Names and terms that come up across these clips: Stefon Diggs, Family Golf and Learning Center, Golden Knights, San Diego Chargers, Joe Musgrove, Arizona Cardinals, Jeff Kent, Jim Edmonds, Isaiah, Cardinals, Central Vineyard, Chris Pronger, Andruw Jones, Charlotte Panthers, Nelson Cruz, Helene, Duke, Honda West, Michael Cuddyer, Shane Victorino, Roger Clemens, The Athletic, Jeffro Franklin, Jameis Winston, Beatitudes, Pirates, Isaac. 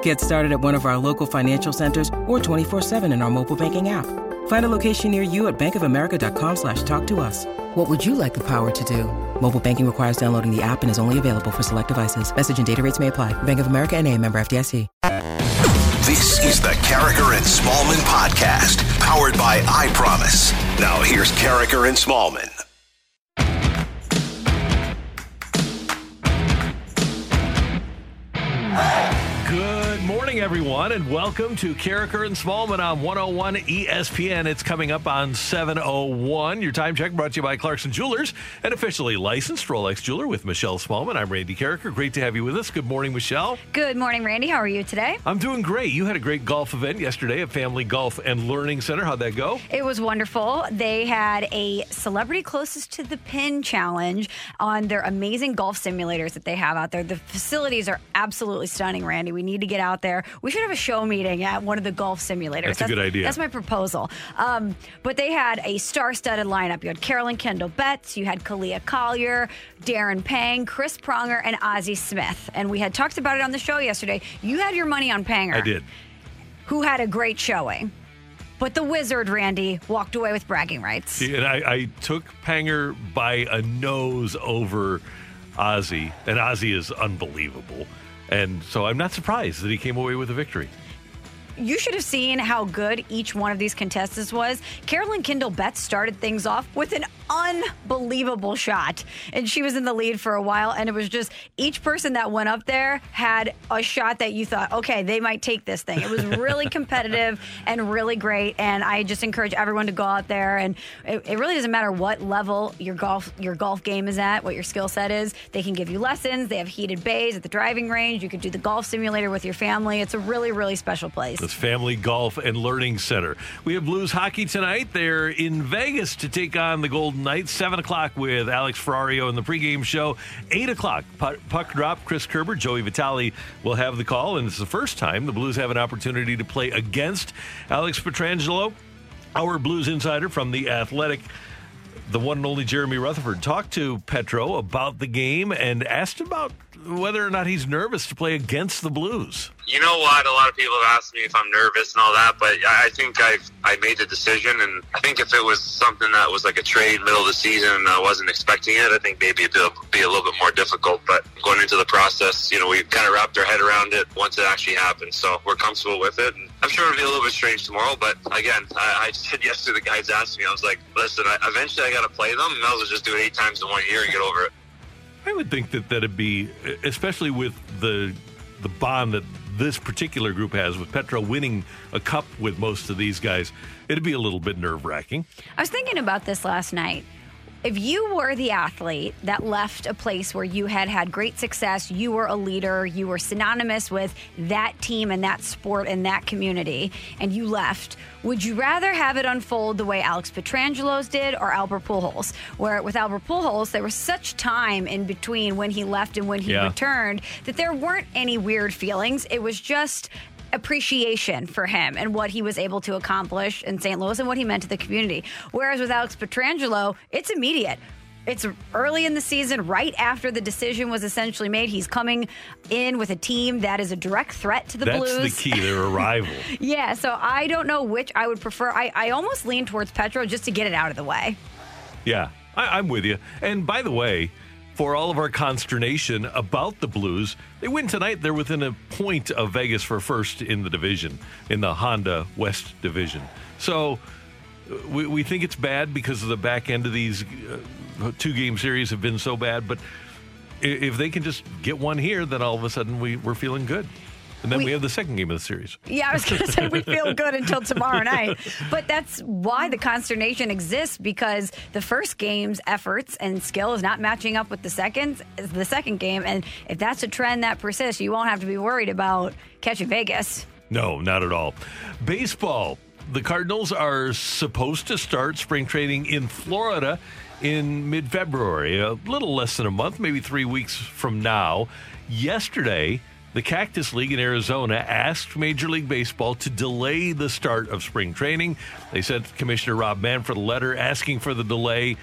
Get started at one of our local financial centers or 24/7 in our mobile banking app. Find a location near you at bankofamerica.com/talktous. What would you like the power to do? Mobile banking requires downloading the app and is only available for select devices. Message and data rates may apply. Bank of America N.A., member FDIC. This is the Carriker and Smallman podcast, powered by I Promise. Now here's Carriker and Smallman. Everyone, and welcome to Carriker and Smallman on 101 ESPN. It's coming up on 7:01. Your time check brought to you by Clarkson Jewelers, an officially licensed Rolex jeweler with Michelle Smallman. I'm Randy Carriker. Great to have you with us. Good morning, Michelle. Good morning, Randy. How are you today? I'm doing great. You had a great golf event yesterday at Family Golf and Learning Center. How'd that go? It was wonderful. They had a celebrity closest to the pin challenge on their amazing golf simulators that they have out there. The facilities are absolutely stunning, Randy. We need to get out there. We should have a show meeting at one of the golf simulators. That's a good idea. That's my proposal. But they had a star-studded lineup. You had Carolyn Kendall Betts, you had Kalia Collier, Darren Pang, Chris Pronger, and Ozzy Smith. And we had talked about it on the show yesterday. You had your money on Pronger. I did. Who had a great showing. But the wizard, Randy, walked away with bragging rights. And I took Pronger by a nose over Ozzy. And Ozzy is unbelievable. And so I'm not surprised that he came away with a victory. You should have seen how good each one of these contestants was. Carolyn Kendall Betts started things off with an unbelievable shot. And she was in the lead for a while. And it was just each person that went up there had a shot that you thought, okay, they might take this thing. It was really competitive and really great. And I just encourage everyone to go out there. And it really doesn't matter what level your golf game is at, what your skill set is. They can give you lessons. They have heated bays at the driving range. You could do the golf simulator with your family. It's a really, really special place. It's Family Golf and Learning Center. We have Blues hockey tonight. They're in Vegas to take on the Golden Knights. 7 o'clock with Alex Ferrario in the pregame show. 8 o'clock, puck drop. Chris Kerber, Joey Vitale will have the call, and it's the first time the Blues have an opportunity to play against Alex Pietrangelo, our Blues insider from The Athletic. The one and only Jeremy Rutherford talked to Petro about the game and asked about whether or not he's nervous to play against the Blues. You know what? A lot of people have asked me if I'm nervous and all that, but I think I made the decision, and I think if it was something that was like a trade middle of the season and I wasn't expecting it, I think maybe it'd be a little bit more difficult. But going into the process, you know, we kind of wrapped our head around it once it actually happened, so we're comfortable with it. And I'm sure it'll be a little bit strange tomorrow, but again, I said yes to the guys asked me. I was like, listen, eventually I got to play them, and I was just doing 8 times in 1 year and get over it. I would think that'd be, especially with the bond that this particular group has, with Petro winning a cup with most of these guys, it'd be a little bit nerve-wracking. I was thinking about this last night. If you were the athlete that left a place where you had great success, you were a leader, you were synonymous with that team and that sport and that community, and you left, would you rather have it unfold the way Alex Pietrangelo's did or Albert Pujols? Where with Albert Pujols, there was such time in between when he left and when he returned that there weren't any weird feelings. It was just appreciation for him and what he was able to accomplish in St. Louis and what he meant to the community. Whereas with Alex Pietrangelo, it's immediate. It's early in the season, right after the decision was essentially made. He's coming in with a team that is a direct threat to the Blues. That's the key, their arrival. Yeah, so I don't know which I would prefer. I almost lean towards Petro just to get it out of the way. Yeah, I'm with you. And by the way, for all of our consternation about the Blues, they win tonight. They're within a point of Vegas for first in the division, in the Honda West division. So we think it's bad because of the back end of these 2-game series have been so bad. But if they can just get one here, then all of a sudden we're feeling good. And then we have the second game of the series. Yeah, I was going to say we feel good until tomorrow night. But that's why the consternation exists, because the first game's efforts and skill is not matching up with the second game. And if that's a trend that persists, you won't have to be worried about catching Vegas. No, not at all. Baseball. The Cardinals are supposed to start spring training in Florida in mid-February, a little less than a month, maybe 3 weeks from now. Yesterday, the Cactus League in Arizona asked Major League Baseball to delay the start of spring training. They sent Commissioner Rob Manfred a letter asking for the delay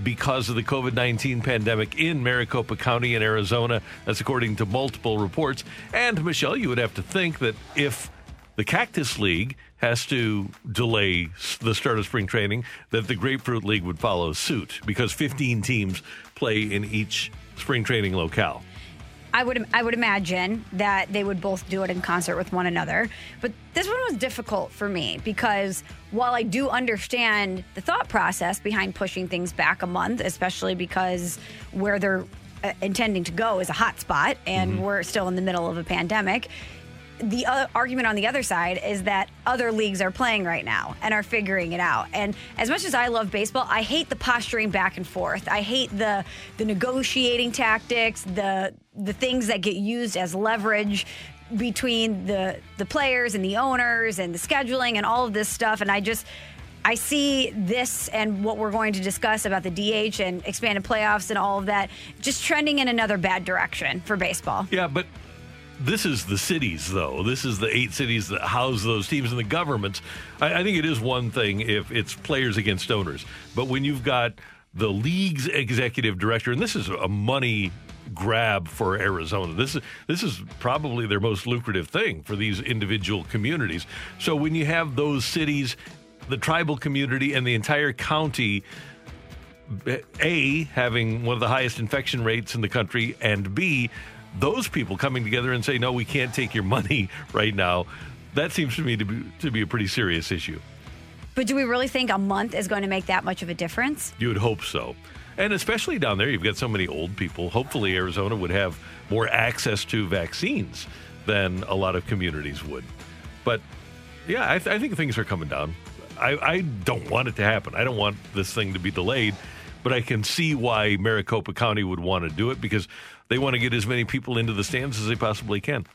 because of the COVID-19 pandemic in Maricopa County in Arizona. That's according to multiple reports. And, Michelle, you would have to think that if the Cactus League has to delay the start of spring training, that the Grapefruit League would follow suit, because 15 teams play in each spring training locale. I would imagine that they would both do it in concert with one another. But this one was difficult for me, because while I do understand the thought process behind pushing things back a month, especially because where they're intending to go is a hot spot and we're still in the middle of a pandemic, the argument on the other side is that other leagues are playing right now and are figuring it out. And as much as I love baseball, I hate the posturing back and forth. I hate the negotiating tactics, the things that get used as leverage between the players and the owners and the scheduling and all of this stuff. And I see this and what we're going to discuss about the DH and expanded playoffs and all of that just trending in another bad direction for baseball. Yeah, but this is the cities, though. This is the 8 cities that house those teams and the governments. I think it is one thing if it's players against owners. But when you've got the league's executive director, and this is a money grab for Arizona. This is probably their most lucrative thing for these individual communities. So when you have those cities, the tribal community, and the entire county, A, having one of the highest infection rates in the country, and B, those people coming together and say, no, we can't take your money right now. That seems to me to be a pretty serious issue. But do we really think a month is going to make that much of a difference? You would hope so. And especially down there, you've got so many old people. Hopefully Arizona would have more access to vaccines than a lot of communities would. But yeah, I think things are coming down. I don't want it to happen. I don't want this thing to be delayed. But I can see why Maricopa County would want to do it, because they want to get as many people into the stands as they possibly can.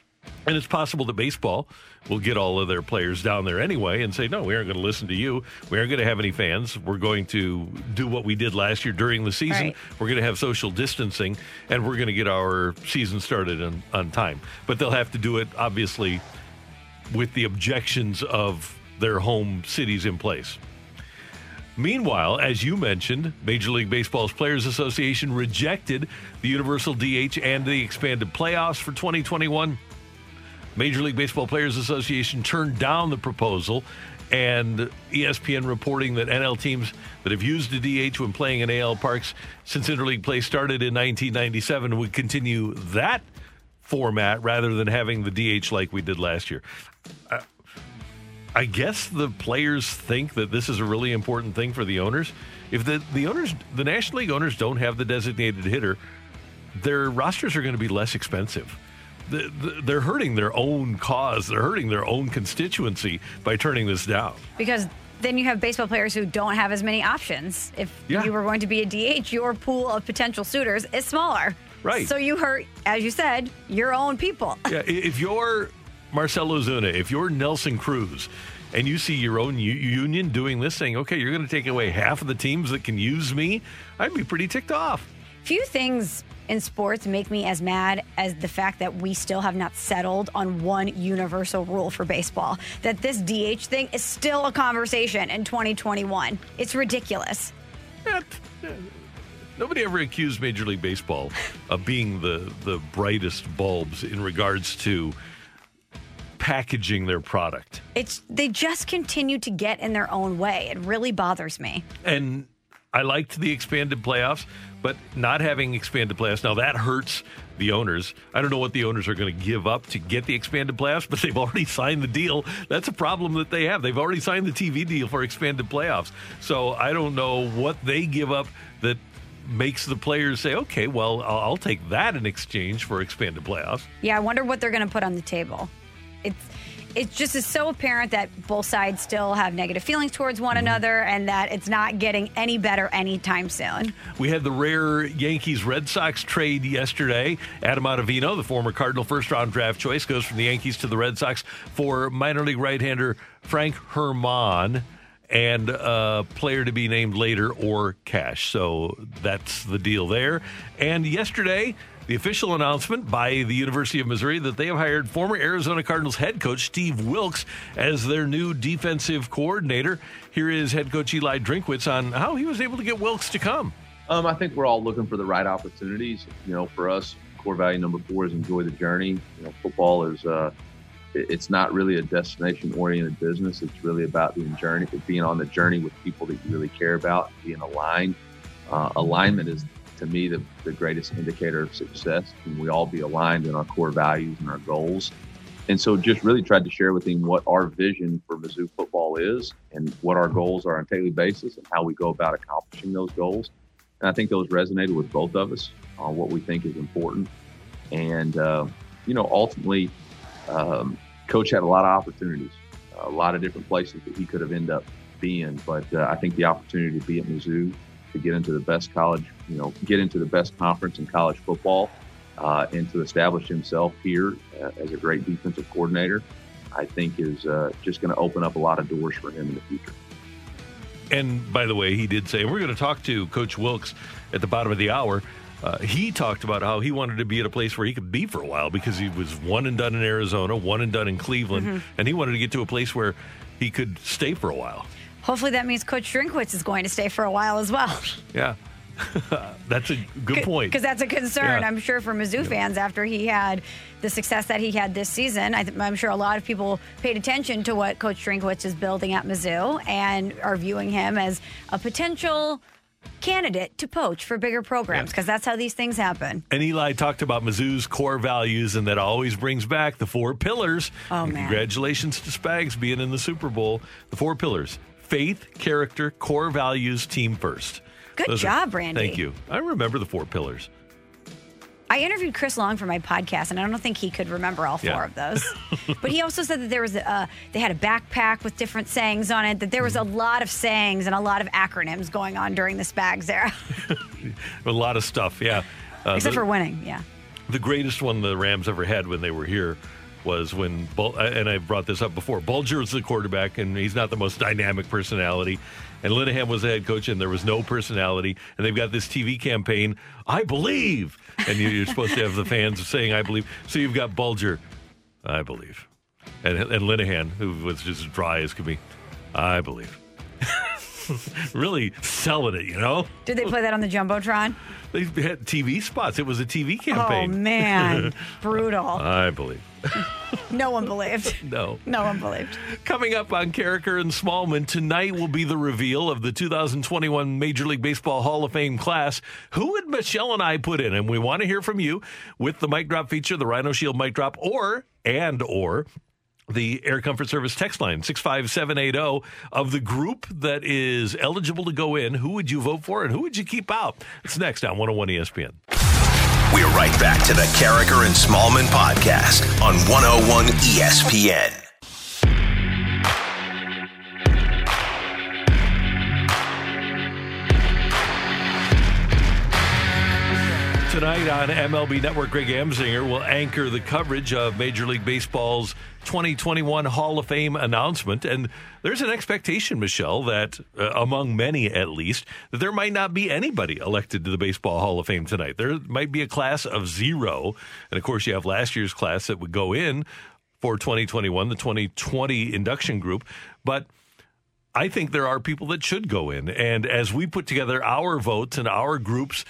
And it's possible that baseball will get all of their players down there anyway and say, no, we aren't going to listen to you. We aren't going to have any fans. We're going to do what we did last year during the season. Right. We're going to have social distancing, and we're going to get our season started on time. But they'll have to do it, obviously, with the objections of their home cities in place. Meanwhile, as you mentioned, Major League Baseball's Players Association rejected the Universal DH and the expanded playoffs for 2021. Major League Baseball Players Association turned down the proposal, and ESPN reporting that NL teams that have used the DH when playing in AL parks since interleague play started in 1997 would continue that format rather than having the DH like we did last year. I guess the players think that this is a really important thing for the owners. If the owners, the National League owners, don't have the designated hitter, their rosters are going to be less expensive. They're hurting their own cause. They're hurting their own constituency by turning this down. Because then you have baseball players who don't have as many options. If you were going to be a DH, your pool of potential suitors is smaller. Right. So you hurt, as you said, your own people. Yeah. If you're Marcell Ozuna, if you're Nelson Cruz, and you see your own union doing this, saying, okay, you're going to take away half of the teams that can use me, I'd be pretty ticked off. Few things in sports make me as mad as the fact that we still have not settled on one universal rule for baseball, that this DH thing is still a conversation in 2021. It's ridiculous. Nobody ever accused Major League Baseball of being the brightest bulbs in regards to packaging their product. They just continue to get in their own way. It really bothers me. And I liked the expanded playoffs, but not having expanded playoffs now, that hurts the owners. I don't know what the owners are going to give up to get the expanded playoffs, but they've already signed the deal. That's a problem that they have. They've already signed the TV deal for expanded playoffs. So I don't know what they give up that makes the players say, okay, well, I'll take that in exchange for expanded playoffs. Yeah, I wonder what they're going to put on the table. It just is so apparent that both sides still have negative feelings towards one another and that it's not getting any better anytime soon. We had the rare Yankees-Red Sox trade yesterday. Adam Ottavino, the former Cardinal first-round draft choice, goes from the Yankees to the Red Sox for minor league right-hander Frank Herman and a player to be named later or cash. So that's the deal there. And yesterday, the official announcement by the University of Missouri that they have hired former Arizona Cardinals head coach Steve Wilks as their new defensive coordinator. Here is head coach Eli Drinkwitz on how he was able to get Wilks to come. I think we're all looking for the right opportunities. You know, for us, core value number 4 is enjoy the journey. You know, football is it's not really a destination-oriented business. It's really about the journey, being on the journey with people that you really care about, being aligned. Alignment is, to me, the greatest indicator of success. Can we all be aligned in our core values and our goals? And so just really tried to share with him what our vision for Mizzou football is and what our goals are on a daily basis and how we go about accomplishing those goals. And I think those resonated with both of us on what we think is important. And, ultimately, Coach had a lot of opportunities, a lot of different places that he could have ended up being. But I think the opportunity to be at Mizzou, to get into the best college, get into the best conference in college football, and to establish himself here as a great defensive coordinator, I think is just going to open up a lot of doors for him in the future. And by the way, he did say, and we're going to talk to Coach Wilks at the bottom of the hour. He talked about how he wanted to be at a place where he could be for a while because he was one and done in Arizona, one and done in Cleveland, and he wanted to get to a place where he could stay for a while. Hopefully that means Coach Drinkwitz is going to stay for a while as well. Yeah, that's a good point. Because that's a concern, I'm sure, for Mizzou fans after he had the success that he had this season. I'm sure a lot of people paid attention to what Coach Drinkwitz is building at Mizzou and are viewing him as a potential candidate to poach for bigger programs because that's how these things happen. And Eli talked about Mizzou's core values, and that always brings back the 4 pillars. Oh, man. Congratulations to Spags being in the Super Bowl. The 4 pillars: faith, character, core values, team first. Good job, Randy. Thank you. I remember the 4 pillars. I interviewed Chris Long for my podcast, and I don't think he could remember all 4 of those. But he also said that there was they had a backpack with different sayings on it, that there was a lot of sayings and a lot of acronyms going on during the Spags era. A lot of stuff, yeah. Except for winning, yeah. The greatest one the Rams ever had when they were here was when, and I brought this up before, Bulger was the quarterback, and he's not the most dynamic personality. And Linehan was the head coach, and there was no personality. And they've got this TV campaign, I believe. And you're supposed to have the fans saying, I believe. So you've got Bulger, I believe. And Linehan, who was just as dry as could be, I believe. Really selling it, Did they play that on the Jumbotron? They had TV spots. It was a TV campaign. Oh, man. Brutal. I believe. No one believed. No one believed. Coming up on Carriker and Smallman, tonight will be the reveal of the 2021 Major League Baseball Hall of Fame class. Who would Michelle and I put in? And we want to hear from you with the mic drop feature, the Rhino Shield mic drop, or the Air Comfort Service text line, 65780. Of the group that is eligible to go in, who would you vote for and who would you keep out? It's next on 101 ESPN. We're right back to the Carriker and Smallman podcast on 101 ESPN. Tonight on MLB Network, Greg Amsinger will anchor the coverage of Major League Baseball's 2021 Hall of Fame announcement. And there's an expectation, Michelle, that among many at least, that there might not be anybody elected to the Baseball Hall of Fame tonight. There might be a class of 0. And of course, you have last year's class that would go in for 2021, the 2020 induction group. But I think there are people that should go in. And as we put together our votes and our groups,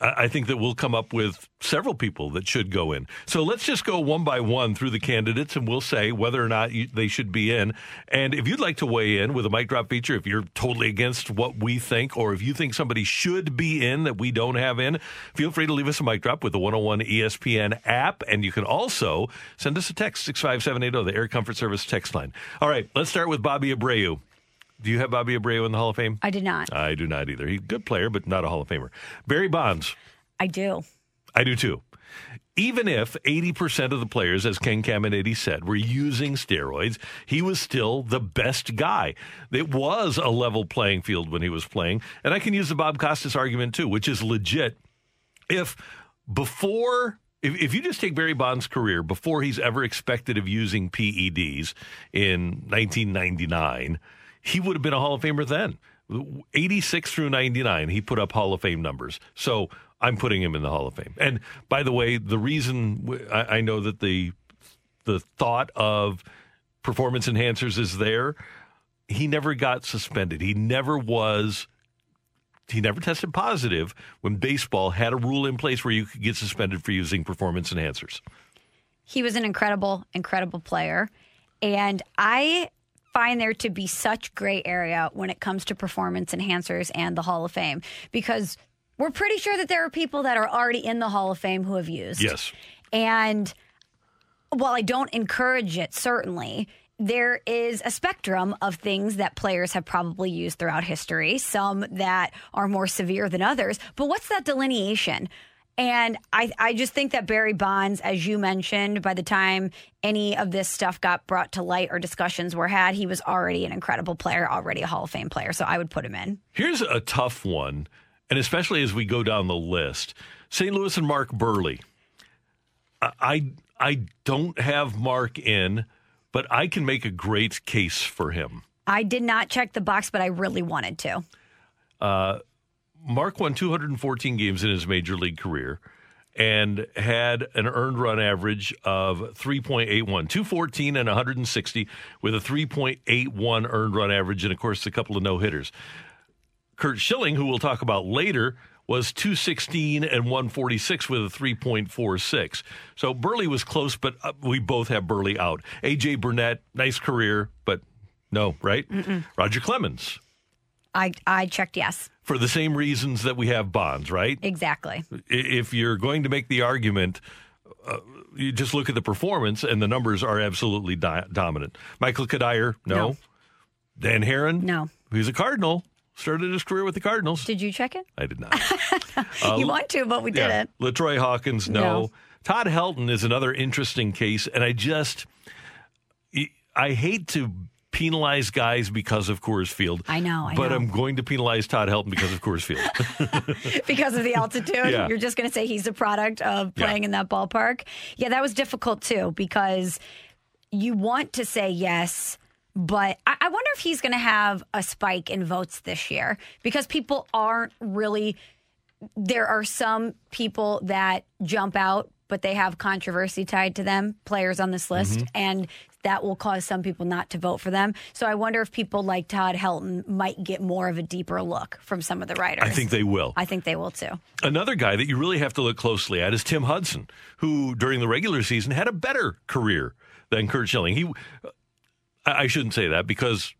I think that we'll come up with several people that should go in. So let's just go one by one through the candidates, and we'll say whether or not they should be in. And if you'd like to weigh in with a mic drop feature, if you're totally against what we think, or if you think somebody should be in that we don't have in, feel free to leave us a mic drop with the 101 ESPN app. And you can also send us a text, 65780, the Air Comfort Service text line. All right, let's start with Bobby Abreu. Do you have Bobby Abreu in the Hall of Fame? I did not. I do not either. He's a good player, but not a Hall of Famer. Barry Bonds. I do. I do, too. Even if 80% of the players, as Ken Caminiti said, were using steroids, he was still the best guy. It was a level playing field when he was playing. And I can use the Bob Costas argument too, which is legit. If you just take Barry Bonds' career before he's ever expected of using PEDs in 1999, he would have been a Hall of Famer then. 86 through 99, he put up Hall of Fame numbers. So I'm putting him in the Hall of Fame. And by the way, the reason I know that the thought of performance enhancers is there, he never got suspended. He never tested positive when baseball had a rule in place where you could get suspended for using performance enhancers. He was an incredible, incredible player. And I find there to be such gray area when it comes to performance enhancers and the Hall of Fame, because we're pretty sure that there are people that are already in the Hall of Fame who have used. Yes. And while I don't encourage it, certainly, there is a spectrum of things that players have probably used throughout history, some that are more severe than others. But what's that delineation? And I just think that Barry Bonds, as you mentioned, by the time any of this stuff got brought to light or discussions were had, he was already an incredible player, already a Hall of Fame player. So I would put him in. Here's a tough one. And especially as we go down the list, St. Louis and Mark Burley. I don't have Mark in, but I can make a great case for him. I did not check the box, but I really wanted to. Mark won 214 games in his major league career and had an earned run average of 3.81, 214 and 160 with a 3.81 earned run average and, of course, a couple of no-hitters. Curt Schilling, who we'll talk about later, was 216 and 146 with a 3.46. So Burley was close, but we both have Burley out. A.J. Burnett, nice career, but no, right? Mm-mm. Roger Clemens. I checked yes. For the same reasons that we have Bonds, right? Exactly. If you're going to make the argument, you just look at the performance, and the numbers are absolutely dominant. Michael Cuddyer, no. Dan Heron? No. He's a Cardinal. Started his career with the Cardinals. Did you check it? I did not. You want to, but we didn't. LaTroy Hawkins, no. Todd Helton is another interesting case, and I hate to penalize guys because of Coors Field. I know. But I'm going to penalize Todd Helton because of Coors Field. Because of the altitude? Yeah. You're just going to say he's a product of playing in that ballpark? Yeah, that was difficult, too, because you want to say yes. But I wonder if he's going to have a spike in votes this year, because people aren't really – there are some people that jump out, but they have controversy tied to them, players on this list, and that will cause some people not to vote for them. So I wonder if people like Todd Helton might get more of a deeper look from some of the writers. I think they will. I think they will, too. Another guy that you really have to look closely at is Tim Hudson, who during the regular season had a better career than Curt Schilling. I shouldn't say that, because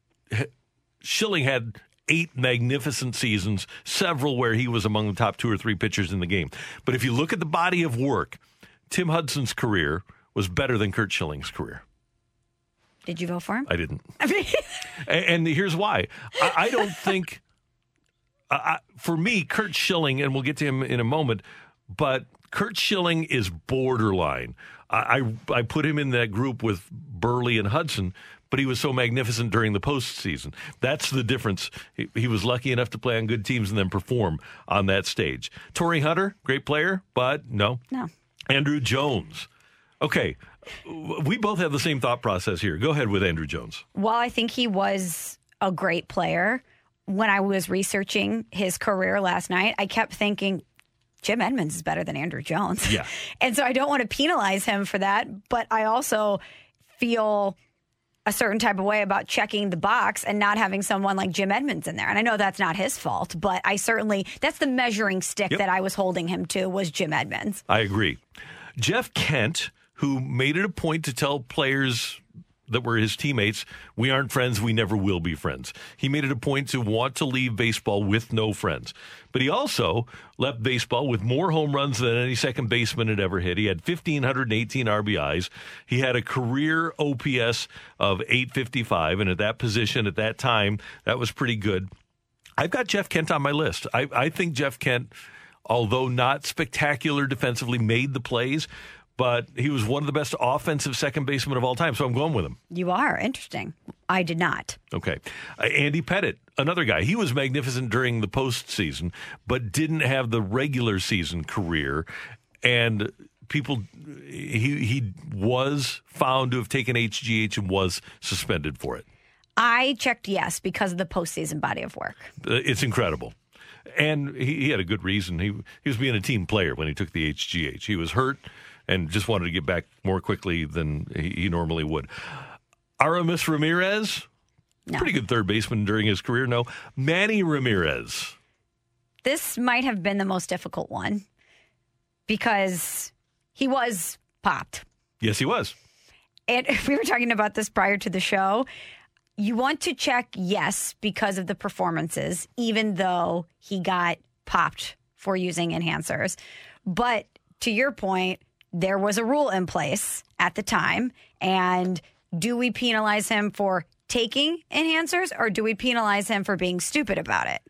Schilling had 8 magnificent seasons, several where he was among the top 2 or 3 pitchers in the game. But if you look at the body of work, Tim Hudson's career was better than Curt Schilling's career. Did you vote for him? I didn't. And here's why. I don't think, for me, Curt Schilling, and we'll get to him in a moment, but Curt Schilling is borderline. I put him in that group with Burley and Hudson, but he was so magnificent during the postseason. That's the difference. He was lucky enough to play on good teams and then perform on that stage. Torrey Hunter, great player, but no. No. Andruw Jones. Okay, we both have the same thought process here. Go ahead with Andruw Jones. Well, I think he was a great player. When I was researching his career last night, I kept thinking, Jim Edmonds is better than Andruw Jones. Yeah. And so I don't want to penalize him for that, but I also feel a certain type of way about checking the box and not having someone like Jim Edmonds in there. And I know that's not his fault, but that's the measuring stick that I was holding him to, was Jim Edmonds. I agree. Jeff Kent, who made it a point to tell players that were his teammates, we aren't friends, we never will be friends. He made it a point to want to leave baseball with no friends. But he also left baseball with more home runs than any second baseman had ever hit. He had 1,518 RBIs. He had a career OPS of 855, and at that position at that time, that was pretty good. I've got Jeff Kent on my list. I think Jeff Kent although not spectacular defensively, made the plays. But he was one of the best offensive second basemen of all time, so I'm going with him. You are. Interesting. I did not. Okay. Andy Pettitte, another guy. He was magnificent during the postseason, but didn't have the regular season career. And people, he was found to have taken HGH and was suspended for it. I checked yes because of the postseason body of work. It's incredible. And he had a good reason. He was being a team player when he took the HGH. He was hurt and just wanted to get back more quickly than he normally would. Aramis Ramirez, no. Pretty good third baseman during his career. No. Manny Ramirez. This might have been the most difficult one because he was popped. Yes, he was. And we were talking about this prior to the show. You want to check yes because of the performances, even though he got popped for using enhancers. But to your point, there was a rule in place at the time. And do we penalize him for taking enhancers or do we penalize him for being stupid about it?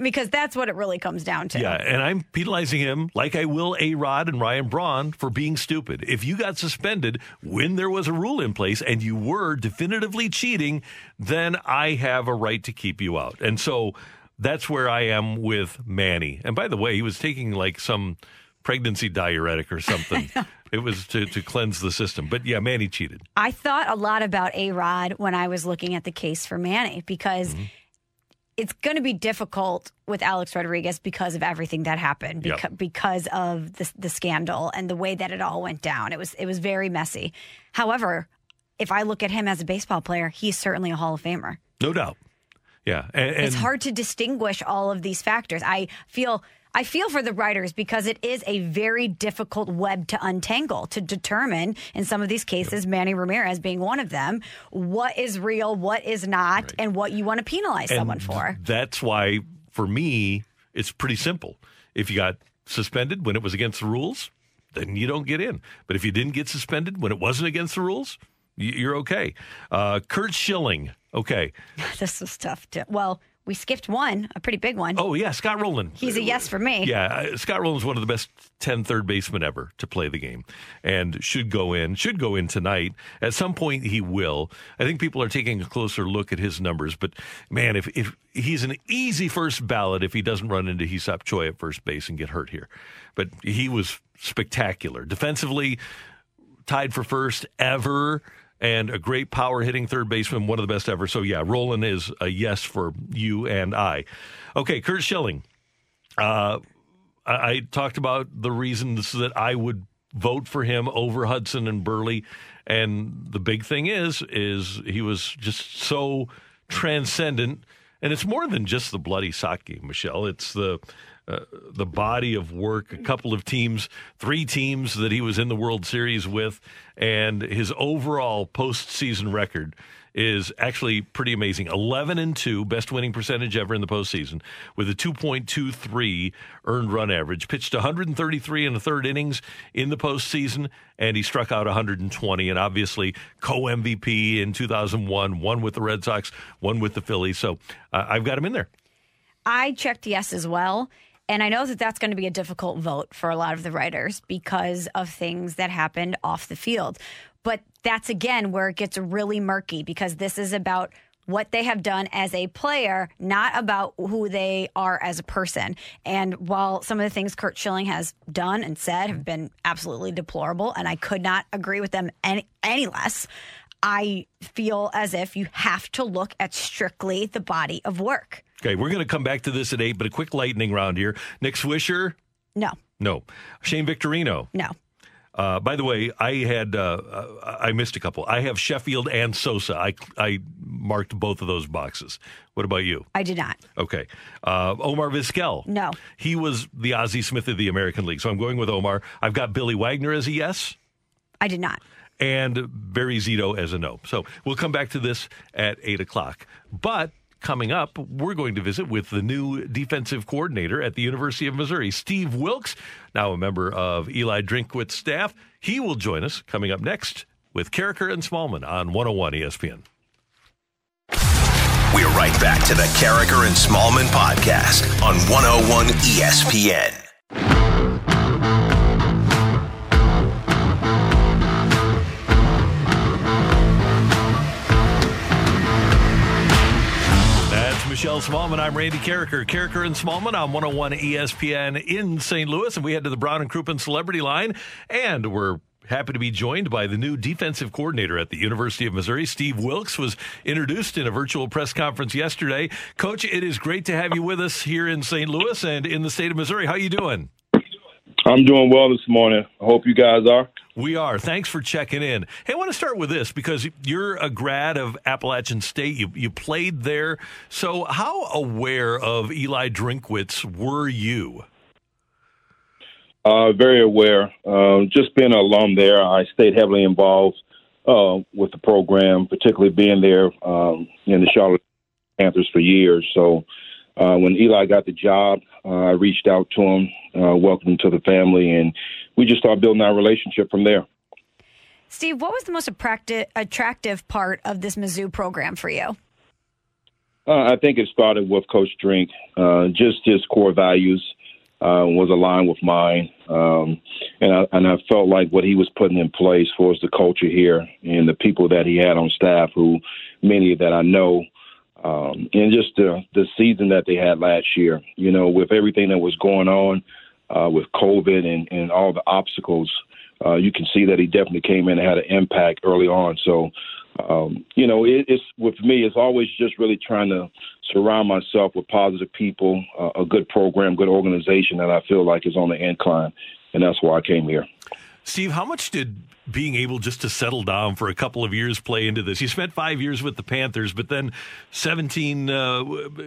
Because that's what it really comes down to. Yeah, and I'm penalizing him like I will A-Rod and Ryan Braun for being stupid. If you got suspended when there was a rule in place and you were definitively cheating, then I have a right to keep you out. And so that's where I am with Manny. And by the way, he was taking like some pregnancy diuretic or something. It was to cleanse the system. But yeah, Manny cheated. I thought a lot about A-Rod when I was looking at the case for Manny because it's going to be difficult with Alex Rodriguez because of everything that happened, because of the scandal and the way that it all went down. It was very messy. However, if I look at him as a baseball player, he's certainly a Hall of Famer. No doubt. Yeah. And it's hard to distinguish all of these factors. I feel for the writers because it is a very difficult web to untangle, to determine, in some of these cases, Manny Ramirez being one of them, what is real, what is not, right, and what you want to penalize and someone for. That's why, for me, it's pretty simple. If you got suspended when it was against the rules, then you don't get in. But if you didn't get suspended when it wasn't against the rules, you're okay. Curt Schilling, okay. This was tough, too. Well, we skipped one, a pretty big one. Oh, yeah, Scott Rowland. He's a yes for me. Yeah, Scott Rowland's one of the best 10 third basemen ever to play the game and should go in tonight. At some point, he will. I think people are taking a closer look at his numbers, but, man, if he's an easy first ballot if he doesn't run into Hee-Seop Choi at first base and get hurt here. But he was spectacular. Defensively, tied for first ever, and a great power-hitting third baseman, one of the best ever. So, yeah, Rowland is a yes for you and I. Okay, Curt Schilling. I talked about the reasons that I would vote for him over Hudson and Burley. And the big thing is he was just so transcendent. And it's more than just the bloody sock game, Michelle. It's the body of work, a couple of teams, 3 teams that he was in the World Series with, and his overall postseason record is actually pretty amazing. 11-2, best winning percentage ever in the postseason, with a 2.23 earned run average. Pitched 133 and a third innings in the postseason, and he struck out 120, and obviously co-MVP in 2001, one with the Red Sox, one with the Phillies. So I've got him in there. I checked yes as well. And I know that that's going to be a difficult vote for a lot of the writers because of things that happened off the field. But that's, again, where it gets really murky because this is about what they have done as a player, not about who they are as a person. And while some of the things Curt Schilling has done and said have been absolutely deplorable, and I could not agree with them any less, I feel as if you have to look at strictly the body of work. Okay, we're going to come back to this at 8, but a quick lightning round here. Nick Swisher? No. No. Shane Victorino? No. By the way, I missed a couple. I have Sheffield and Sosa. I marked both of those boxes. What about you? I did not. Okay. Omar Vizquel? No. He was the Ozzy Smith of the American League, so I'm going with Omar. I've got Billy Wagner as a yes. I did not. And Barry Zito as a no. So we'll come back to this at 8 o'clock. But coming up, we're going to visit with the new defensive coordinator at the University of Missouri, Steve Wilks, now a member of Eli Drinkwitz's staff. He will join us coming up next with Carriker and Smallman on 101 ESPN. We're right back to the Carriker and Smallman podcast on 101 ESPN. Michelle Smallman. I'm Randy Carriker. Carriker and Smallman on 101 ESPN in St. Louis. And we head to the Brown and Crouppen Celebrity Line. And we're happy to be joined by the new defensive coordinator at the University of Missouri. Steve Wilks was introduced in a virtual press conference yesterday. Coach, it is great to have you with us here in St. Louis and in the state of Missouri. How are you doing? I'm doing well this morning. I hope you guys are. We are. Thanks for checking in. Hey, I want to start with this because you're a grad of Appalachian State. You played there. So how aware of Eli Drinkwitz were you? Very aware. Just being an alum there, I stayed heavily involved with the program, particularly being there in the Charlotte Panthers for years. So when Eli got the job, I reached out to him, welcomed him to the family, and we just started building our relationship from there. Steve, what was the most attractive part of this Mizzou program for you? I think it started with Coach Drink. Just his core values was aligned with mine. And I felt like what he was putting in place for us, the culture here and the people that he had on staff, who many that I know, and just the season that they had last year, you know, with everything that was going on with COVID and all the obstacles, you can see that he definitely came in and had an impact early on. So, you know, it's with me, it's always just really trying to surround myself with positive people, a good program, good organization that I feel like is on the incline, and that's why I came here. Steve, how much did being able just to settle down for a couple of years play into this? You spent 5 years with the Panthers, but then 17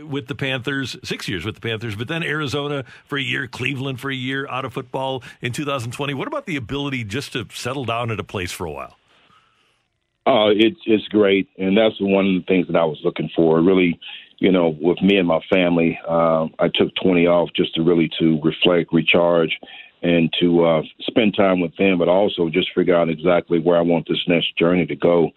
with the Panthers, 6 years with the Panthers, but then Arizona for a year, Cleveland for a year, out of football in 2020. What about the ability just to settle down at a place for a while? It's great, and that's one of the things that I was looking for. Really, you know, with me and my family, I took 20 off just to really to reflect, recharge, and to spend time with them, but also just figure out exactly where I want this next journey to go.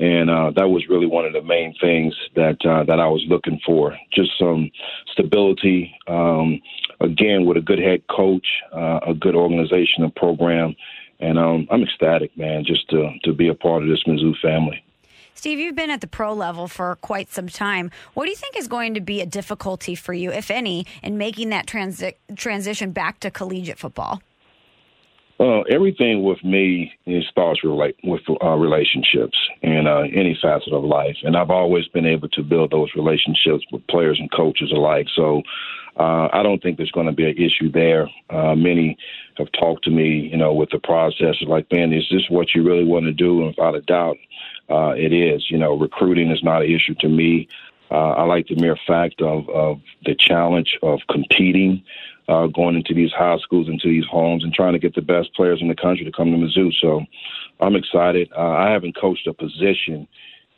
And that was really one of the main things that I was looking for, just some stability, again, with a good head coach, a good organization and program. And I'm ecstatic, man, just to be a part of this Mizzou family. Steve, you've been at the pro level for quite some time. What do you think is going to be a difficulty for you, if any, in making that transition back to collegiate football? Everything with me starts with relationships and any facet of life. And I've always been able to build those relationships with players and coaches alike. So I don't think there's going to be an issue there. Many have talked to me, you know, with the process. Like, man, is this what you really want to do? And without a doubt, it is. You know, recruiting is not an issue to me. I like the mere fact of the challenge of competing, going into these high schools, into these homes, and trying to get the best players in the country to come to Mizzou. So I'm excited. I haven't coached a position,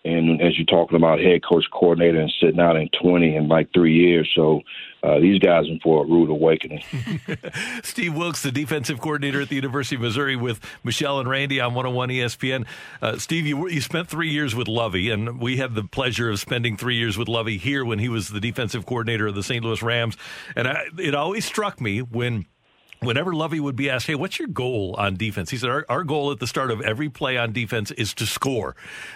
and as you're talking about head coach, coordinator, and sitting out in 20 in like 3 years. So these guys are in for a rude awakening. Steve Wilks, the defensive coordinator at the University of Missouri, with Michelle and Randy on 101 ESPN. Steve, you spent 3 years with Lovey, and we had the pleasure of spending 3 years with Lovey here when he was the defensive coordinator of the St. Louis Rams. And it always struck me whenever Lovey would be asked, hey, what's your goal on defense? He said, our goal at the start of every play on defense is to score,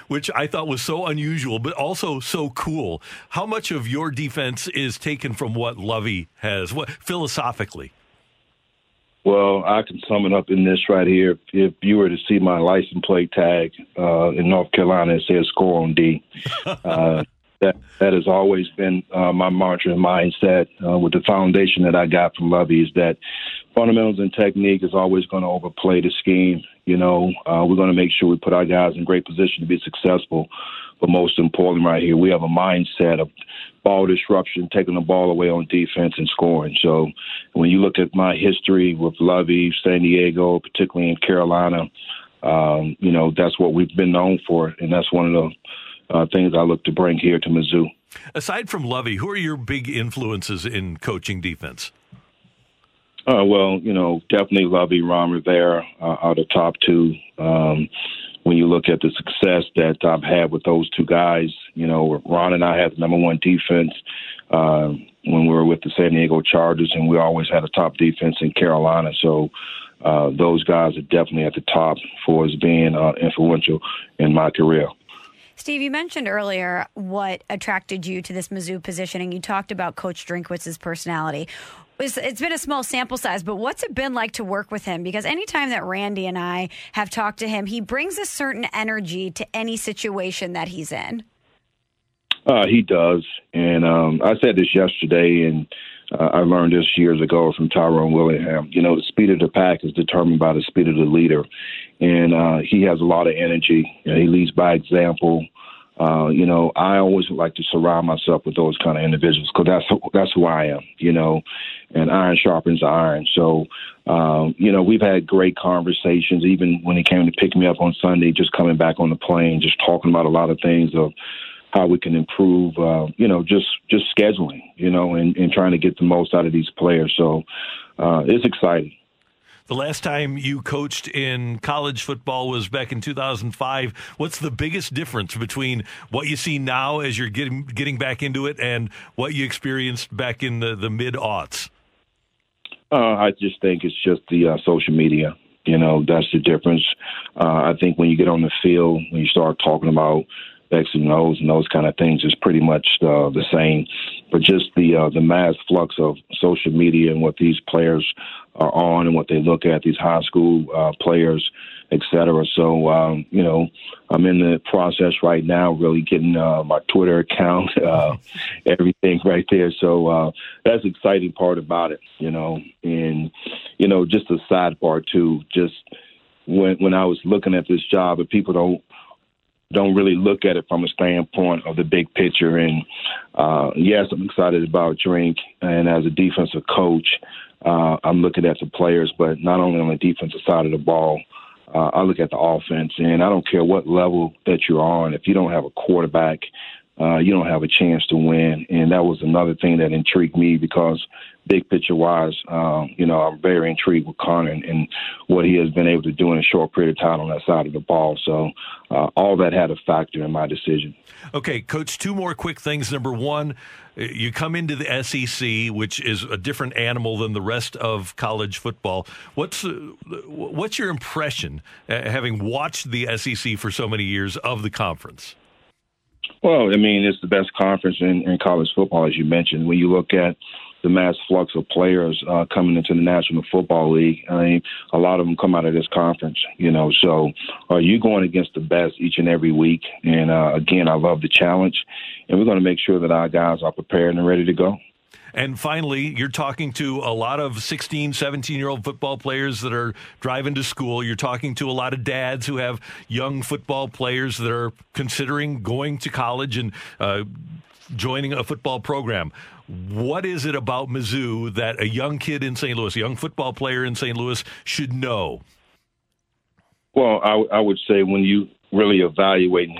which I thought was so unusual, but also so cool. How much of your defense is taken from what Lovey has, philosophically? Well, I can sum it up in this right here. If you were to see my license plate tag in North Carolina, it says score on D. That has always been my mantra and mindset with the foundation that I got from Lovey is that fundamentals and technique is always going to overplay the scheme. You know, we're going to make sure we put our guys in great position to be successful. But most important right here, we have a mindset of ball disruption, taking the ball away on defense and scoring. So when you look at my history with Lovey, San Diego, particularly in Carolina, you know, that's what we've been known for. And that's one of the things I look to bring here to Mizzou. Aside from Lovey, who are your big influences in coaching defense? Well, you know, definitely Lovey, Ron Rivera are the top two. When you look at the success that I've had with those two guys, you know, Ron and I had the number one defense when we were with the San Diego Chargers, and we always had a top defense in Carolina. So those guys are definitely at the top for us being influential in my career. Steve, you mentioned earlier what attracted you to this Mizzou position, and you talked about Coach Drinkwitz's personality. It's been a small sample size, but what's it been like to work with him? Because anytime that Randy and I have talked to him, he brings a certain energy to any situation that he's in. He does. And I said this yesterday, and I learned this years ago from Tyrone Willingham. You know, the speed of the pack is determined by the speed of the leader. And he has a lot of energy. You know, he leads by example. You know, I always like to surround myself with those kind of individuals because that's who I am, you know, and iron sharpens iron. So, you know, we've had great conversations, even when he came to pick me up on Sunday, just coming back on the plane, just talking about a lot of things of how we can improve, you know, just scheduling, you know, and trying to get the most out of these players. So it's exciting. The last time you coached in college football was back in 2005. What's the biggest difference between what you see now as you're getting back into it and what you experienced back in the mid-aughts? I just think it's just the social media. You know, that's the difference. I think when you get on the field, when you start talking about X and O's kind of things, is pretty much the same. But just the mass flux of social media and what these players are on and what they look at, these high school players, et cetera. So, you know, I'm in the process right now really getting my Twitter account, everything right there. So that's the exciting part about it, you know. And, you know, just a sidebar too, just when I was looking at this job, if people don't really look at it from a standpoint of the big picture. And, yes, I'm excited about Drink. And as a defensive coach, I'm looking at the players, but not only on the defensive side of the ball, I look at the offense. And I don't care what level that you're on. If you don't have a quarterback, you don't have a chance to win. And that was another thing that intrigued me because big picture-wise, you know, I'm very intrigued with Connor and what he has been able to do in a short period of time on that side of the ball. So all that had a factor in my decision. Okay, Coach, two more quick things. Number one, you come into the SEC, which is a different animal than the rest of college football. What's your impression, having watched the SEC for so many years, of the conference? Well, I mean, it's the best conference in college football, as you mentioned. When you look at the mass flux of players coming into the National Football League, I mean, a lot of them come out of this conference, you know. So you're going against the best each and every week. And, again, I love the challenge. And we're going to make sure that our guys are prepared and ready to go. And finally, you're talking to a lot of 16-, 17-year-old football players that are driving to school. You're talking to a lot of dads who have young football players that are considering going to college and joining a football program. What is it about Mizzou that a young kid in St. Louis, a young football player in St. Louis, should know? Well, I would say when you really evaluating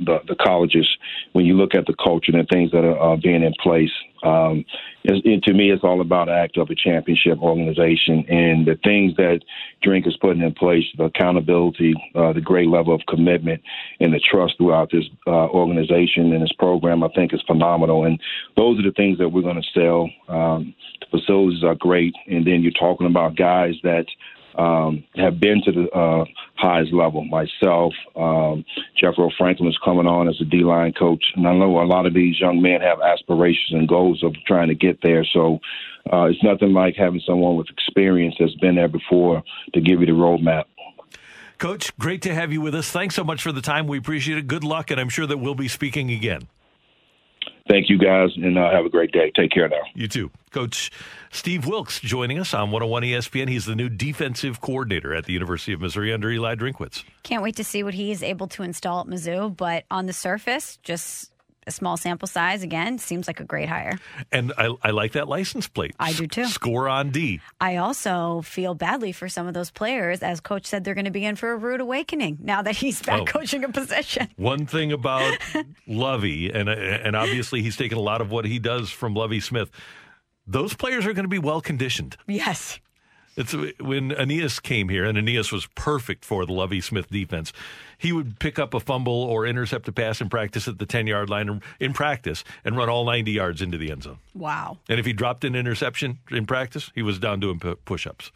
the colleges, when you look at the culture and the things that are being in place, to me, it's all about act of a championship organization and the things that Drink is putting in place, the accountability, the great level of commitment and the trust throughout this organization and this program, I think is phenomenal. And those are the things that we're going to sell. The facilities are great. And then you're talking about guys that have been to the highest level. Myself, Jeffro Franklin is coming on as a D-line coach. And I know a lot of these young men have aspirations and goals of trying to get there. So it's nothing like having someone with experience that's been there before to give you the roadmap. Coach, great to have you with us. Thanks so much for the time. We appreciate it. Good luck, and I'm sure that we'll be speaking again. Thank you, guys, and have a great day. Take care now. You too. Coach Steve Wilks joining us on 101 ESPN. He's the new defensive coordinator at the University of Missouri under Eli Drinkwitz. Can't wait to see what he is able to install at Mizzou, but on the surface, just a small sample size, again, seems like a great hire. And I like that license plate. I do, too. Score on D. I also feel badly for some of those players. As Coach said, they're going to be in for a rude awakening now that he's back coaching a position. One thing about Lovey, and obviously he's taken a lot of what he does from Lovey Smith, those players are going to be well-conditioned. Yes. It's when Aeneas came here, and Aeneas was perfect for the Lovey Smith defense. He would pick up a fumble or intercept a pass in practice at the 10-yard line in practice and run all 90 yards into the end zone. Wow. And if he dropped an interception in practice, he was down doing push-ups.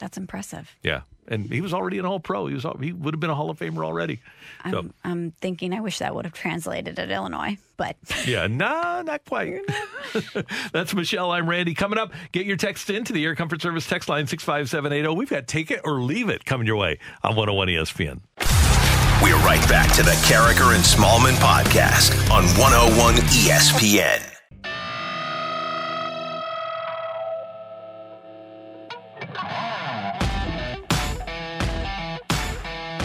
That's impressive. Yeah. And he was already an All-Pro. He would have been a Hall of Famer already. I'm thinking I wish that would have translated at Illinois, but... Yeah, no, not quite. That's Michelle. I'm Randy. Coming up, get your text into the Air Comfort Service text line 65780. We've got Take It or Leave It coming your way on 101 ESPN. We're right back to the Carriker and Smallman podcast on 101 ESPN.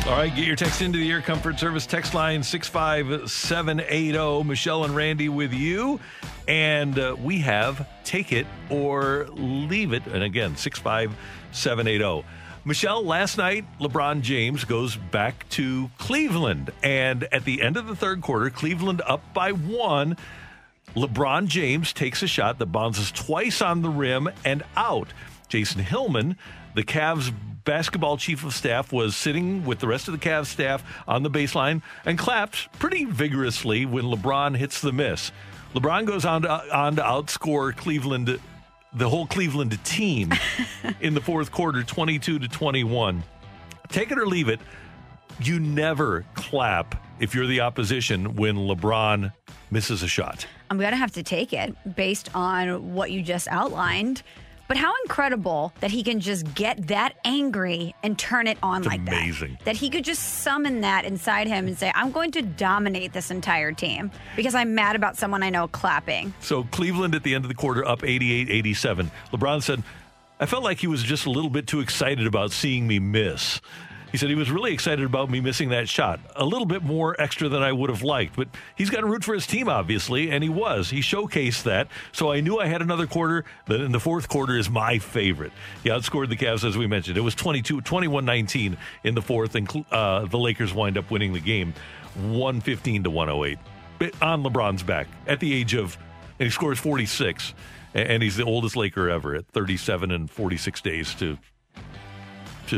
All right, get your text into the Air Comfort Service text line 65780. Michelle and Randy with you. And we have Take It or Leave It. And again, 65780. Michelle, last night, LeBron James goes back to Cleveland. And at the end of the third quarter, Cleveland up by one. LeBron James takes a shot that bounces twice on the rim and out. Jason Hillman, the Cavs basketball chief of staff, was sitting with the rest of the Cavs staff on the baseline and clapped pretty vigorously when LeBron hits the miss. LeBron goes on to outscore Cleveland, the whole Cleveland team, in the fourth quarter, 22-21. Take it or leave it. You never clap if you're the opposition when LeBron misses a shot. I'm going to have to take it based on what you just outlined. But how incredible that he can just get that angry and turn it on. It's like amazing. That he could just summon that inside him and say, I'm going to dominate this entire team because I'm mad about someone I know clapping. So Cleveland at the end of the quarter up 88-87. LeBron said, I felt like he was just a little bit too excited about seeing me miss. He said he was really excited about me missing that shot. A little bit more extra than I would have liked. But he's got to root for his team, obviously, and he was. He showcased that. So I knew I had another quarter. Then the fourth quarter is my favorite. He outscored the Cavs, as we mentioned. It was 21-19 in the fourth, and the Lakers wind up winning the game 115-108. On LeBron's back at the age of, and he scores 46, and he's the oldest Laker ever at 37 and 46 days to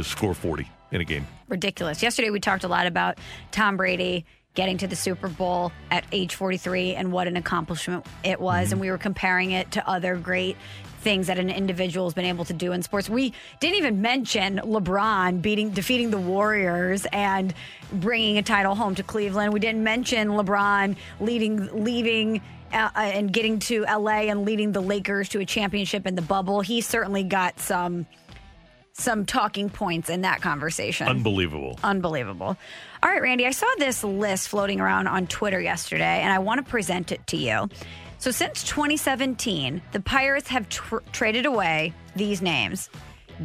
score 40. In a game. Ridiculous. Yesterday we talked a lot about Tom Brady getting to the Super Bowl at age 43 and what an accomplishment it was. Mm-hmm. And we were comparing it to other great things that an individual has been able to do in sports. We didn't even mention LeBron defeating the Warriors and bringing a title home to Cleveland. We didn't mention LeBron leaving and getting to LA and leading the Lakers to a championship in the bubble. He certainly got some talking points in that conversation. Unbelievable. All right, Randy, I saw this list floating around on Twitter yesterday, and I want to present it to you. So since 2017, the Pirates have traded away these names: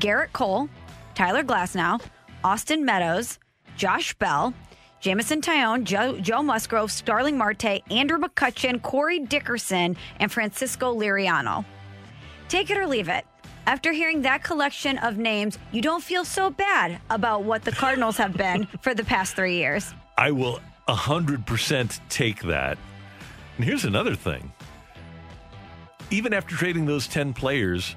Garrett Cole, Tyler Glasnow, Austin Meadows, Josh Bell, Jamison Tyone, Joe Musgrove, Starling Marte, Andrew McCutcheon, Corey Dickerson, and Francisco Liriano. Take it or leave it. After hearing that collection of names, you don't feel so bad about what the Cardinals have been for the past 3 years. I will 100% take that. And here's another thing. Even after trading those 10 players,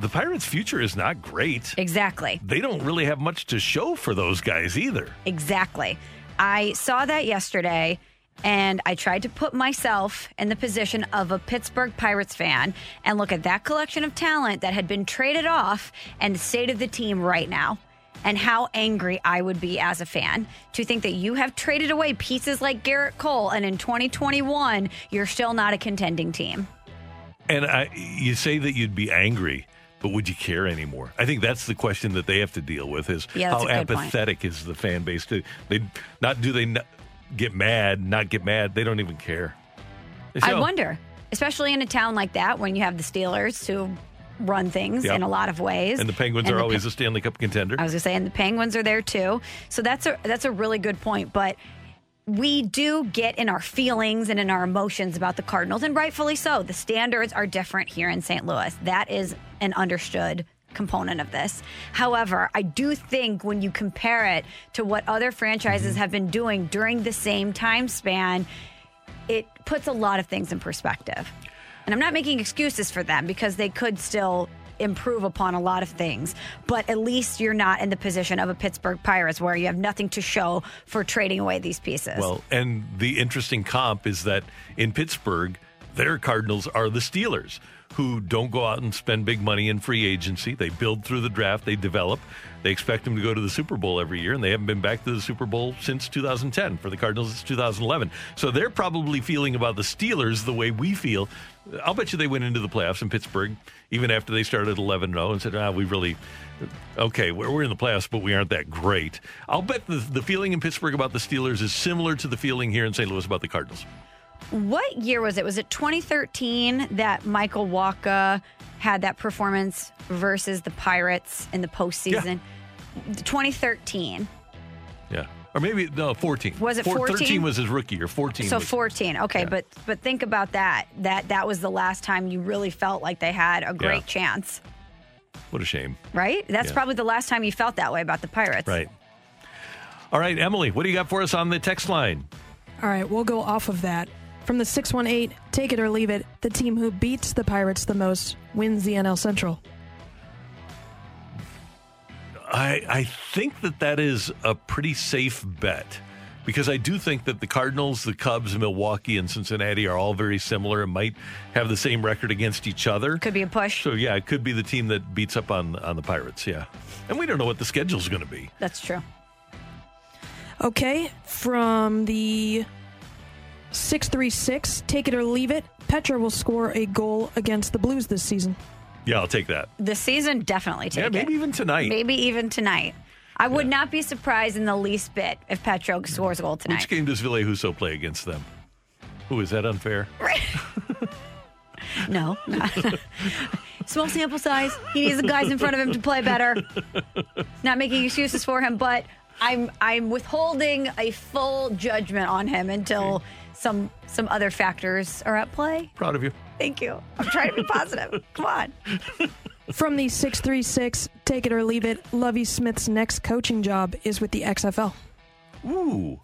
the Pirates' future is not great. Exactly. They don't really have much to show for those guys either. Exactly. I saw that yesterday. And I tried to put myself in the position of a Pittsburgh Pirates fan and look at that collection of talent that had been traded off and the state of the team right now and how angry I would be as a fan to think that you have traded away pieces like Garrett Cole and in 2021, you're still not a contending team. And you say that you'd be angry, but would you care anymore? I think that's the question that they have to deal with is how apathetic is the fan base? Do they not get mad. They don't even care. I wonder, especially in a town like that, when you have the Steelers who run things in a lot of ways. And the Penguins are always a Stanley Cup contender. I was going to say, and the Penguins are there too. So that's a really good point. But we do get in our feelings and in our emotions about the Cardinals, and rightfully so. The standards are different here in St. Louis. That is an understood component of this. However, I do think when you compare it to what other franchises have been doing during the same time span, it puts a lot of things in perspective. And I'm not making excuses for them because they could still improve upon a lot of things, but at least you're not in the position of a Pittsburgh Pirates where you have nothing to show for trading away these pieces. Well, and the interesting comp is that in Pittsburgh, their Cardinals are the Steelers, who don't go out and spend big money in free agency. They build through the draft. They develop. They expect them to go to the Super Bowl every year, and they haven't been back to the Super Bowl since 2010. For the Cardinals, it's 2011. So they're probably feeling about the Steelers the way we feel. I'll bet you they went into the playoffs in Pittsburgh, even after they started 11-0, and said, we're in the playoffs, but we aren't that great. I'll bet the feeling in Pittsburgh about the Steelers is similar to the feeling here in St. Louis about the Cardinals. What year was it? Was it 2013 that Michael Wacha had that performance versus the Pirates in the postseason? Yeah. 2013. Yeah. Or maybe, no, 14. Was it 14? 13 was his rookie year. 14. So 14. Okay, yeah. But think about that. That was the last time you really felt like they had a great chance. What a shame. Right? That's probably the last time you felt that way about the Pirates. Right. All right, Emily, what do you got for us on the text line? All right, we'll go off of that. From the 618, take it or leave it, the team who beats the Pirates the most wins the NL Central. I think that is a pretty safe bet, because I do think that the Cardinals, the Cubs, Milwaukee, and Cincinnati are all very similar and might have the same record against each other. Could be a push. So, yeah, it could be the team that beats up on the Pirates, yeah. And we don't know what the schedule's going to be. That's true. Okay, from the 636, take it or leave it, Petra will score a goal against the Blues this season. Yeah, I'll take that. This season, definitely take it. Yeah, maybe even tonight. I would not be surprised in the least bit if Petro scores a goal tonight. Which game does Villahuso play against them? Ooh, is that unfair? No. Small sample size. He needs the guys in front of him to play better. Not making excuses for him, but I'm withholding a full judgment on him until some other factors are at play. Proud of you. Thank you. I'm trying to be positive. Come on. From the 636, take it or leave it, Lovey Smith's next coaching job is with the XFL. Ooh,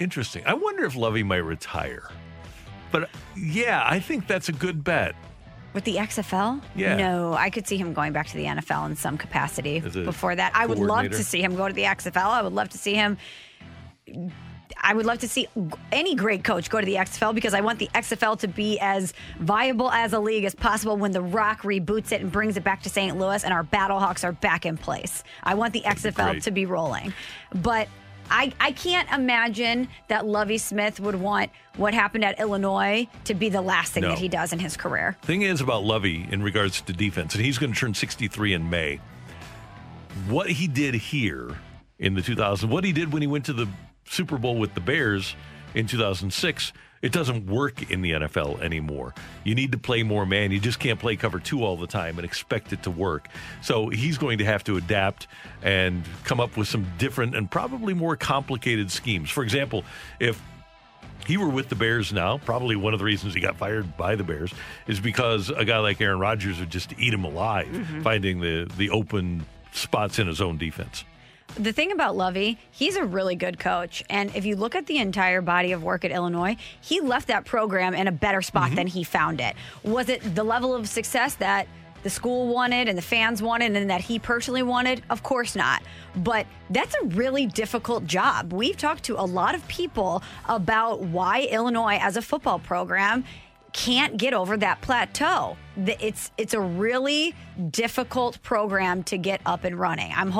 interesting. I wonder if Lovey might retire. But, yeah, I think that's a good bet. With the XFL? Yeah. No, I could see him going back to the NFL in some capacity before that. I would love to see him go to the XFL. I would love to see any great coach go to the XFL, because I want the XFL to be as viable as a league as possible when The Rock reboots it and brings it back to St. Louis and our Battlehawks are back in place. I want the XFL to be rolling. But I can't imagine that Lovey Smith would want what happened at Illinois to be the last thing that he does in his career. Thing is about Lovey in regards to defense, and he's going to turn 63 in May. What he did here in the 2000s, what he did when he went to the Super Bowl with the Bears in 2006, it doesn't work in the NFL anymore. You need to play more man. You just can't play cover two all the time and expect it to work. So he's going to have to adapt and come up with some different and probably more complicated schemes. For example, if he were with the Bears now, probably one of the reasons he got fired by the Bears is because a guy like Aaron Rodgers would just eat him alive, finding the open spots in his own defense. The thing about Lovey, he's a really good coach. And if you look at the entire body of work at Illinois, he left that program in a better spot than he found it. Was it the level of success that the school wanted and the fans wanted and that he personally wanted? Of course not. But that's a really difficult job. We've talked to a lot of people about why Illinois as a football program can't get over that plateau. It's a really difficult program to get up and running. I'm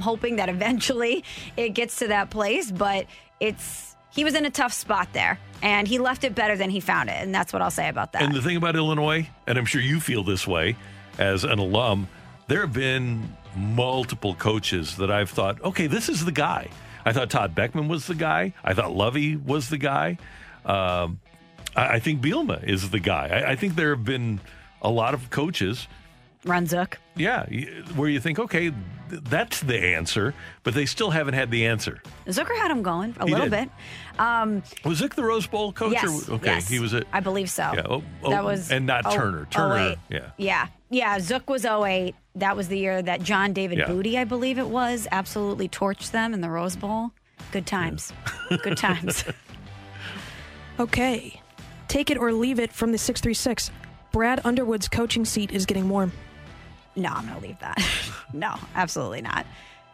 hoping that eventually it gets to that place, but he was in a tough spot there, and he left it better than he found it, and that's what I'll say about that. And the thing about Illinois, and I'm sure you feel this way as an alum, there have been multiple coaches that I've thought, okay, this is the guy. I thought Todd Beckman was the guy. I thought Lovey was the guy. I think Bielma is the guy. I think there have been a lot of coaches. Runzook. Yeah, where you think, okay, that's the answer, but they still haven't had the answer. Zucker had him going a little bit. Was Zuck the Rose Bowl coach? Yes. Yes, he was. I believe so. Yeah, that was, and not Turner. Turner, Yeah, Zuck was 08. That was the year that John David Booty, I believe it was, absolutely torched them in the Rose Bowl. Good times. Yeah. Good times. Okay. Take it or leave it from the 636. Brad Underwood's coaching seat is getting warm. No, I'm going to leave that. No, absolutely not.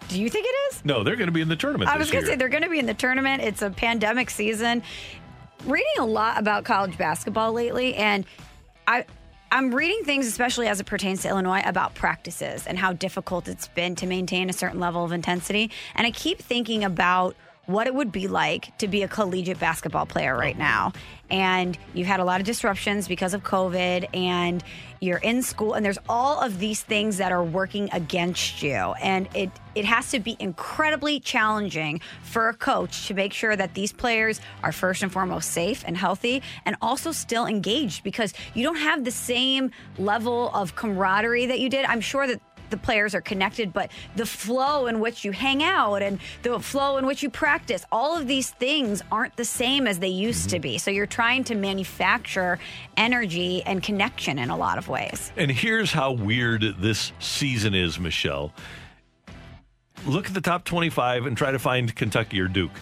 Do you think it is? No, they're going to be in the tournament. I was going to say they're going to be in the tournament. It's a pandemic season. Reading a lot about college basketball lately, and I I'm reading things, especially as it pertains to Illinois, about practices and how difficult it's been to maintain a certain level of intensity. And I keep thinking about what it would be like to be a collegiate basketball player right now. And you've had a lot of disruptions because of COVID, and you're in school, and there's all of these things that are working against you. And it has to be incredibly challenging for a coach to make sure that these players are first and foremost safe and healthy, and also still engaged, because you don't have the same level of camaraderie that you did. I'm sure that the players are connected, but the flow in which you hang out and the flow in which you practice, all of these things aren't the same as they used to be. So you're trying to manufacture energy and connection in a lot of ways. And here's how weird this season is, Michelle. Look at the top 25 and try to find Kentucky or Duke.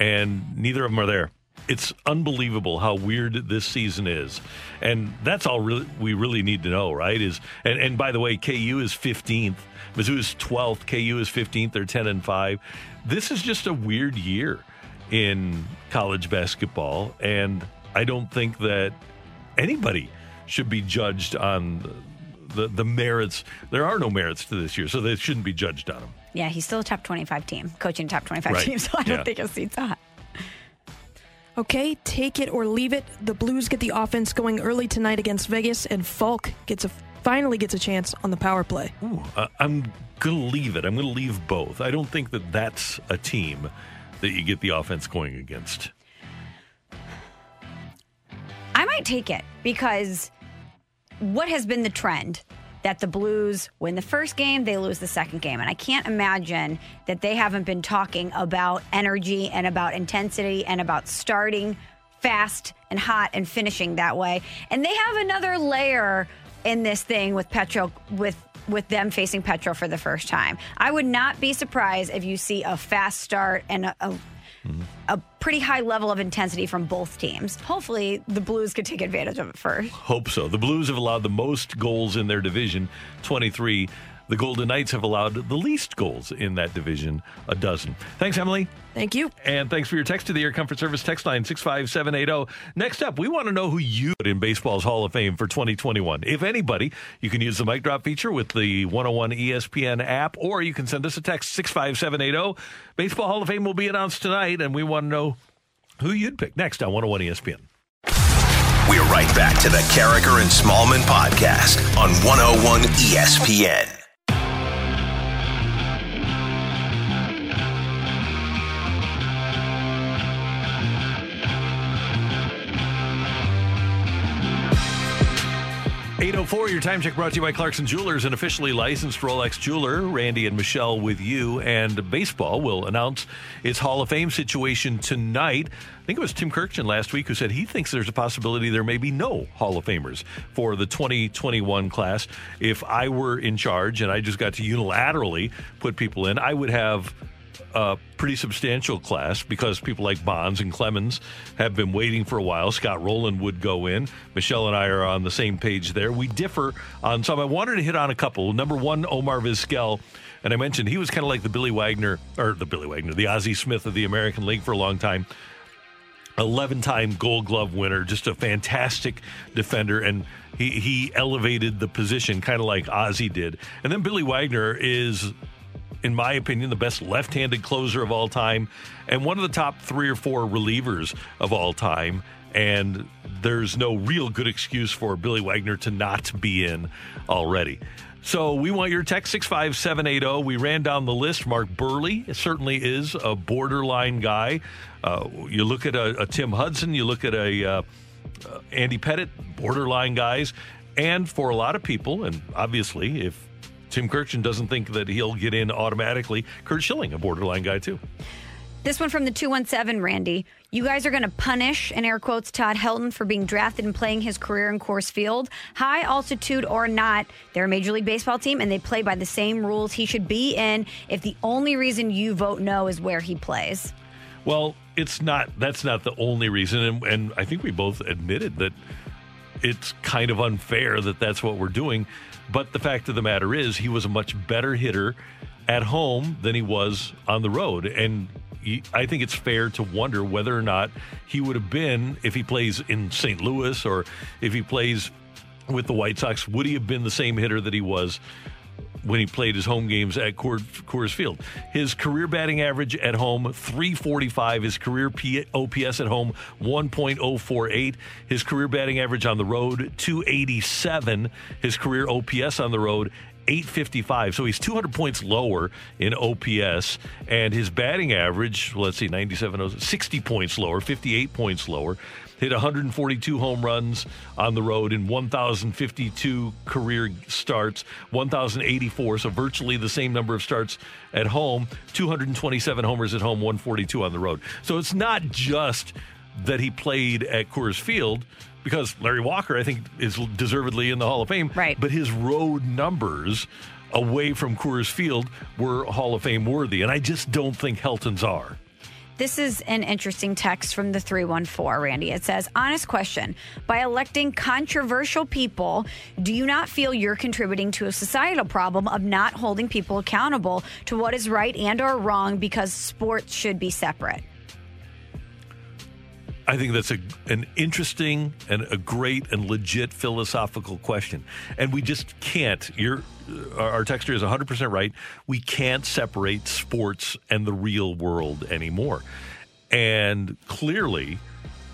And neither of them are there. It's unbelievable how weird this season is. And that's all we really need to know, right? And by the way, KU is 15th. Mizzou is 12th. KU is 15th. They're 10-5. This is just a weird year in college basketball. And I don't think that anybody should be judged on the merits. There are no merits to this year, so they shouldn't be judged on them. Yeah, he's still a top 25 team, coaching top 25 team, so I don't think his seat's hot. Okay, take it or leave it. The Blues get the offense going early tonight against Vegas, and Falk finally gets a chance on the power play. Ooh, I'm going to leave it. I'm going to leave both. I don't think that that's a team that you get the offense going against. I might take it, because what has been the trend? That the Blues win the first game, they lose the second game. And I can't imagine that they haven't been talking about energy and about intensity and about starting fast and hot and finishing that way. And they have another layer in this thing with Petro, with them facing Petro for the first time. I would not be surprised if you see a fast start and a pretty high level of intensity from both teams. Hopefully, the Blues could take advantage of it first. Hope so. The Blues have allowed the most goals in their division, 23. The Golden Knights have allowed the least goals in that division, 12. Thanks, Emily. Thank you. And thanks for your text to the Air Comfort Service text line, 65780. Next up, we want to know who you put in baseball's Hall of Fame for 2021. If anybody, you can use the mic drop feature with the 101 ESPN app, or you can send us a text, 65780. Baseball Hall of Fame will be announced tonight, and we want to know who you'd pick next on 101 ESPN. We're right back to the Carriker and Smallman podcast on 101 ESPN. Your time check brought to you by Clarkson Jewelers, an officially licensed Rolex jeweler. Randy and Michelle with you, and baseball will announce its Hall of Fame situation tonight. I think it was Tim Kirkchen last week who said he thinks there's a possibility there may be no Hall of Famers for the 2021 class. If I were in charge and I just got to unilaterally put people in, I would have a pretty substantial class, because people like Bonds and Clemens have been waiting for a while. Scott Rowland would go in. Michelle and I are on the same page there. We differ on some. I wanted to hit on a couple. Number one, Omar Vizquel. And I mentioned he was kind of like the Ozzy Smith of the American League for a long time. 11-time Gold Glove winner, just a fantastic defender, and he elevated the position kind of like Ozzy did. And then Billy Wagner is, in my opinion, the best left-handed closer of all time and one of the top 3 or 4 relievers of all time. And there's no real good excuse for Billy Wagner to not be in already. So we want your text, 65780. We ran down the list. Mark Burley certainly is a borderline guy. You look at a Tim Hudson, you look at a Andy Pettitte, borderline guys. And for a lot of people, and obviously if Tim Kirkchen doesn't think that he'll get in automatically, Curt Schilling, a borderline guy, too. This one from the 217, Randy. You guys are going to punish, in air quotes, Todd Helton for being drafted and playing his career in Coors Field. High altitude or not, they're a Major League Baseball team, and they play by the same rules he should be in if the only reason you vote no is where he plays. Well, that's not the only reason, and I think we both admitted that it's kind of unfair that that's what we're doing. But the fact of the matter is he was a much better hitter at home than he was on the road. And I think it's fair to wonder whether or not he would have been if he plays in St. Louis or if he plays with the White Sox, would he have been the same hitter that he was when he played his home games at Coors Field? His career batting average at home, 345. His career OPS at home, 1.048. His career batting average on the road, 287. His career OPS on the road, 855. So he's 200 points lower in OPS, and his batting average, let's see, 97, 60 points lower, 58 points lower. Hit 142 home runs on the road in 1,052 career starts, 1,084, so virtually the same number of starts at home, 227 homers at home, 142 on the road. So it's not just that he played at Coors Field, because Larry Walker, I think, is deservedly in the Hall of Fame, right, but his road numbers away from Coors Field were Hall of Fame worthy, and I just don't think Helton's are. This is an interesting text from the 314, Randy. It says, honest question. By electing controversial people, do you not feel you're contributing to a societal problem of not holding people accountable to what is right and or wrong because sports should be separate? I think that's an interesting and a great and legit philosophical question. And we just can't. Our texter is 100% right. We can't separate sports and the real world anymore. And clearly,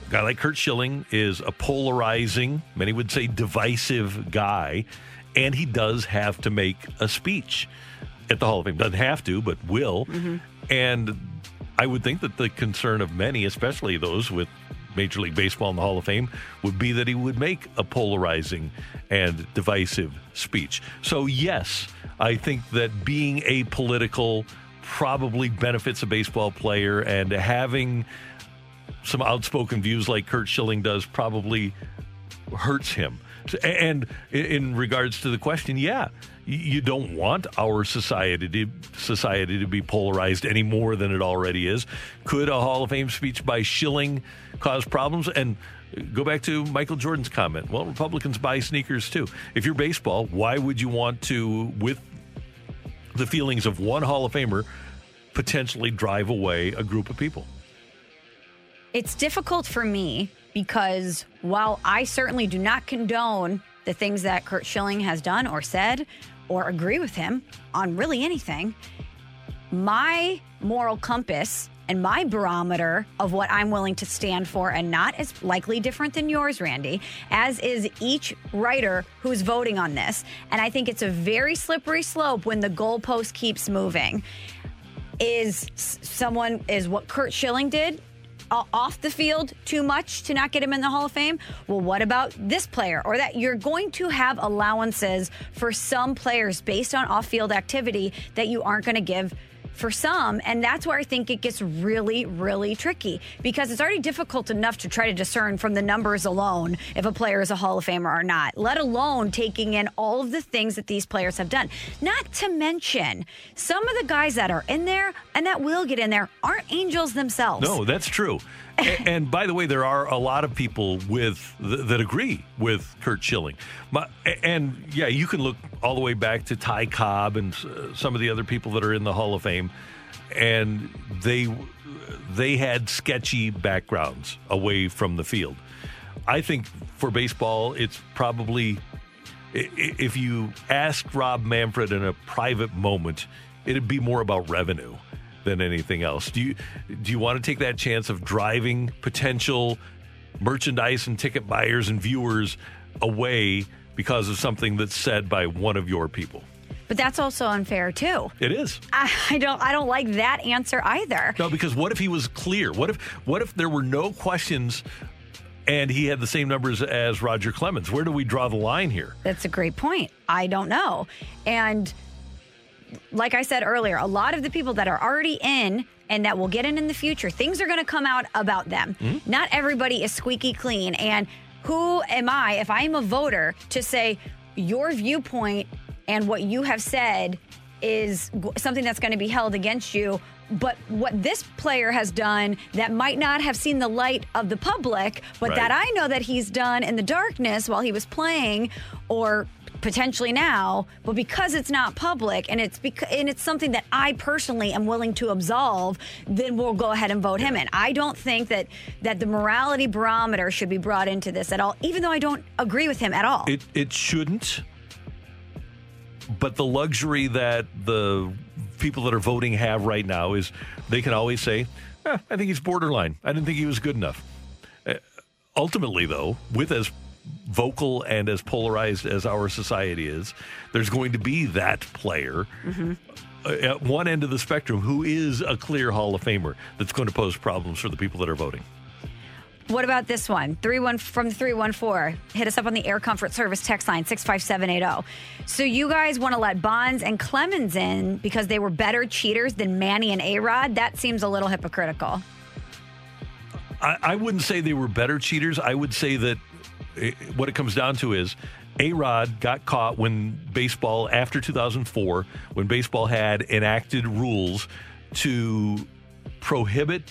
a guy like Curt Schilling is a polarizing, many would say divisive guy, and he does have to make a speech at the Hall of Fame. Doesn't have to, but will. Mm-hmm. And I would think that the concern of many, especially those with Major League Baseball in the Hall of Fame, would be that he would make a polarizing and divisive speech. So, yes, I think that being apolitical probably benefits a baseball player, and having some outspoken views like Curt Schilling does probably hurts him. And in regards to the question, yeah, you don't want our society to be polarized any more than it already is. Could a Hall of Fame speech by Schilling cause problems? And go back to Michael Jordan's comment. Well, Republicans buy sneakers too. If you're baseball, why would you want to, with the feelings of one Hall of Famer, potentially drive away a group of people? It's difficult for me, because while I certainly do not condone the things that Curt Schilling has done or said, or agree with him on really anything, my moral compass and my barometer of what I'm willing to stand for and not is likely different than yours, Randy, as is each writer who's voting on this. And I think it's a very slippery slope when the goalpost keeps moving. Is what Curt Schilling did off the field too much to not get him in the Hall of Fame? Well, what about this player or that? You're going to have allowances for some players based on off-field activity that you aren't going to give for some. And that's where I think it gets really, really tricky, because it's already difficult enough to try to discern from the numbers alone if a player is a Hall of Famer or not, let alone taking in all of the things that these players have done. Not to mention, some of the guys that are in there and that will get in there aren't angels themselves. No, that's true. And by the way, there are a lot of people that agree with Curt Schilling. And yeah, you can look all the way back to Ty Cobb and some of the other people that are in the Hall of Fame, and they had sketchy backgrounds away from the field. I think for baseball, it's probably, if you asked Rob Manfred in a private moment, it'd be more about revenue than anything else. Do you want to take that chance of driving potential merchandise and ticket buyers and viewers away because of something that's said by one of your people? But that's also unfair too. It is. I don't like that answer either. No, because what if he was clear? What if there were no questions and he had the same numbers as Roger Clemens? Where do we draw the line here? That's a great point. I don't know. And like I said earlier, a lot of the people that are already in and that will get in the future, things are going to come out about them. Mm-hmm. Not everybody is squeaky clean. And who am I, if I'm a voter, to say your viewpoint and what you have said is something that's going to be held against you But what this player has done that might not have seen the light of the public, but that I know that he's done in the darkness while he was playing or potentially now, but because it's not public and it's something that I personally am willing to absolve, then we'll go ahead and vote him in. I don't think that the morality barometer should be brought into this at all, even though I don't agree with him at all. It shouldn't. But the luxury that the people that are voting have right now is they can always say, I think he's borderline. I didn't think he was good enough. Ultimately, though, with as vocal and as polarized as our society is, there's going to be that player at one end of the spectrum who is a clear Hall of Famer that's going to pose problems for the people that are voting. What about this one? 31 from the 314. Hit us up on the Air Comfort Service text line 65780. So you guys want to let Bonds and Clemens in because they were better cheaters than Manny and A-Rod? That seems a little hypocritical. I wouldn't say they were better cheaters. I would say that what it comes down to is A-Rod got caught when baseball, after 2004, when baseball had enacted rules to prohibit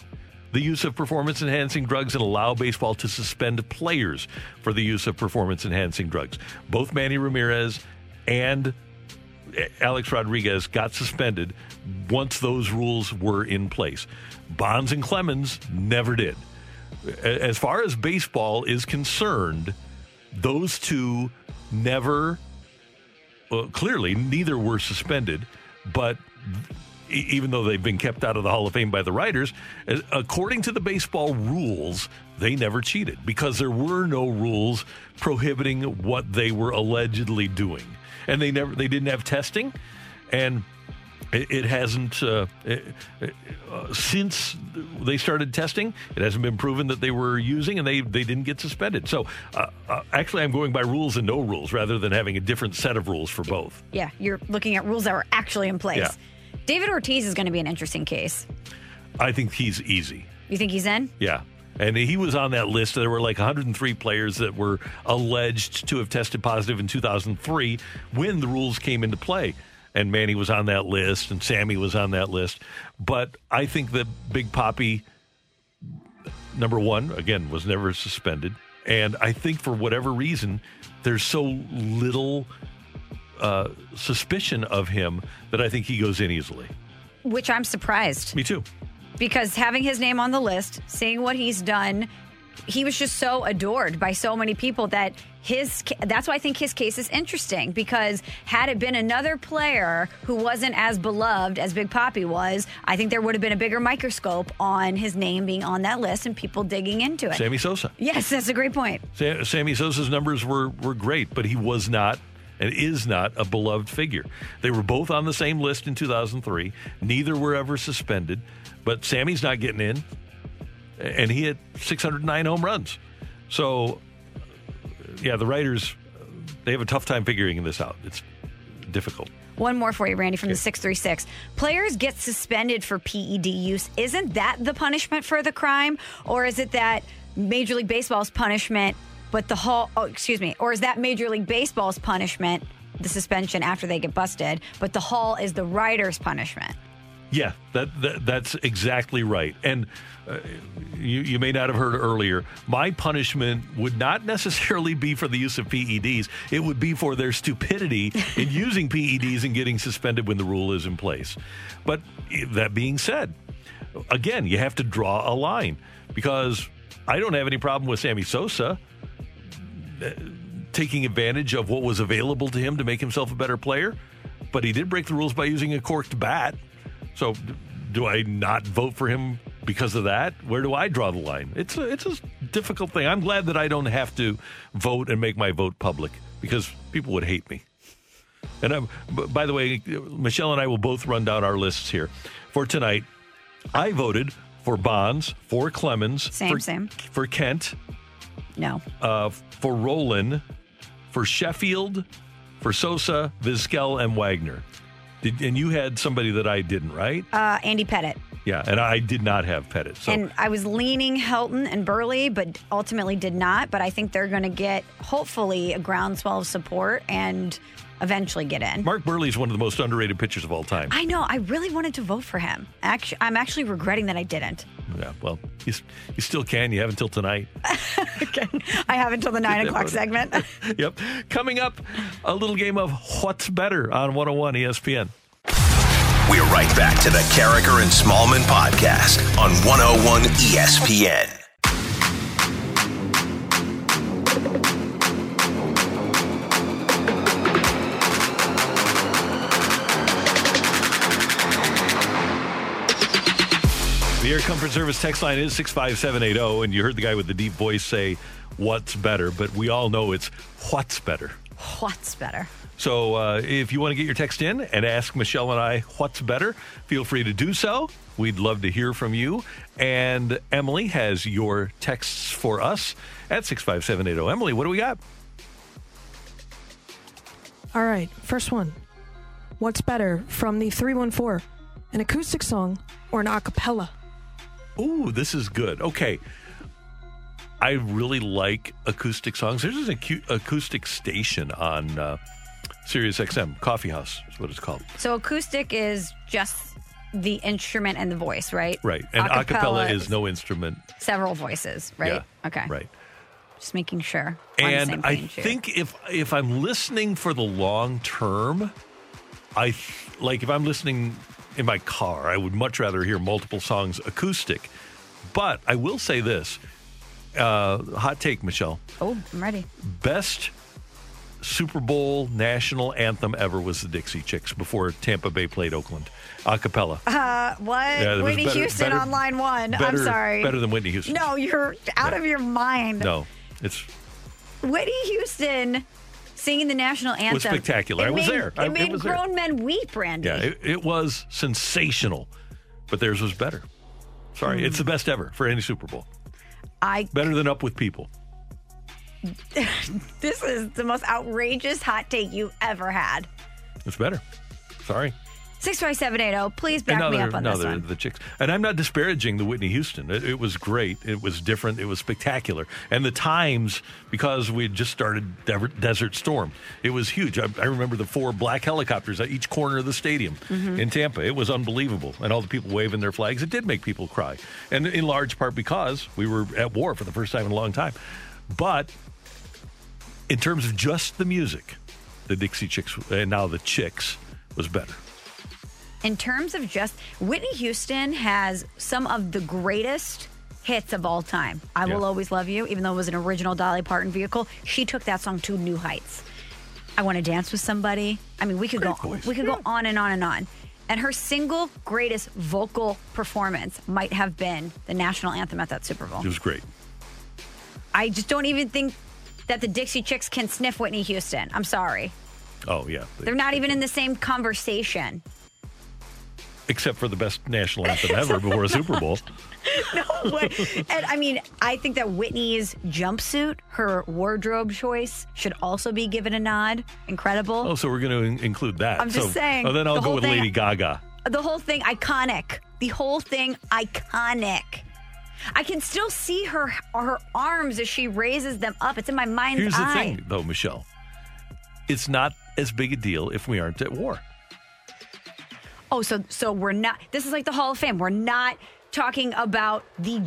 the use of performance-enhancing drugs and allow baseball to suspend players for the use of performance-enhancing drugs. Both Manny Ramirez and Alex Rodriguez got suspended once those rules were in place. Bonds and Clemens never did. As far as baseball is concerned, those two never, clearly neither were suspended, but even though they've been kept out of the Hall of Fame by the writers, according to the baseball rules, they never cheated because there were no rules prohibiting what they were allegedly doing. And they didn't have testing, and it hasn't, since they started testing, it hasn't been proven that they were using, and they didn't get suspended. So actually, I'm going by rules and no rules rather than having a different set of rules for both. Yeah, you're looking at rules that were actually in place. Yeah. David Ortiz is going to be an interesting case. I think he's easy. You think he's in? Yeah. And he was on that list. There were like 103 players that were alleged to have tested positive in 2003 when the rules came into play. And Manny was on that list, and Sammy was on that list. But I think that Big Papi, number one, again, was never suspended. And I think for whatever reason, there's so little suspicion of him that I think he goes in easily. Which I'm surprised. Me too. Because having his name on the list, seeing what he's done, he was just so adored by so many people that that's why I think his case is interesting, because had it been another player who wasn't as beloved as Big Papi was, I think there would have been a bigger microscope on his name being on that list and people digging into it. Sammy Sosa. Yes, that's a great point. Sammy Sosa's numbers were great, but he was not and is not a beloved figure. They were both on the same list in 2003. Neither were ever suspended, but Sammy's not getting in, and he hit 609 home runs. So, yeah, the writers, they have a tough time figuring this out. It's difficult. One more for you, Randy, from the 636. Players get suspended for PED use. Isn't that the punishment for the crime, or is it that Major League Baseball's punishment but the whole, or is that Major League Baseball's punishment, the suspension after they get busted, but the haul is the writer's punishment? Yeah, that's exactly right. And you may not have heard earlier, my punishment would not necessarily be for the use of PEDs. It would be for their stupidity in using PEDs and getting suspended when the rule is in place. But that being said, again, you have to draw a line, because I don't have any problem with Sammy Sosa taking advantage of what was available to him to make himself a better player, but he did break the rules by using a corked bat. So do I not vote for him because of that? Where do I draw the line? It's a difficult thing. I'm glad that I don't have to vote and make my vote public, because people would hate me. And by the way, Michelle and I will both run down our lists here for tonight. I voted for Bonds, for Clemens, for Kent, for Roland, for Sheffield, for Sosa, Vizquel, and Wagner. And you had somebody that I didn't, right? Andy Pettit. Yeah, and I did not have Pettit. So. And I was leaning Helton and Burley, but ultimately did not. But I think they're going to get, hopefully, a groundswell of support. And eventually get in. Mark Burley is one of the most underrated pitchers of all time. I know. I really wanted to vote for him. Actually, I'm actually regretting that I didn't. Yeah, well, you still can. You have until tonight. Okay. I have until the 9 o'clock segment. Yep. Coming up, a little game of What's Better on 101 ESPN. We're right back to the Carriker and Smallman podcast on 101 ESPN. The Air Comfort Service text line is 65780, and you heard the guy with the deep voice say, what's better? But we all know it's what's better. What's better? So if you want to get your text in and ask Michelle and I what's better, feel free to do so. We'd love to hear from you. And Emily has your texts for us at 65780. Emily, what do we got? All right, first one. What's better from the 314, an acoustic song or an a cappella? Ooh, this is good. Okay. I really like acoustic songs. There's an acoustic station on Sirius XM. Coffee House is what it's called. So acoustic is just the instrument and the voice, right? Right. And a cappella is no instrument. Several voices, right? Yeah, okay. Right. Just making sure. And I think if I'm listening for the long term, like if I'm listening in my car, I would much rather hear multiple songs acoustic. But I will say this. Hot take, Michelle. Oh, I'm ready. Best Super Bowl national anthem ever was the Dixie Chicks before Tampa Bay played Oakland. A cappella. What? Yeah, Whitney Houston better, on line one. Better, I'm sorry. Better than Whitney Houston. No, you're out of your mind. No, it's Whitney Houston singing the national anthem. It was spectacular. It made grown men weep, Randy. Yeah, it was sensational, but theirs was better. Sorry, it's the best ever for any Super Bowl. Better than Up With People. This is the most outrageous hot take you've ever had. It's better. Sorry. 65780, please back me up on this one. The Chicks. And I'm not disparaging the Whitney Houston. It was great. It was different. It was spectacular. And the times, because we had just started Desert Storm, it was huge. I remember the 4 black helicopters at each corner of the stadium in Tampa. It was unbelievable. And all the people waving their flags. It did make people cry. And in large part because we were at war for the first time in a long time. But in terms of just the music, the Dixie Chicks, and now the Chicks, was better. In terms of just, Whitney Houston has some of the greatest hits of all time. I Will Always Love You, even though it was an original Dolly Parton vehicle. She took that song to new heights. I Want to Dance with Somebody. I mean, we could go on and on and on. And her single greatest vocal performance might have been the national anthem at that Super Bowl. It was great. I just don't even think that the Dixie Chicks can sniff Whitney Houston. I'm sorry. Oh, yeah. They're not even in the same conversation. Except for the best national anthem ever before a Super Bowl. No way. And I mean, I think that Whitney's jumpsuit, her wardrobe choice, should also be given a nod. Incredible. Oh, so we're going to include that. I'm just saying. Oh, then I'll go with Lady Gaga. The whole thing, iconic. The whole thing, iconic. I can still see her arms as she raises them up. It's in my mind's eye. Here's the thing, though, Michelle. It's not as big a deal if we aren't at war. Oh, so we're not, this is like the Hall of Fame. We're not talking about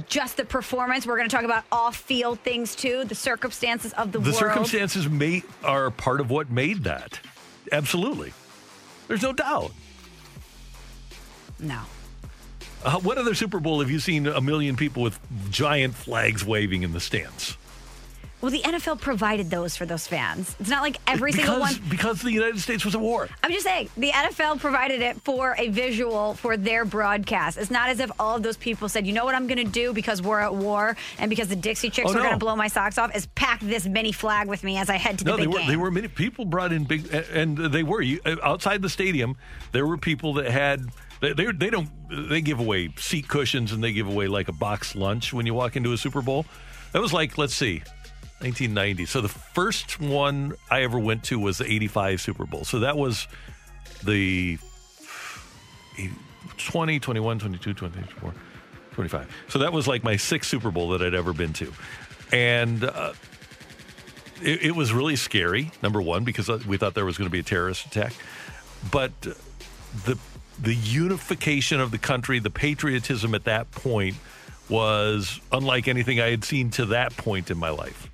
just the performance. We're going to talk about off-field things, too, the circumstances of the world. The circumstances are part of what made that. Absolutely. There's no doubt. No. What other Super Bowl have you seen 1 million people with giant flags waving in the stands? Well, the NFL provided those for those fans. It's not like every single one. Because the United States was at war. I'm just saying, the NFL provided it for a visual for their broadcast. It's not as if all of those people said, you know what I'm going to do because we're at war and because the Dixie Chicks are going to blow my socks off is pack this mini flag with me as I head to the big game. No, they were many people brought in big, and they were. Outside the stadium, there were people that had... They give away seat cushions and they give away like a box lunch when you walk into a Super Bowl. That was like, let's see, 1990. So the first one I ever went to was the 85 Super Bowl. So that was the 20, 21, 22, 24, 25. So that was like my 6th Super Bowl that I'd ever been to. And it was really scary, number one, because we thought there was going to be a terrorist attack. But the unification of the country, the patriotism at that point was unlike anything I had seen to that point in my life.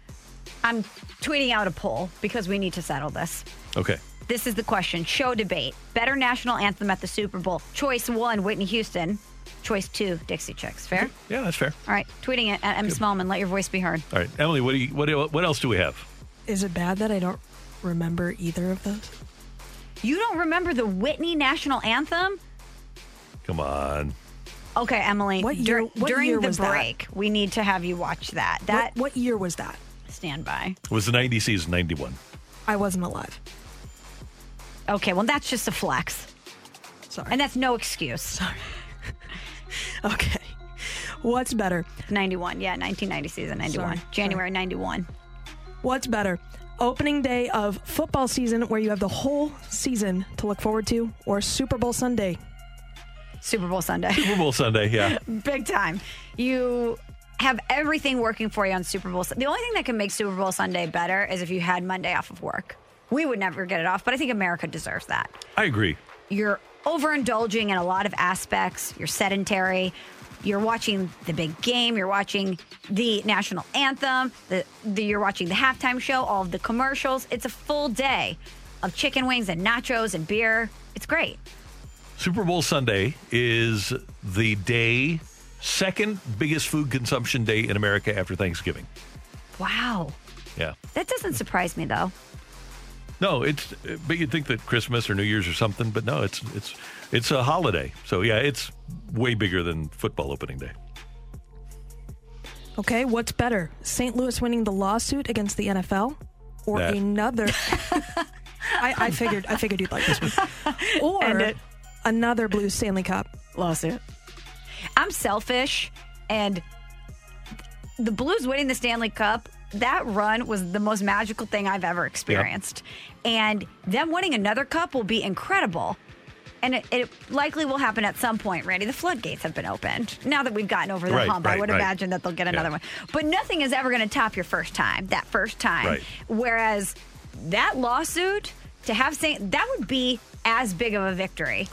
I'm tweeting out a poll because we need to settle this. Okay. This is the question. Show debate. Better national anthem at the Super Bowl. Choice one, Whitney Houston. Choice two, Dixie Chicks. Fair? Yeah, that's fair. All right. Tweeting it at M. Smallman. Let your voice be heard. All right. Emily, what else do we have? Is it bad that I don't remember either of those? You don't remember the Whitney National Anthem? Come on. Okay, Emily. What year was that? During the break, we need to have you watch that. What year was that? Stand by. It was the 90 season, 91. I wasn't alive. Okay, well, that's just a flex. Sorry. And that's no excuse. Sorry. Okay. What's better? 91. Yeah, 1990 season, 91. Sorry. January 91. What's better? Opening day of football season where you have the whole season to look forward to, or Super Bowl Sunday? Super Bowl Sunday. Super Bowl Sunday, yeah. Big time. You have everything working for you on Super Bowl. The only thing that can make Super Bowl Sunday better is if you had Monday off of work. We would never get it off, but I think America deserves that. I agree. You're overindulging in a lot of aspects. You're sedentary. You're watching the big game. You're watching the national anthem. You're watching the halftime show, all of the commercials. It's a full day of chicken wings and nachos and beer. It's great. Super Bowl Sunday is the day, second biggest food consumption day in America after Thanksgiving. Wow. Yeah. That doesn't surprise me, though. No, but you'd think that Christmas or New Year's or something, but no, it's a holiday. So yeah, it's way bigger than football opening day. Okay, what's better? St. Louis winning the lawsuit against the NFL or that. Another I figured you'd like this one. Or another Blues Stanley Cup lawsuit. I'm selfish, and the Blues winning the Stanley Cup, that run was the most magical thing I've ever experienced. Yep. And them winning another cup will be incredible. And it likely will happen at some point, Randy. The floodgates have been opened. Now that we've gotten over the hump, I would imagine that they'll get another one. But nothing is ever going to top your first time, that first time. Right. Whereas that lawsuit, that would be as big of a victory.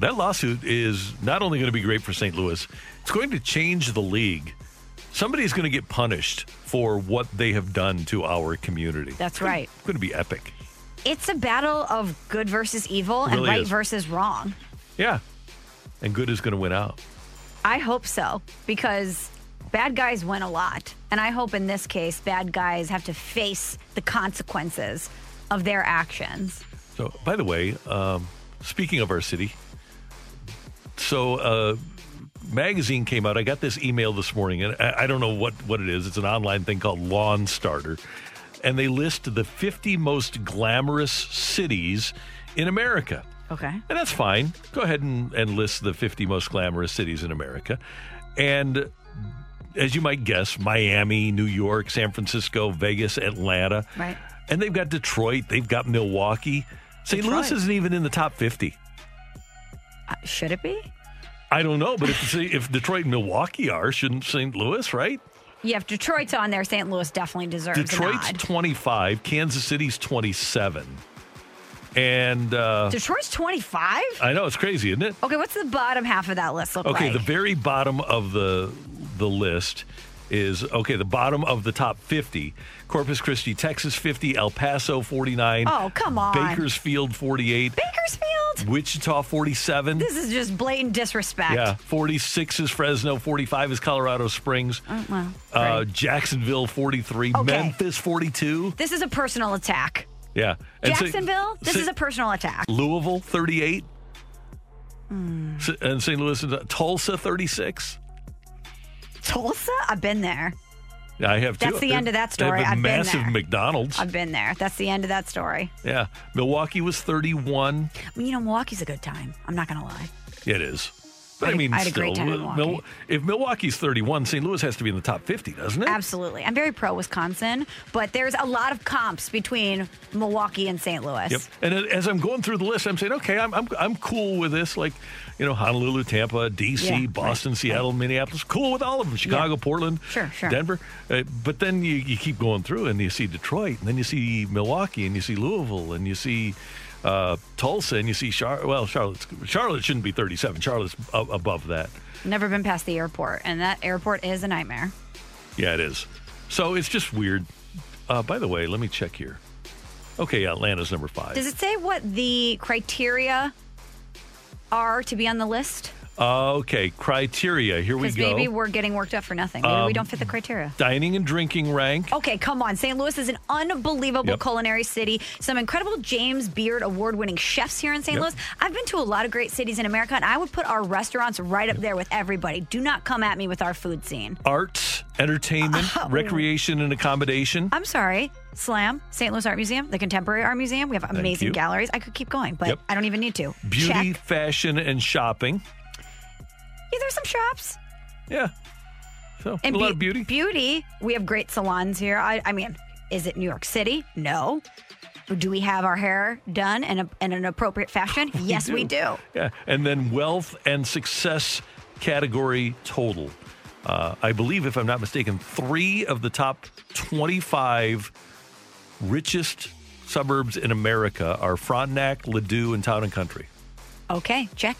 That lawsuit is not only going to be great for St. Louis, it's going to change the league. Somebody's going to get punished for what they have done to our community. That's right. It's going to be epic. It's a battle of good versus evil and right versus wrong. Yeah. And good is going to win out. I hope so, because bad guys win a lot. And I hope in this case, bad guys have to face the consequences of their actions. So, by the way, speaking of our city, magazine came out. I got this email this morning, and I don't know what it is. It's an online thing called Lawn Starter, and they list the 50 most glamorous cities in America. Okay. And that's fine. Go ahead and list the 50 most glamorous cities in America. And as you might guess, Miami, New York, San Francisco, Vegas, Atlanta. Right. And they've got Detroit. They've got Milwaukee. St. Louis isn't even in the top 50. Should it be? I don't know, but if Detroit and Milwaukee are, shouldn't St. Louis, right? Yeah, if Detroit's on there, St. Louis definitely deserves it. Detroit's a nod. 25, Kansas City's 27. And Detroit's 25? I know, it's crazy, isn't it? Okay, what's the bottom half of that list look like? Okay, the very bottom of the list is, the bottom of the top 50. Corpus Christi, Texas, 50. El Paso, 49. Oh, come on. Bakersfield, 48. Bakersfield? Wichita, 47. This is just blatant disrespect. Yeah. 46 is Fresno. 45 is Colorado Springs. Oh, well, Jacksonville, 43. Okay. Memphis, 42. This is a personal attack. Yeah. And Jacksonville, this is a personal attack. Louisville, 38. And St. Louis, Tulsa, 36. Tulsa? I've been there. I have too. That's the end of that story. I've been there. Massive McDonald's. I've been there. That's the end of that story. Yeah. Milwaukee was 31. I mean, Milwaukee's a good time. I'm not going to lie. It is. But I mean, I had still, a great time in Milwaukee. If Milwaukee's 31, St. Louis has to be in the top 50, doesn't it? Absolutely. I'm very pro-Wisconsin, but there's a lot of comps between Milwaukee and St. Louis. Yep. And as I'm going through the list, I'm saying, okay, I'm cool with this. Like, you know, Honolulu, Tampa, D.C., Boston, Seattle, Minneapolis. Cool with all of them. Chicago, Portland, Denver. But then you keep going through, and you see Detroit, and then you see Milwaukee, and you see Louisville, and you see... Tulsa, and you see Charlotte shouldn't be 37. Charlotte's above that. Never been past the airport, and that airport is a nightmare. Yeah, it is. So it's just weird. By the way, let me check here. Okay, Atlanta's number 5. Does it say what the criteria are to be on the list? Okay, criteria. Here we go. Because maybe we're getting worked up for nothing. Maybe we don't fit the criteria. Dining and drinking rank. Okay, come on. St. Louis is an unbelievable culinary city. Some incredible James Beard award-winning chefs here in St. Louis. I've been to a lot of great cities in America, and I would put our restaurants right up there with everybody. Do not come at me with our food scene. Arts, entertainment, recreation, and accommodation. I'm sorry. SLAM, St. Louis Art Museum, the Contemporary Art Museum. We have amazing galleries. I could keep going, but I don't even need to. Beauty, fashion, and shopping. Yeah, there's some shops. Yeah. So, and a lot of beauty. Beauty. We have great salons here. I mean, is it New York City? No. Do we have our hair done in an appropriate fashion? Yes, we do. Yeah. And then wealth and success category total. I believe, if I'm not mistaken, 3 of the top 25 richest suburbs in America are Frontenac, Ladue, and Town and Country. Okay, check.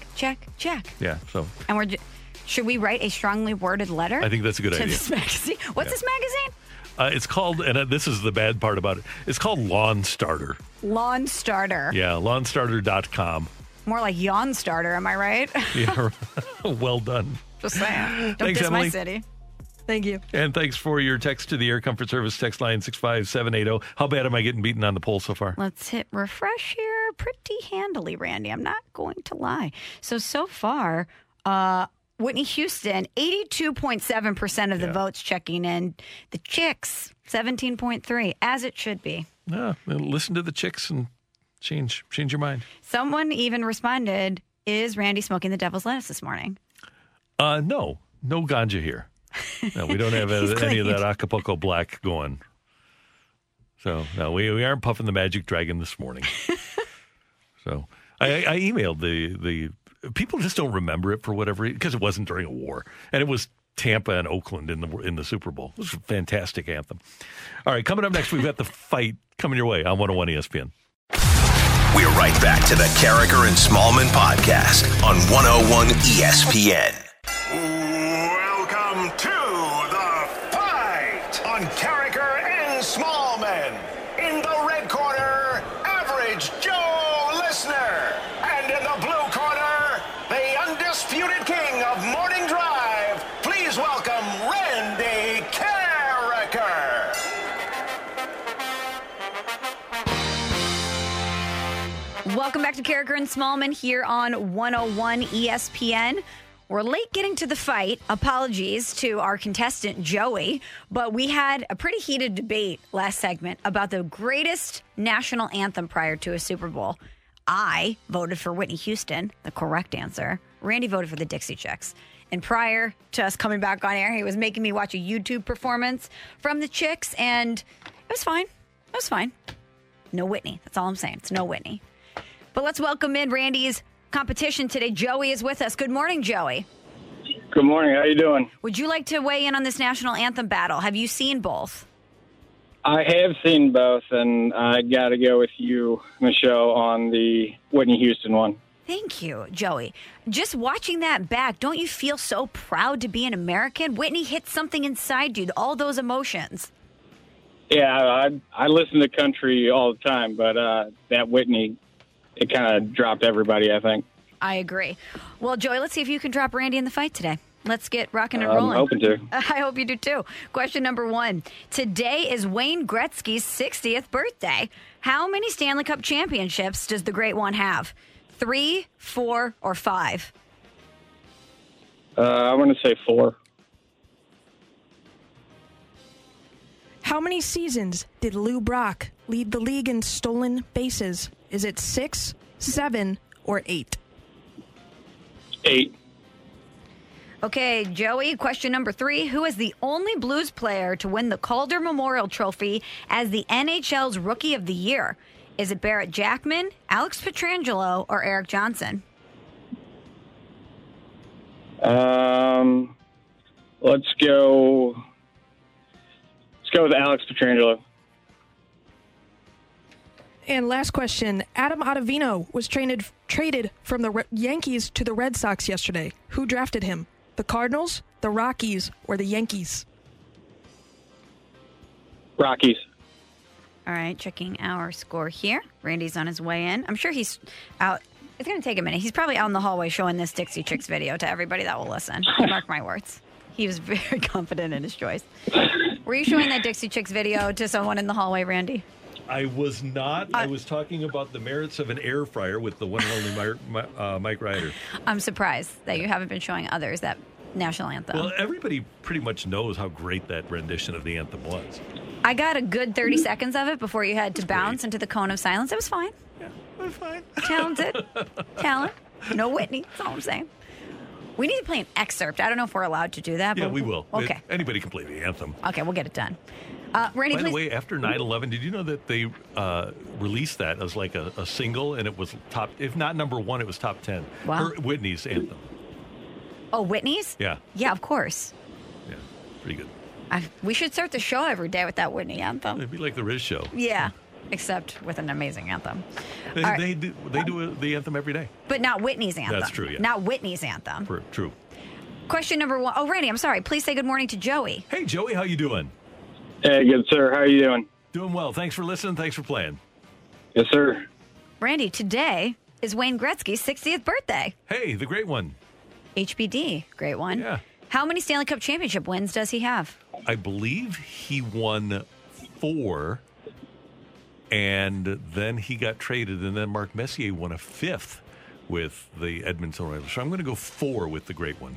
Yeah, so. And should we write a strongly worded letter? I think that's a good idea. This magazine? What's this magazine? It's called, and this is the bad part about it, it's called Lawn Starter. Lawn Starter. Yeah, lawnstarter.com. More like Yawn Starter, am I right? Yeah, well done. Just saying. Don't thanks, diss Emily. My city. Thank you. And thanks for your text to the Air Comfort Service text line 65780. How bad am I getting beaten on the poll so far? Let's hit refresh here pretty handily, Randy. I'm not going to lie. So far, Whitney Houston, 82.7% of the votes checking in. The Chicks, 17.3%, as it should be. Yeah, listen to the Chicks and change your mind. Someone even responded, is Randy smoking the devil's lettuce this morning? No ganja here. No, we don't have any of that Acapulco black going. So, no, we aren't puffing the magic dragon this morning. So, I emailed the people just don't remember it for whatever reason, because it wasn't during a war. And it was Tampa and Oakland in the Super Bowl. It was a fantastic anthem. All right, coming up next, we've got the fight coming your way on 101 ESPN. We're right back to the Carriker and Smallman podcast on 101 ESPN. To the fight on Carriker and Smallman. In the red corner, Average Joe Listener. And in the blue corner, the undisputed king of morning drive. Please welcome Randy Carriker. Welcome back to Carriker and Smallman here on 101 ESPN. We're late getting to the fight. Apologies to our contestant, Joey, but we had a pretty heated debate last segment about the greatest national anthem prior to a Super Bowl. I voted for Whitney Houston, the correct answer. Randy voted for the Dixie Chicks. And prior to us coming back on air, he was making me watch a YouTube performance from the Chicks, and it was fine. It was fine. No Whitney. That's all I'm saying. It's no Whitney. But let's welcome in Randy's competition today. Joey is with us. Good morning, Joey. Good morning. How you doing? Would you like to weigh in on this national anthem battle? Have you seen both? I have seen both, and I got to go with you, Michelle, on the Whitney Houston one. Thank you, Joey. Just watching that back, don't you feel so proud to be an American? Whitney hits something inside you, all those emotions. Yeah, I listen to country all the time, but that Whitney, it kind of dropped everybody, I think. I agree. Well, Joey, let's see if you can drop Randy in the fight today. Let's get rocking and rolling. I'm hoping to. I hope you do, too. Question number 1. Today is Wayne Gretzky's 60th birthday. How many Stanley Cup championships does the Great One have? 3, 4, or 5? I want to say 4. How many seasons did Lou Brock lead the league in stolen bases? Is it 6, 7, or 8? 8. Okay, Joey, question number 3. Who is the only Blues player to win the Calder Memorial Trophy as the NHL's Rookie of the Year? Is it Barrett Jackman, Alex Pietrangelo, or Eric Johnson? Let's go. Let's go with Alex Pietrangelo. And last question: Adam Ottavino was traded from the Yankees to the Red Sox yesterday. Who drafted him? The Cardinals, the Rockies, or the Yankees? Rockies. All right, checking our score here. Randy's on his way in. I'm sure he's out. It's going to take a minute. He's probably out in the hallway showing this Dixie Chicks video to everybody that will listen. Mark my words. He was very confident in his choice. Were you showing that Dixie Chicks video to someone in the hallway, Randy? I was not. I was talking about the merits of an air fryer with the one and only Mike Ryder. I'm surprised that you haven't been showing others that national anthem. Well, everybody pretty much knows how great that rendition of the anthem was. I got a good 30 seconds of it before you had to bounce into the cone of silence. It was fine. Yeah, it was fine. Talented. Talent. No Whitney. That's all I'm saying. We need to play an excerpt. I don't know if we're allowed to do that. Yeah, but we will. Okay. Anybody can play the anthem. Okay, we'll get it done. Randy, by the way, after 9/11, did you know that they released that as like a single, and it was top, if not number one, it was top 10. Wow. Or Whitney's anthem. Oh, Whitney's? Yeah. Yeah, of course. Yeah, pretty good. We should start the show every day with that Whitney anthem. It'd be like the Riz Show. Yeah, except with an amazing anthem. They do the anthem every day. But not Whitney's anthem. That's true, yeah. Not Whitney's anthem. True. Question number 1. Oh, Randy, I'm sorry. Please say good morning to Joey. Hey, Joey, how you doing? Hey, good, sir. How are you doing? Doing well. Thanks for listening. Thanks for playing. Yes, sir. Randy, today is Wayne Gretzky's 60th birthday. Hey, the great one. HBD, great one. Yeah. How many Stanley Cup championship wins does he have? I believe he won 4, and then he got traded, and then Mark Messier won a 5th with the Edmonton Oilers. So I'm going to go 4 with the great one.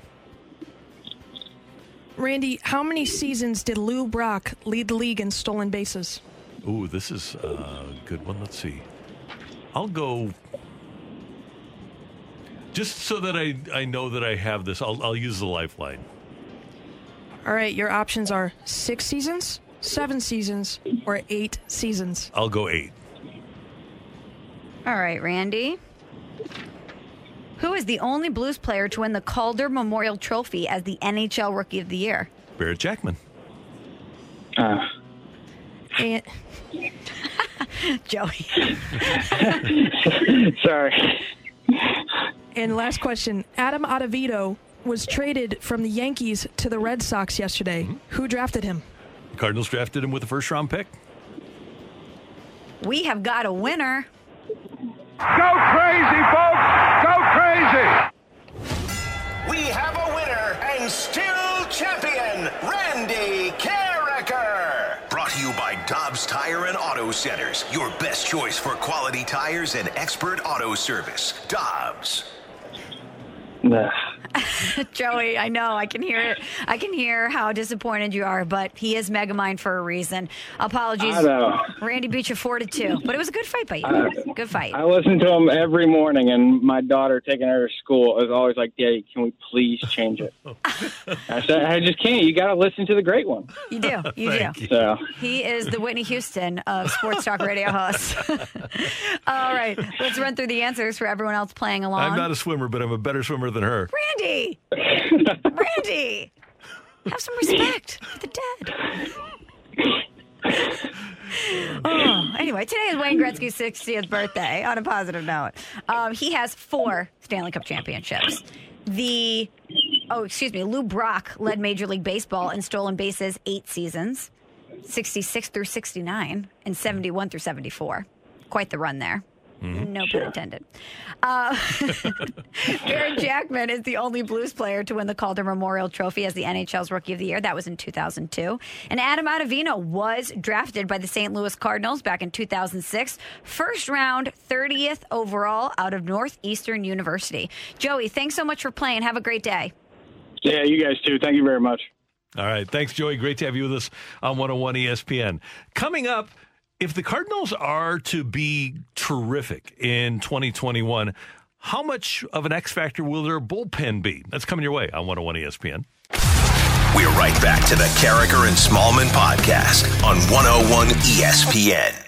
Randy, how many seasons did Lou Brock lead the league in stolen bases? Ooh, this is a good one. Let's see. I'll go... Just so that I know that I have this, I'll use the lifeline. All right, your options are 6 seasons, 7 seasons, or 8 seasons. I'll go 8. All right, Randy. Who is the only Blues player to win the Calder Memorial Trophy as the NHL Rookie of the Year? Barrett Jackman. Joey. Sorry. And last question, Adam Ottavino was traded from the Yankees to the Red Sox yesterday. Mm-hmm. Who drafted him? The Cardinals drafted him with a first-round pick. We have got a winner. Go crazy, folks! Go crazy! We have a winner and still champion, Randy Carriker. Brought to you by Dobbs Tire and Auto Centers, your best choice for quality tires and expert auto service. Dobbs. Joey, I know. I can hear it. I can hear how disappointed you are, but he is Megamind for a reason. Apologies. I know. Randy beat you 4-2, but it was a good fight by you. Good fight. I listen to him every morning, and my daughter, taking her to school, is always like, Daddy, can we please change it? I said, I just can't. You got to listen to the great one. You do. You do. You. So. He is the Whitney Houston of sports talk radio hosts. All right. Let's run through the answers for everyone else playing along. I'm not a swimmer, but I'm a better swimmer than her. Randy! Randy! Have some respect for the dead. Anyway, today is Wayne Gretzky's 60th birthday, on a positive note. He has 4 Stanley Cup championships. Lou Brock led Major League Baseball in stolen bases 8 seasons, 66 through 69, and 71 through 74. Quite the run there. Mm-hmm. No pun intended. Barrett Jackman is the only Blues player to win the Calder Memorial Trophy as the NHL's Rookie of the Year. That was in 2002. And Adam Ottavino was drafted by the St. Louis Cardinals back in 2006. First round, 30th overall out of Northeastern University. Joey, thanks so much for playing. Have a great day. Yeah, you guys too. Thank you very much. All right. Thanks, Joey. Great to have you with us on 101 ESPN. Coming up, if the Cardinals are to be terrific in 2021, How much of an X factor will their bullpen be? That's coming your way on 101 ESPN. We're right back to the Carriker and Smallman podcast on 101 ESPN.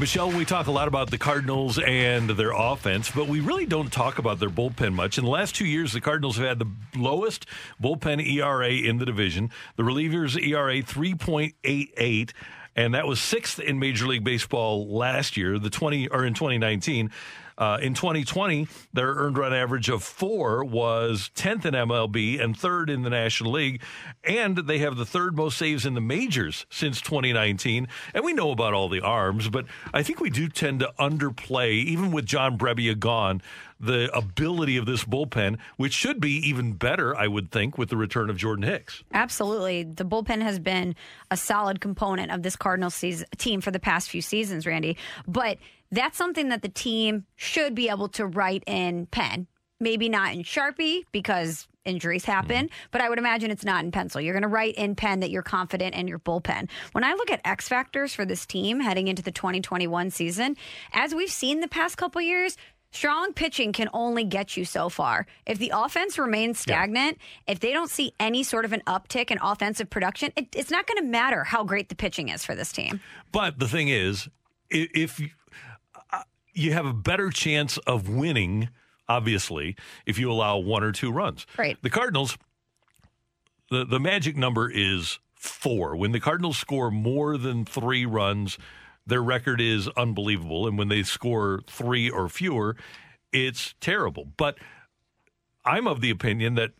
Michelle, we talk a lot about the Cardinals and their offense, but we really don't talk about their bullpen much. In the last 2 years, the Cardinals have had the lowest bullpen ERA in the division. The relievers' ERA 3.88, and that was sixth in Major League Baseball last year, in 2019. In 2020, their earned run average of 4 was 10th in MLB and 3rd in the National League. And they have the third most saves in the majors since 2019. And we know about all the arms, but I think we do tend to underplay, even with John Brebbia gone, the ability of this bullpen, which should be even better, I would think, with the return of Jordan Hicks. Absolutely. The bullpen has been a solid component of this Cardinals team for the past few seasons, Randy. But that's something that the team should be able to write in pen. Maybe not in Sharpie because injuries happen, but I would imagine it's not in pencil. You're going to write in pen that you're confident in your bullpen. When I look at X factors for this team heading into the 2021 season, as we've seen the past couple years, strong pitching can only get you so far. If the offense remains stagnant, if they don't see any sort of an uptick in offensive production, it's not going to matter how great the pitching is for this team. But the thing is, if you have a better chance of winning, obviously, if you allow 1 or 2 runs. Right. The Cardinals, the magic number is 4. When the Cardinals score more than 3 runs, their record is unbelievable. And when they score 3 or fewer, it's terrible. But I'm of the opinion that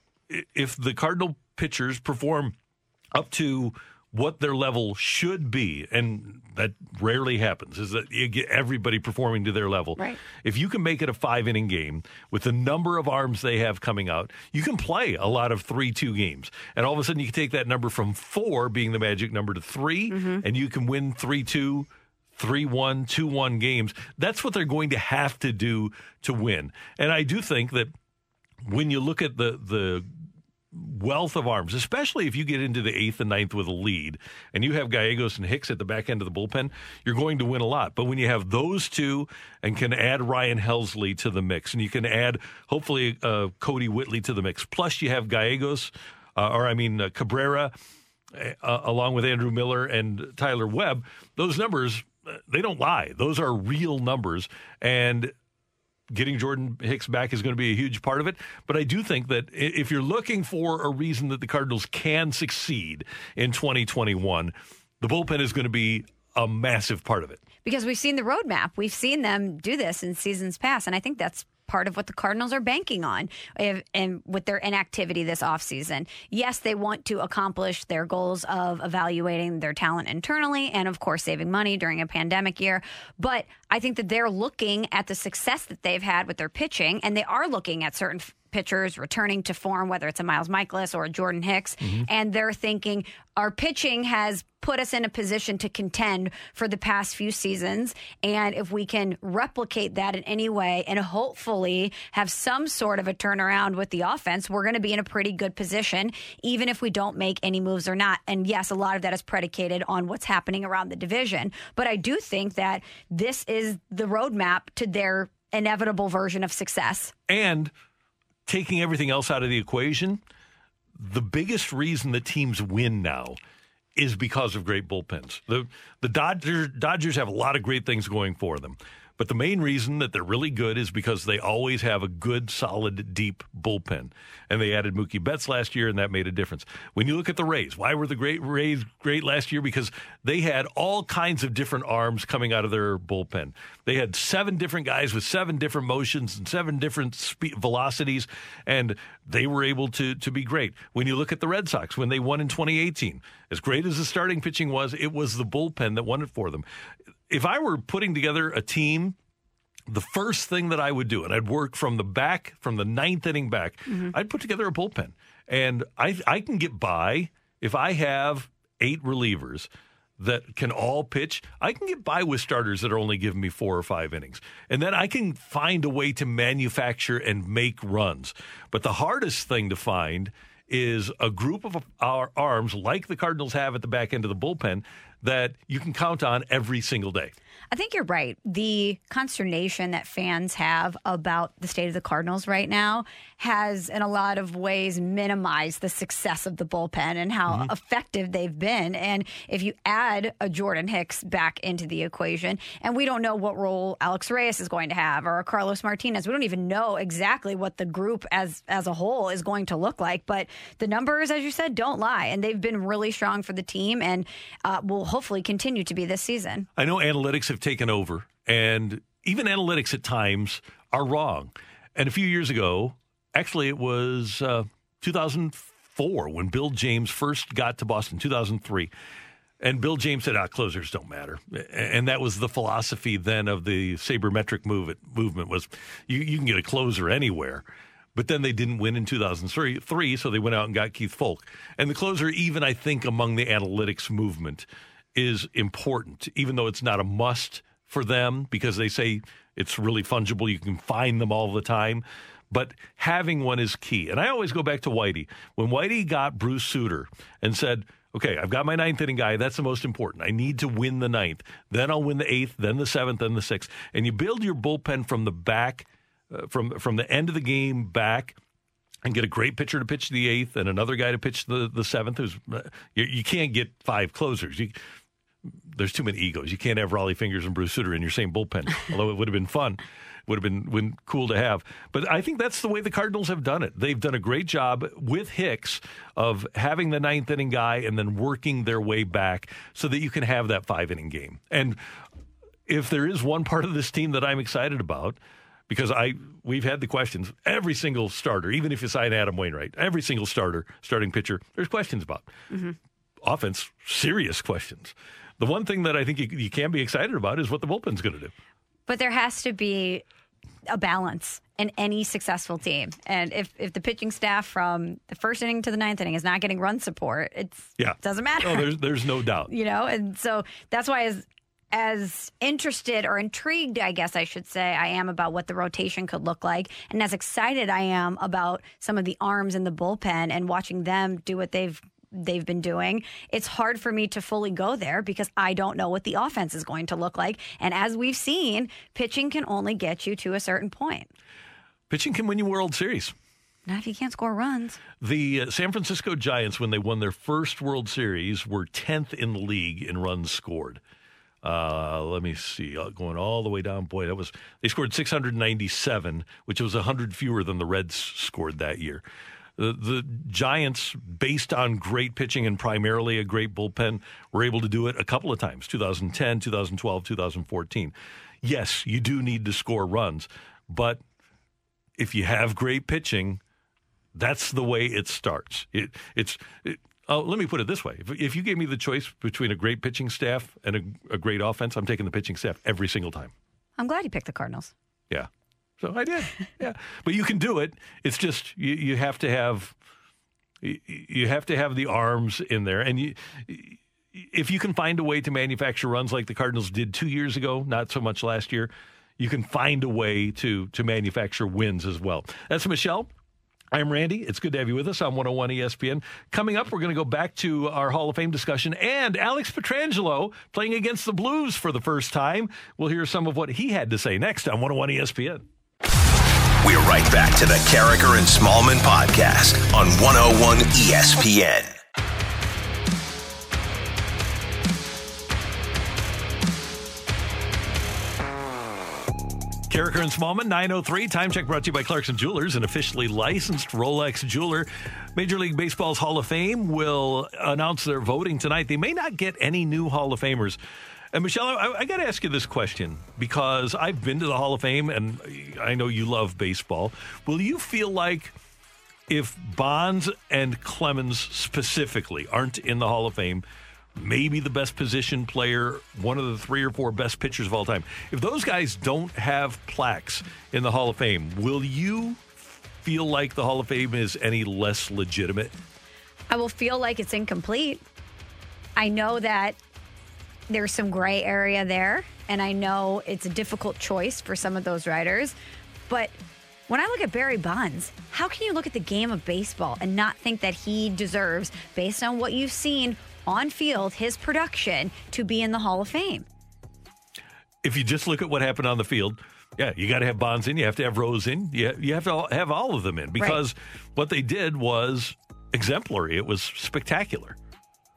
if the Cardinal pitchers perform up to what their level should be, and that rarely happens, is that you get everybody performing to their level. Right. If you can make it a 5-inning game with the number of arms they have coming out, you can play a lot of 3-2 games. And all of a sudden you can take that number from 4 being the magic number to 3, and you can win 3-2. 3-1, 2-1 games. That's what they're going to have to do to win. And I do think that when you look at the wealth of arms, especially if you get into the 8th and 9th with a lead, and you have Gallegos and Hicks at the back end of the bullpen, you're going to win a lot. But when you have those two and can add Ryan Helsley to the mix, and you can add, hopefully, Cody Whitley to the mix, plus you have Gallegos, Cabrera, along with Andrew Miller and Tyler Webb, those numbers, they don't lie. Those are real numbers. And getting Jordan Hicks back is going to be a huge part of it. But I do think that if you're looking for a reason that the Cardinals can succeed in 2021, the bullpen is going to be a massive part of it. Because we've seen the roadmap. We've seen them do this in seasons past. And I think that's part of what the Cardinals are banking on and with their inactivity this offseason. Yes, they want to accomplish their goals of evaluating their talent internally and, of course, saving money during a pandemic year. But I think that they're looking at the success that they've had with their pitching, and they are looking at certain pitchers returning to form, whether it's a Miles Mikolas or a Jordan Hicks, and they're thinking our pitching has put us in a position to contend for the past few seasons, and if we can replicate that in any way and hopefully have some sort of a turnaround with the offense, we're going to be in a pretty good position, even if we don't make any moves or not. And yes, a lot of that is predicated on what's happening around the division, but I do think that this is the roadmap to their inevitable version of success. And taking everything else out of the equation, the biggest reason the teams win now is because of great bullpens. The Dodgers have a lot of great things going for them, but the main reason that they're really good is because they always have a good, solid, deep bullpen. And they added Mookie Betts last year, and that made a difference. When you look at the Rays, why were the Rays great last year? Because they had all kinds of different arms coming out of their bullpen. They had 7 different guys with 7 different motions and 7 different velocities, and they were able to be great. When you look at the Red Sox, when they won in 2018, as great as the starting pitching was, it was the bullpen that won it for them. If I were putting together a team, the first thing that I would do, and I'd work from the back, from the 9th inning back, I'd put together a bullpen. And I can get by if I have 8 relievers that can all pitch, I can get by with starters that are only giving me 4 or 5 innings. And then I can find a way to manufacture and make runs. But the hardest thing to find is a group of our arms, like the Cardinals have at the back end of the bullpen, that you can count on every single day. I think you're right. The consternation that fans have about the state of the Cardinals right now has, in a lot of ways, minimized the success of the bullpen and how effective they've been. And if you add a Jordan Hicks back into the equation, and we don't know what role Alex Reyes is going to have or Carlos Martinez, we don't even know exactly what the group as a whole is going to look like. But the numbers, as you said, don't lie. And they've been really strong for the team and will hopefully continue to be this season. I know analytics have taken over, and even analytics at times are wrong. And a few years ago, actually it was 2004 when Bill James first got to Boston, 2003. And Bill James said, closers don't matter. And that was the philosophy then of the sabermetric movement was you can get a closer anywhere. But then they didn't win in 2003, so they went out and got Keith Folk. And the closer, even I think among the analytics movement, is important, even though it's not a must for them because they say it's really fungible. You can find them all the time. But having one is key. And I always go back to Whitey. When Whitey got Bruce Sutter and said, okay, I've got my ninth inning guy. That's the most important. I need to win the ninth. Then I'll win the eighth, then the seventh, then the sixth. And you build your bullpen from the back, from the end of the game back, and get a great pitcher to pitch the eighth and another guy to pitch the seventh. You can't get 5 closers. There's too many egos. You can't have Raleigh Fingers and Bruce Sutter in your same bullpen, although it would have been fun. Would have been cool to have. But I think that's the way the Cardinals have done it. They've done a great job with Hicks of having the ninth inning guy and then working their way back so that you can have that 5-inning game. And if there is one part of this team that I'm excited about, because we've had the questions, every single starter, even if you sign Adam Wainwright, every single starting pitcher, there's questions about. Mm-hmm. Offense, serious questions. The one thing that I think you can be excited about is what the bullpen's going to do. But there has to be a balance in any successful team. And if the pitching staff from the first inning to the ninth inning is not getting run support, it doesn't matter. Oh, there's no doubt. And so that's why as interested or intrigued, I guess I should say, I am about what the rotation could look like. And as excited I am about some of the arms in the bullpen and watching them do what they've been doing, it's hard for me to fully go there because I don't know what the offense is going to look like. And as we've seen, pitching can only get you to a certain point. Pitching can win you World Series. Not if you can't score runs. The San Francisco Giants, when they won their first World Series, were 10th in the league in runs scored. Let me see. Going all the way down. Boy, they scored 697, which was 100 fewer than the Reds scored that year. The Giants, based on great pitching and primarily a great bullpen, were able to do it a couple of times, 2010, 2012, 2014. Yes, you do need to score runs, but if you have great pitching, that's the way it starts. Let me put it this way. If you gave me the choice between a great pitching staff and a great offense, I'm taking the pitching staff every single time. I'm glad you picked the Cardinals. Yeah. So I did, yeah. But you can do it. It's just you have to have the arms in there, and if you can find a way to manufacture runs like the Cardinals did 2 years ago, not so much last year, you can find a way to manufacture wins as well. That's Michelle. I'm Randy. It's good to have you with us on 101 ESPN. Coming up, we're going to go back to our Hall of Fame discussion and Alex Pietrangelo playing against the Blues for the first time. We'll hear some of what he had to say next on 101 ESPN. We're right back to the Carriker and Smallman podcast on 101 ESPN. Carriker and Smallman, 9:03. Time check brought to you by Clarkson Jewelers, an officially licensed Rolex jeweler. Major League Baseball's Hall of Fame will announce their voting tonight. They may not get any new Hall of Famers. And Michelle, I got to ask you this question because I've been to the Hall of Fame and I know you love baseball. Will you feel like if Bonds and Clemens specifically aren't in the Hall of Fame, maybe the best position player, one of the 3 or 4 best pitchers of all time, if those guys don't have plaques in the Hall of Fame, will you feel like the Hall of Fame is any less legitimate? I will feel like it's incomplete. I know that there's some gray area there, and I know it's a difficult choice for some of those riders. But when I look at Barry Bonds, how can you look at the game of baseball and not think that he deserves, based on what you've seen on field, his production, to be in the Hall of Fame? If you just look at what happened on the field, yeah, you got to have Bonds in, you have to have Rose in, you have to have all of them in, because what they did was exemplary. It was spectacular.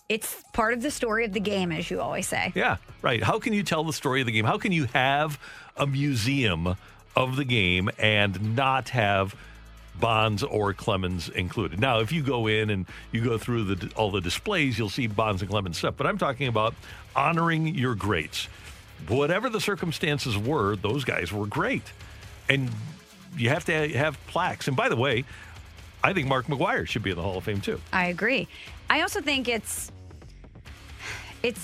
It's part of the story of the game, as you always say. Yeah, right. How can you tell the story of the game? How can you have a museum of the game and not have Bonds or Clemens included? Now, if you go in and you go through all the displays, you'll see Bonds and Clemens stuff. But I'm talking about honoring your greats. Whatever the circumstances were, those guys were great. And you have to have plaques. And by the way, I think Mark McGwire should be in the Hall of Fame, too. I agree. I also think it's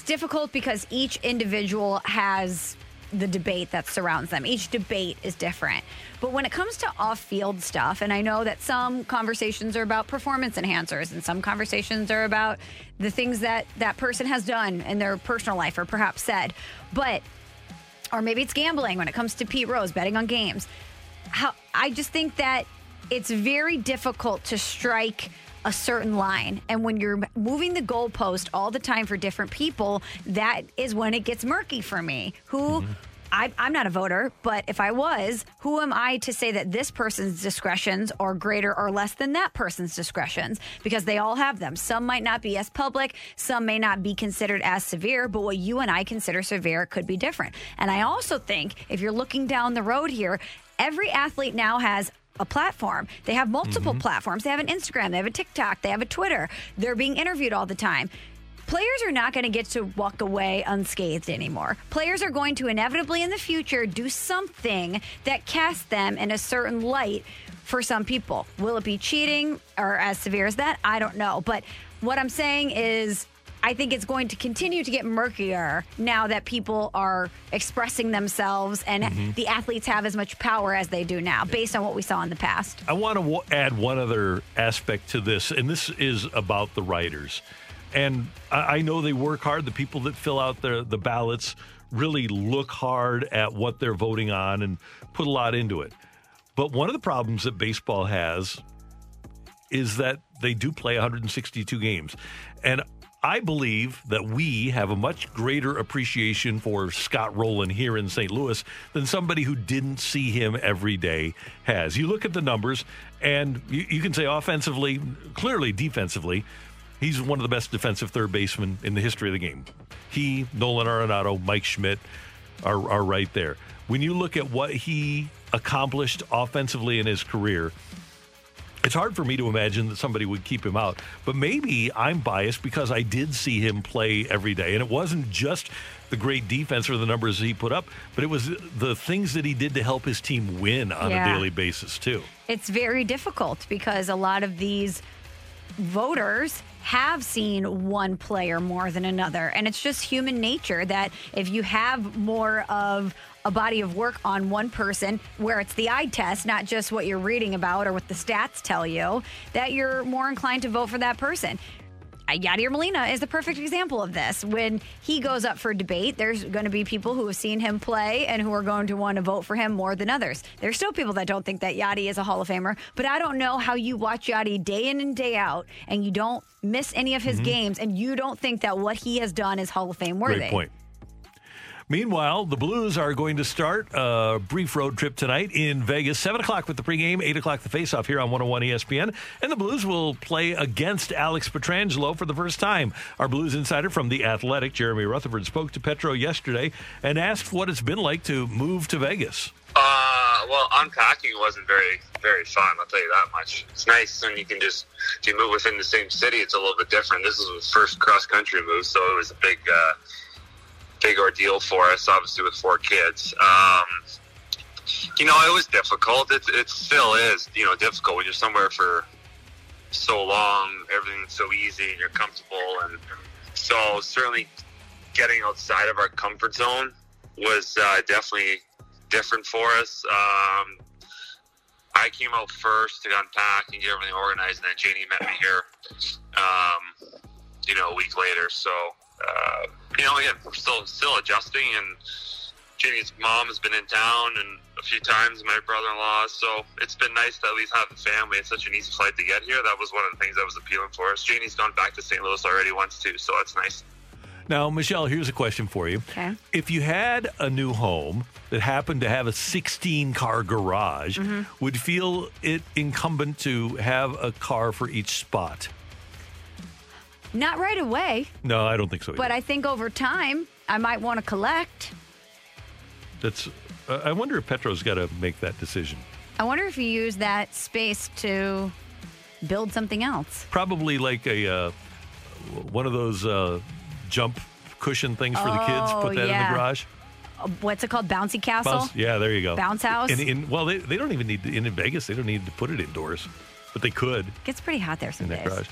difficult because each individual has the debate that surrounds them. Each debate is different. But when it comes to off-field stuff, and I know that some conversations are about performance enhancers and some conversations are about the things that that person has done in their personal life or perhaps said, but, or maybe it's gambling when it comes to Pete Rose, betting on games. I just think that it's very difficult to strike a certain line. And when you're moving the goalpost all the time for different people, that is when it gets murky for me. I'm not a voter, but if I was, who am I to say that this person's discretions are greater or less than that person's discretions? Because they all have them. Some might not be as public. Some may not be considered as severe, but what you and I consider severe could be different. And I also think if you're looking down the road here, every athlete now has a platform. They have multiple platforms. They have an Instagram, they have a TikTok, they have a Twitter. They're being interviewed all the time. Players are not going to get to walk away unscathed anymore. Players are going to inevitably in the future do something that casts them in a certain light for some people. Will it be cheating or as severe as that? I don't know. But what I'm saying is I think it's going to continue to get murkier now that people are expressing themselves and the athletes have as much power as they do now, based on what we saw in the past. I want to add one other aspect to this, and this is about the writers. And I know they work hard. The people that fill out the ballots really look hard at what they're voting on and put a lot into it. But one of the problems that baseball has is that they do play 162 games. And I believe that we have a much greater appreciation for Scott Rowland here in St. Louis than somebody who didn't see him every day has. You look at the numbers, and you can say offensively, clearly defensively, he's one of the best defensive third basemen in the history of the game. He, Nolan Arenado, Mike Schmidt are right there. When you look at what he accomplished offensively in his career, it's hard for me to imagine that somebody would keep him out, but maybe I'm biased because I did see him play every day. And it wasn't just the great defense or the numbers he put up, but it was the things that he did to help his team win on a daily basis, too. It's very difficult because a lot of these voters have seen one player more than another. And it's just human nature that if you have more of a body of work on one person where it's the eye test, not just what you're reading about or what the stats tell you, that you're more inclined to vote for that person. Yadier Molina is the perfect example of this. When he goes up for debate, there's going to be people who have seen him play and who are going to want to vote for him more than others. There's still people that don't think that Yadi is a Hall of Famer, but I don't know how you watch Yadi day in and day out and you don't miss any of his games and you don't think that what he has done is Hall of Fame worthy. Great point. Meanwhile, the Blues are going to start a brief road trip tonight in Vegas. 7 o'clock with the pregame, 8 o'clock the faceoff here on 101 ESPN. And the Blues will play against Alex Pietrangelo for the first time. Our Blues insider from The Athletic, Jeremy Rutherford, spoke to Petro yesterday and asked what it's been like to move to Vegas. Well, unpacking wasn't very, very fun, I'll tell you that much. It's nice when you can just, if you move within the same city, it's a little bit different. This was the first cross-country move, so it was a big ordeal for us, obviously, with four kids. It was difficult. It still is, difficult when you're somewhere for so long, everything's so easy and you're comfortable. And so certainly getting outside of our comfort zone was definitely different for us. I came out first to unpack and get everything organized, and then Janie met me here, a week later. So you know, again, we're still adjusting, and Jamie's mom has been in town and a few times, my brother-in-law, so it's been nice to at least have the family. It's such an easy flight to get here. That was one of the things that was appealing for us. Jamie's gone back to St. Louis already once too, so that's nice. Now, Michelle, here's a question for you. Okay. If you had a new home that happened to have a 16-car garage, mm-hmm. would feel it incumbent to have a car for each spot? Not right away. No, I don't think so either. But I think over time, I might want to collect. That's. I wonder if Petro's got to make that decision. I wonder if you use that space to build something else. Probably like a one of those... jump cushion things for the kids, put that in the garage. What's it called? Bouncy castle? Yeah, there you go. Bounce house? Well, they don't even need to, in Vegas, they don't need to put it indoors, but they could. It gets pretty hot there sometimes. In that garage.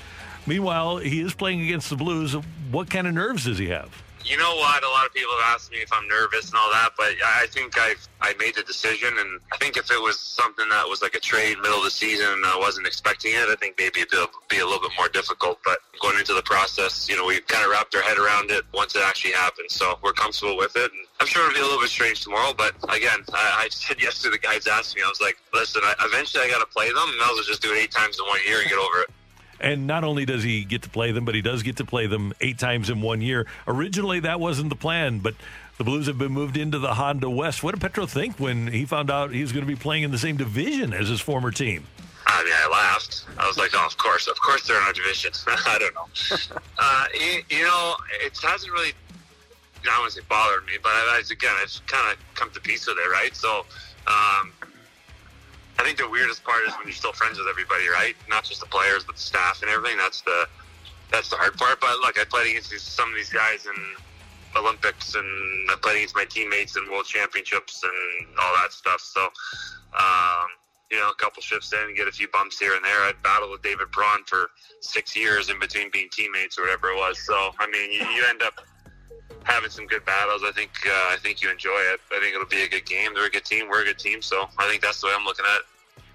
Meanwhile, he is playing against the Blues. What kind of nerves does he have? You know what? A lot of people have asked me if I'm nervous and all that, but I think I made the decision, and I think if it was something that was like a trade middle of the season and I wasn't expecting it, I think maybe it would be a little bit more difficult. But going into the process, you know, we kind of wrapped our head around it once it actually happened, so we're comfortable with it. And I'm sure it'll be a little bit strange tomorrow, but again, I said yes to the guys asked me. I was like, listen, eventually I got to play them, and I'll just do it 8 times in 1 year and get over it. And not only does he get to play them, but he does get to play them 8 times in 1 year. Originally, that wasn't the plan, but the Blues have been moved into the Honda West. What did Petro think when he found out he was going to be playing in the same division as his former team? I mean, I laughed. I was like, oh, of course they're in our division. I don't know. You know, it hasn't really, I don't want to say bothered me, but I've kind of come to peace with it, right? So, I think the weirdest part is when you're still friends with everybody, right? Not just the players, but the staff and everything. That's the hard part. But look, I played against some of these guys in Olympics, and I played against my teammates in World Championships and all that stuff. So, you know, a couple shifts in, get a few bumps here and there. I battled with David Braun for 6 years in between being teammates or whatever it was. So, I mean, you end up having some good battles. I think you enjoy it. I think it'll be a good game. They're a good team. We're a good team. So I think that's the way I'm looking at it.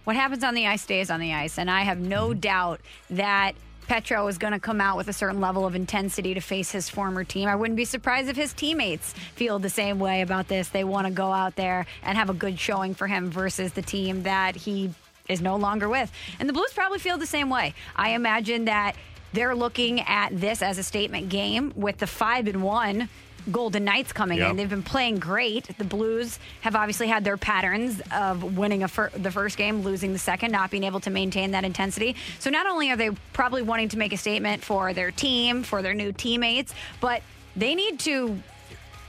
What happens on the ice stays on the ice, and I have no doubt that Petro is going to come out with a certain level of intensity to face his former team. I wouldn't be surprised if his teammates feel the same way about this. They want to go out there and have a good showing for him versus the team that he is no longer with. And the Blues probably feel the same way. I imagine that they're looking at this as a statement game with the 5-1 Golden Knights coming in. They've been playing great. The Blues have obviously had their patterns of winning the first game, losing the second, not being able to maintain that intensity. So not only are they probably wanting to make a statement for their team, for their new teammates, but they need to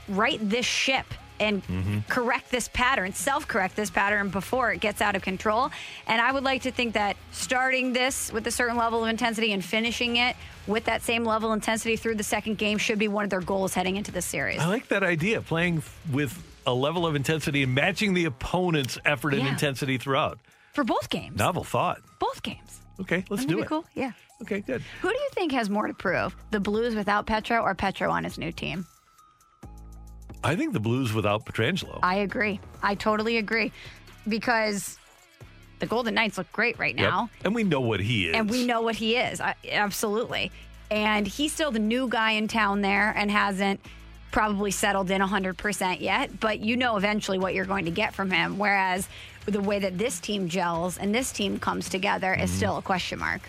right this ship and correct this pattern, self-correct this pattern before it gets out of control. And I would like to think that starting this with a certain level of intensity and finishing it with that same level of intensity through the second game should be one of their goals heading into this series. I like that idea, playing with a level of intensity and matching the opponent's effort and intensity throughout. For both games. Novel thought. Both games. Okay, let's do it. Cool? Yeah. Okay, good. Who do you think has more to prove, the Blues without Petro or Petro on his new team? I think the Blues without Pietrangelo. I agree. I totally agree. Because the Golden Knights look great right now. Yep. And we know what he is. Absolutely. And he's still the new guy in town there and hasn't probably settled in 100% yet. But you know eventually what you're going to get from him. Whereas the way that this team gels and this team comes together is still a question mark.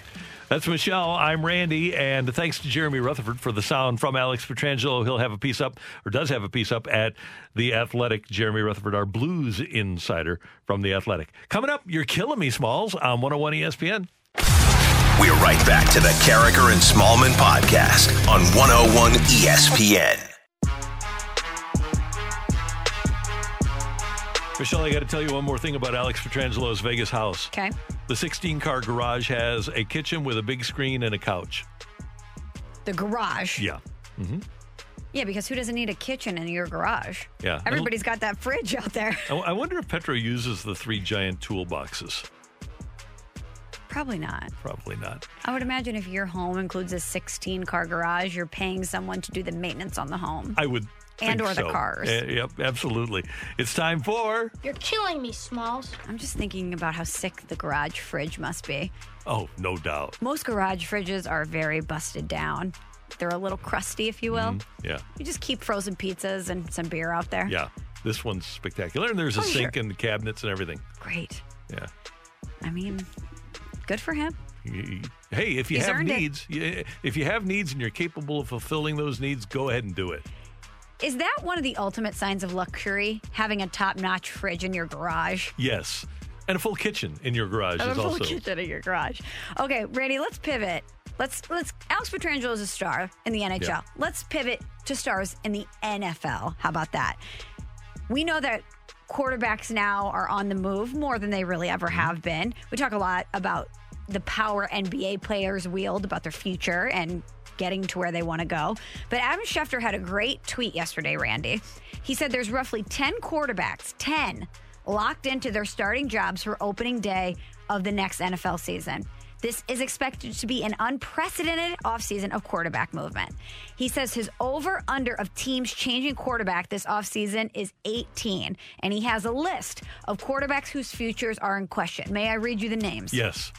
That's Michelle. I'm Randy, and thanks to Jeremy Rutherford for the sound from Alex Pietrangelo. He'll have a piece up, or does have a piece up, at The Athletic. Jeremy Rutherford, our Blues insider from The Athletic. Coming up, You're Killing Me, Smalls, on 101 ESPN. We're right back to the Carriker and Smallman podcast on 101 ESPN. Michelle, I got to tell you one more thing about Alex Pietrangelo's Vegas house. Okay. The 16-car garage has a kitchen with a big screen and a couch. The garage? Yeah. Mm-hmm. Yeah, because who doesn't need a kitchen in your garage? Yeah. Everybody's got that fridge out there. I wonder if Petro uses the 3 giant toolboxes. Probably not. Probably not. I would imagine if your home includes a 16-car garage, you're paying someone to do the maintenance on the home. I would. And or so. The cars. Yep, absolutely. It's time for... You're Killing Me, Smalls. I'm just thinking about how sick the garage fridge must be. Oh, no doubt. Most garage fridges are very busted down. they're a little crusty, if you will. Mm-hmm. Yeah. You just keep frozen pizzas and some beer out there. Yeah. This one's spectacular. And there's a sink and cabinets and everything. Great. Yeah. I mean, good for him. Hey, if you have needs, if you have needs and you're capable of fulfilling those needs, go ahead and do it. Is that one of the ultimate signs of luxury, having a top-notch fridge in your garage? Yes. And a full kitchen in your garage is also. A full kitchen in your garage. Okay, Randy, let's pivot. Let's Alex Pietrangelo is a star in the NHL. Yeah. Let's pivot to stars in the NFL. How about that? We know that quarterbacks now are on the move more than they really ever have been. We talk a lot about the power NBA players wield, about their future and getting to where they want to go. But Adam Schefter had a great tweet yesterday, Randy. He said there's roughly 10 quarterbacks, 10, locked into their starting jobs for opening day of the next NFL season. This is expected to be an unprecedented offseason of quarterback movement. He says his over-under of teams changing quarterback this offseason is 18, and he has a list of quarterbacks whose futures are in question. May I read you the names? Yes.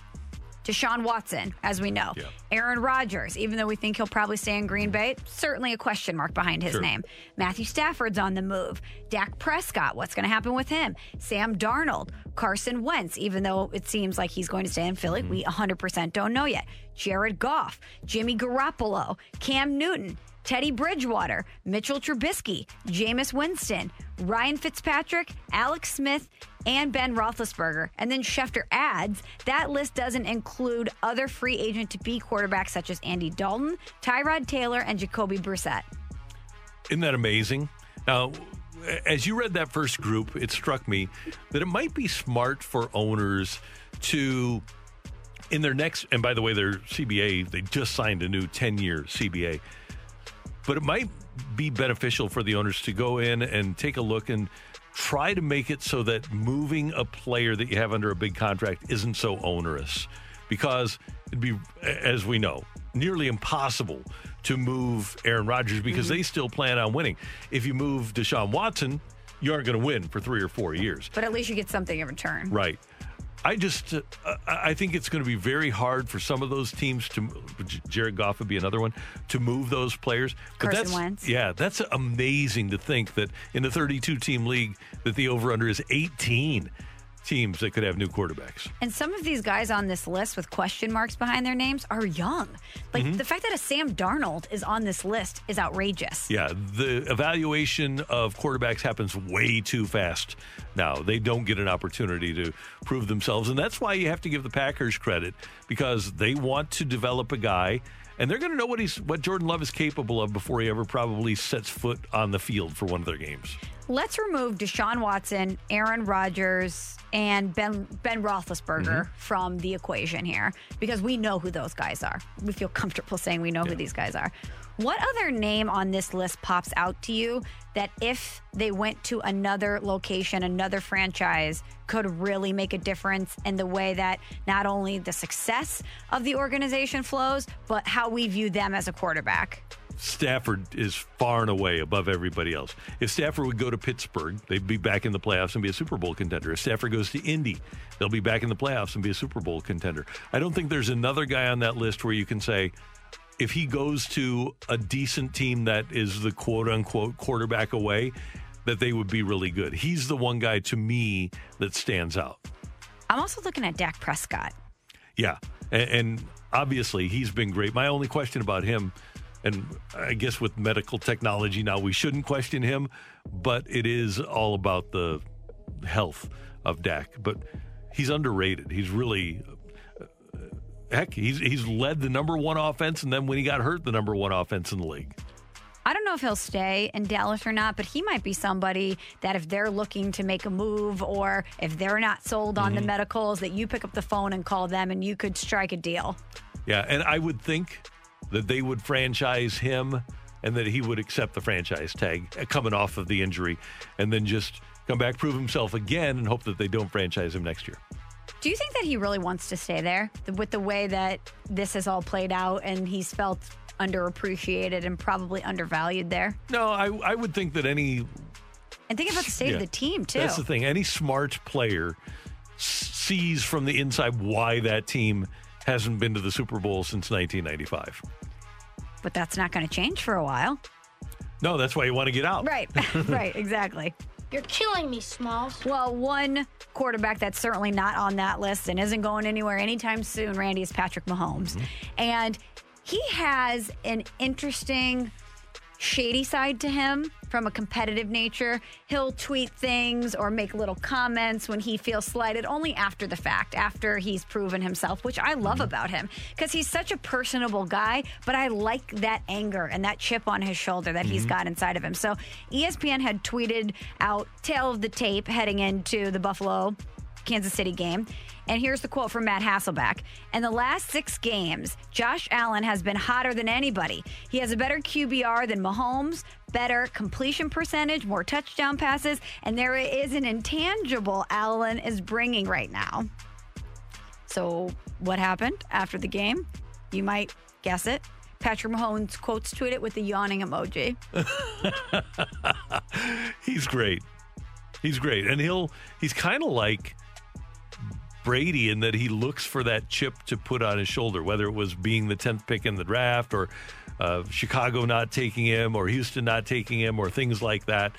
Deshaun Watson, as we know. Yeah. Aaron Rodgers, even though we think he'll probably stay in Green Bay, certainly a question mark behind his name. Matthew Stafford's on the move. Dak Prescott, what's going to happen with him? Sam Darnold, Carson Wentz, even though it seems like he's going to stay in Philly, we 100% don't know yet. Jared Goff, Jimmy Garoppolo, Cam Newton, Teddy Bridgewater, Mitchell Trubisky, Jameis Winston, Ryan Fitzpatrick, Alex Smith, and Ben Roethlisberger. And then Schefter adds, that list doesn't include other free agent-to-be quarterbacks such as Andy Dalton, Tyrod Taylor, and Jacoby Brissett. Isn't that amazing? Now, as you read that first group, it struck me that it might be smart for owners to, in their next, and by the way, their CBA, they just signed a new 10-year CBA, but it might be beneficial for the owners to go in and take a look and try to make it so that moving a player that you have under a big contract isn't so onerous, because it'd be, as we know, nearly impossible to move Aaron Rodgers because they still plan on winning. If you move Deshaun Watson, you aren't going to win for 3 or 4 years. But at least you get something in return. Right. I think it's going to be very hard for some of those teams to, Jared Goff would be another one, to move those players. But Carson Wentz. Yeah, that's amazing to think that in the 32-team league that the over-under is 18 teams that could have new quarterbacks. And some of these guys on this list with question marks behind their names are young. Like the fact that a Sam Darnold is on this list is outrageous. Yeah, the evaluation of quarterbacks happens way too fast now. They don't get an opportunity to prove themselves. And that's why you have to give the Packers credit, because they want to develop a guy, and they're going to know what Jordan Love is capable of before he ever probably sets foot on the field for one of their games. Let's remove Deshaun Watson, Aaron Rodgers, and Ben Roethlisberger from the equation here, because we know who those guys are. We feel comfortable saying we know who these guys are. What other name on this list pops out to you that if they went to another location, another franchise, could really make a difference in the way that not only the success of the organization flows, but how we view them as a quarterback? Stafford is far and away above everybody else. If Stafford would go to Pittsburgh, they'd be back in the playoffs and be a Super Bowl contender. If Stafford goes to Indy, they'll be back in the playoffs and be a Super Bowl contender. I don't think there's another guy on that list where you can say, if he goes to a decent team that is the quote-unquote quarterback away, that they would be really good. He's the one guy, to me, that stands out. I'm also looking at Dak Prescott. Yeah, and obviously he's been great. My only question about him, and I guess with medical technology now, we shouldn't question him, but it is all about the health of Dak. But he's underrated. He's really, heck, he's led the number one offense, and then when he got hurt, the number one offense in the league. I don't know if he'll stay in Dallas or not, but he might be somebody that if they're looking to make a move or if they're not sold on the medicals, that you pick up the phone and call them and you could strike a deal. Yeah, and I would think that they would franchise him and that he would accept the franchise tag coming off of the injury and then just come back, prove himself again, and hope that they don't franchise him next year. Do you think that he really wants to stay there with the way that this has all played out and he's felt underappreciated and probably undervalued there? No, I would think that any... And think about the state of the team, too. That's the thing. Any smart player sees from the inside why that team hasn't been to the Super Bowl since 1995. but that's not going to change for a while. No, that's why you want to get out. Right, right, exactly. You're killing me, Smalls. Well, one quarterback that's certainly not on that list and isn't going anywhere anytime soon, Randy, is Patrick Mahomes. Mm-hmm. And he has an interesting shady side to him from a competitive nature. He'll tweet things or make little comments when he feels slighted, only after the fact, after he's proven himself, which I love about him because he's such a personable guy, but I like that anger and that chip on his shoulder that he's got inside of him. So ESPN had tweeted out tail of the tape heading into the Buffalo Kansas City game. And here's the quote from Matt Hasselbeck. In the last 6 games, Josh Allen has been hotter than anybody. He has a better QBR than Mahomes, better completion percentage, more touchdown passes, and there is an intangible Allen is bringing right now. So what happened after the game? You might guess it. Patrick Mahomes quotes tweet it with the yawning emoji. He's great. He's great. And he's kind of like Brady in that he looks for that chip to put on his shoulder, whether it was being the 10th pick in the draft or Chicago not taking him or Houston not taking him or things like that.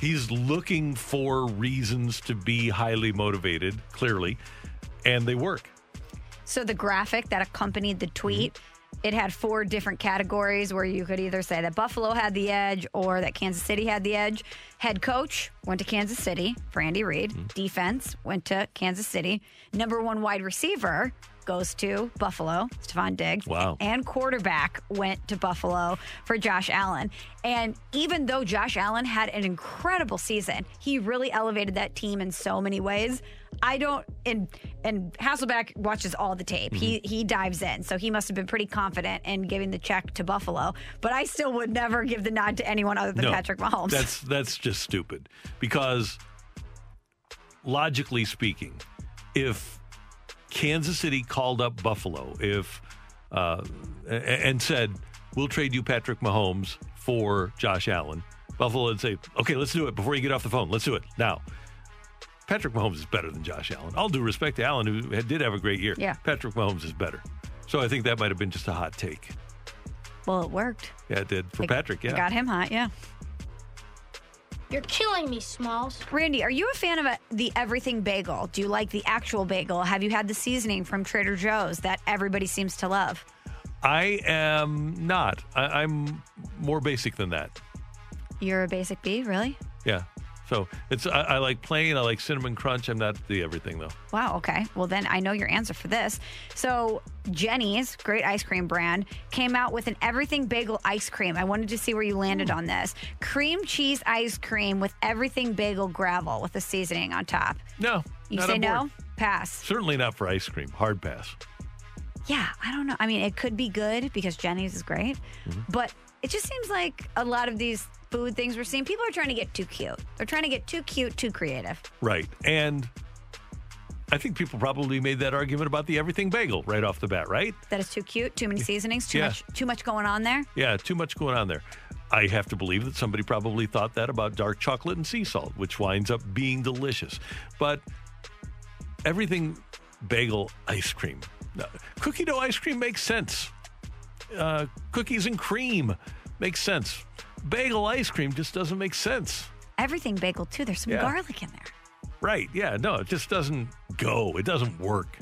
He's looking for reasons to be highly motivated, clearly, and they work. So the graphic that accompanied the tweet, it had 4 different categories where you could either say that Buffalo had the edge or that Kansas City had the edge. Head coach went to Kansas City for Andy Reid. Defense went to Kansas City. Number 1 wide receiver goes to Buffalo, Stephon Diggs. Wow. And quarterback went to Buffalo for Josh Allen. And even though Josh Allen had an incredible season, he really elevated that team in so many ways. And Hasselbeck watches all the tape. He dives in. So he must have been pretty confident in giving the check to Buffalo. But I still would never give the nod to anyone other than Patrick Mahomes. That's just stupid. Because logically speaking, if Kansas City called up Buffalo and said, we'll trade you Patrick Mahomes for Josh Allen, Buffalo would say, okay, let's do it before you get off the phone. Let's do it now. Patrick Mahomes is better than Josh Allen. All due respect to Allen, who did have a great year. Yeah. Patrick Mahomes is better. So I think that might have been just a hot take. Well, it worked. Yeah, it did. Patrick, yeah. It got him hot, yeah. You're killing me, Smalls. Randy, are you a fan of the everything bagel? Do you like the actual bagel? Have you had the seasoning from Trader Joe's that everybody seems to love? I am not. I'm more basic than that. You're a basic bee, really? Yeah. So I like plain, I like cinnamon crunch. I'm not the everything, though. Wow, okay. Well, then I know your answer for this. So Jenny's, great ice cream brand, came out with an everything bagel ice cream. I wanted to see where you landed on this. Cream cheese ice cream with everything bagel gravel with the seasoning on top. No. You say no? Pass. Certainly not for ice cream. Hard pass. Yeah, I don't know. I mean, it could be good because Jenny's is great, but it just seems like a lot of these food things we're seeing, people are trying to get too cute. They're trying to get too cute, too creative. Right. And I think people probably made that argument about the everything bagel right off the bat, right? That it's too cute, too many seasonings, too much going on there. Yeah, too much going on there. I have to believe that somebody probably thought that about dark chocolate and sea salt, which winds up being delicious. But everything bagel ice cream. Cookie dough ice cream makes sense. Cookies and cream makes sense. Bagel ice cream just doesn't make sense. Everything bagel, too. There's some garlic in there. Right. Yeah. No, it just doesn't go. It doesn't work.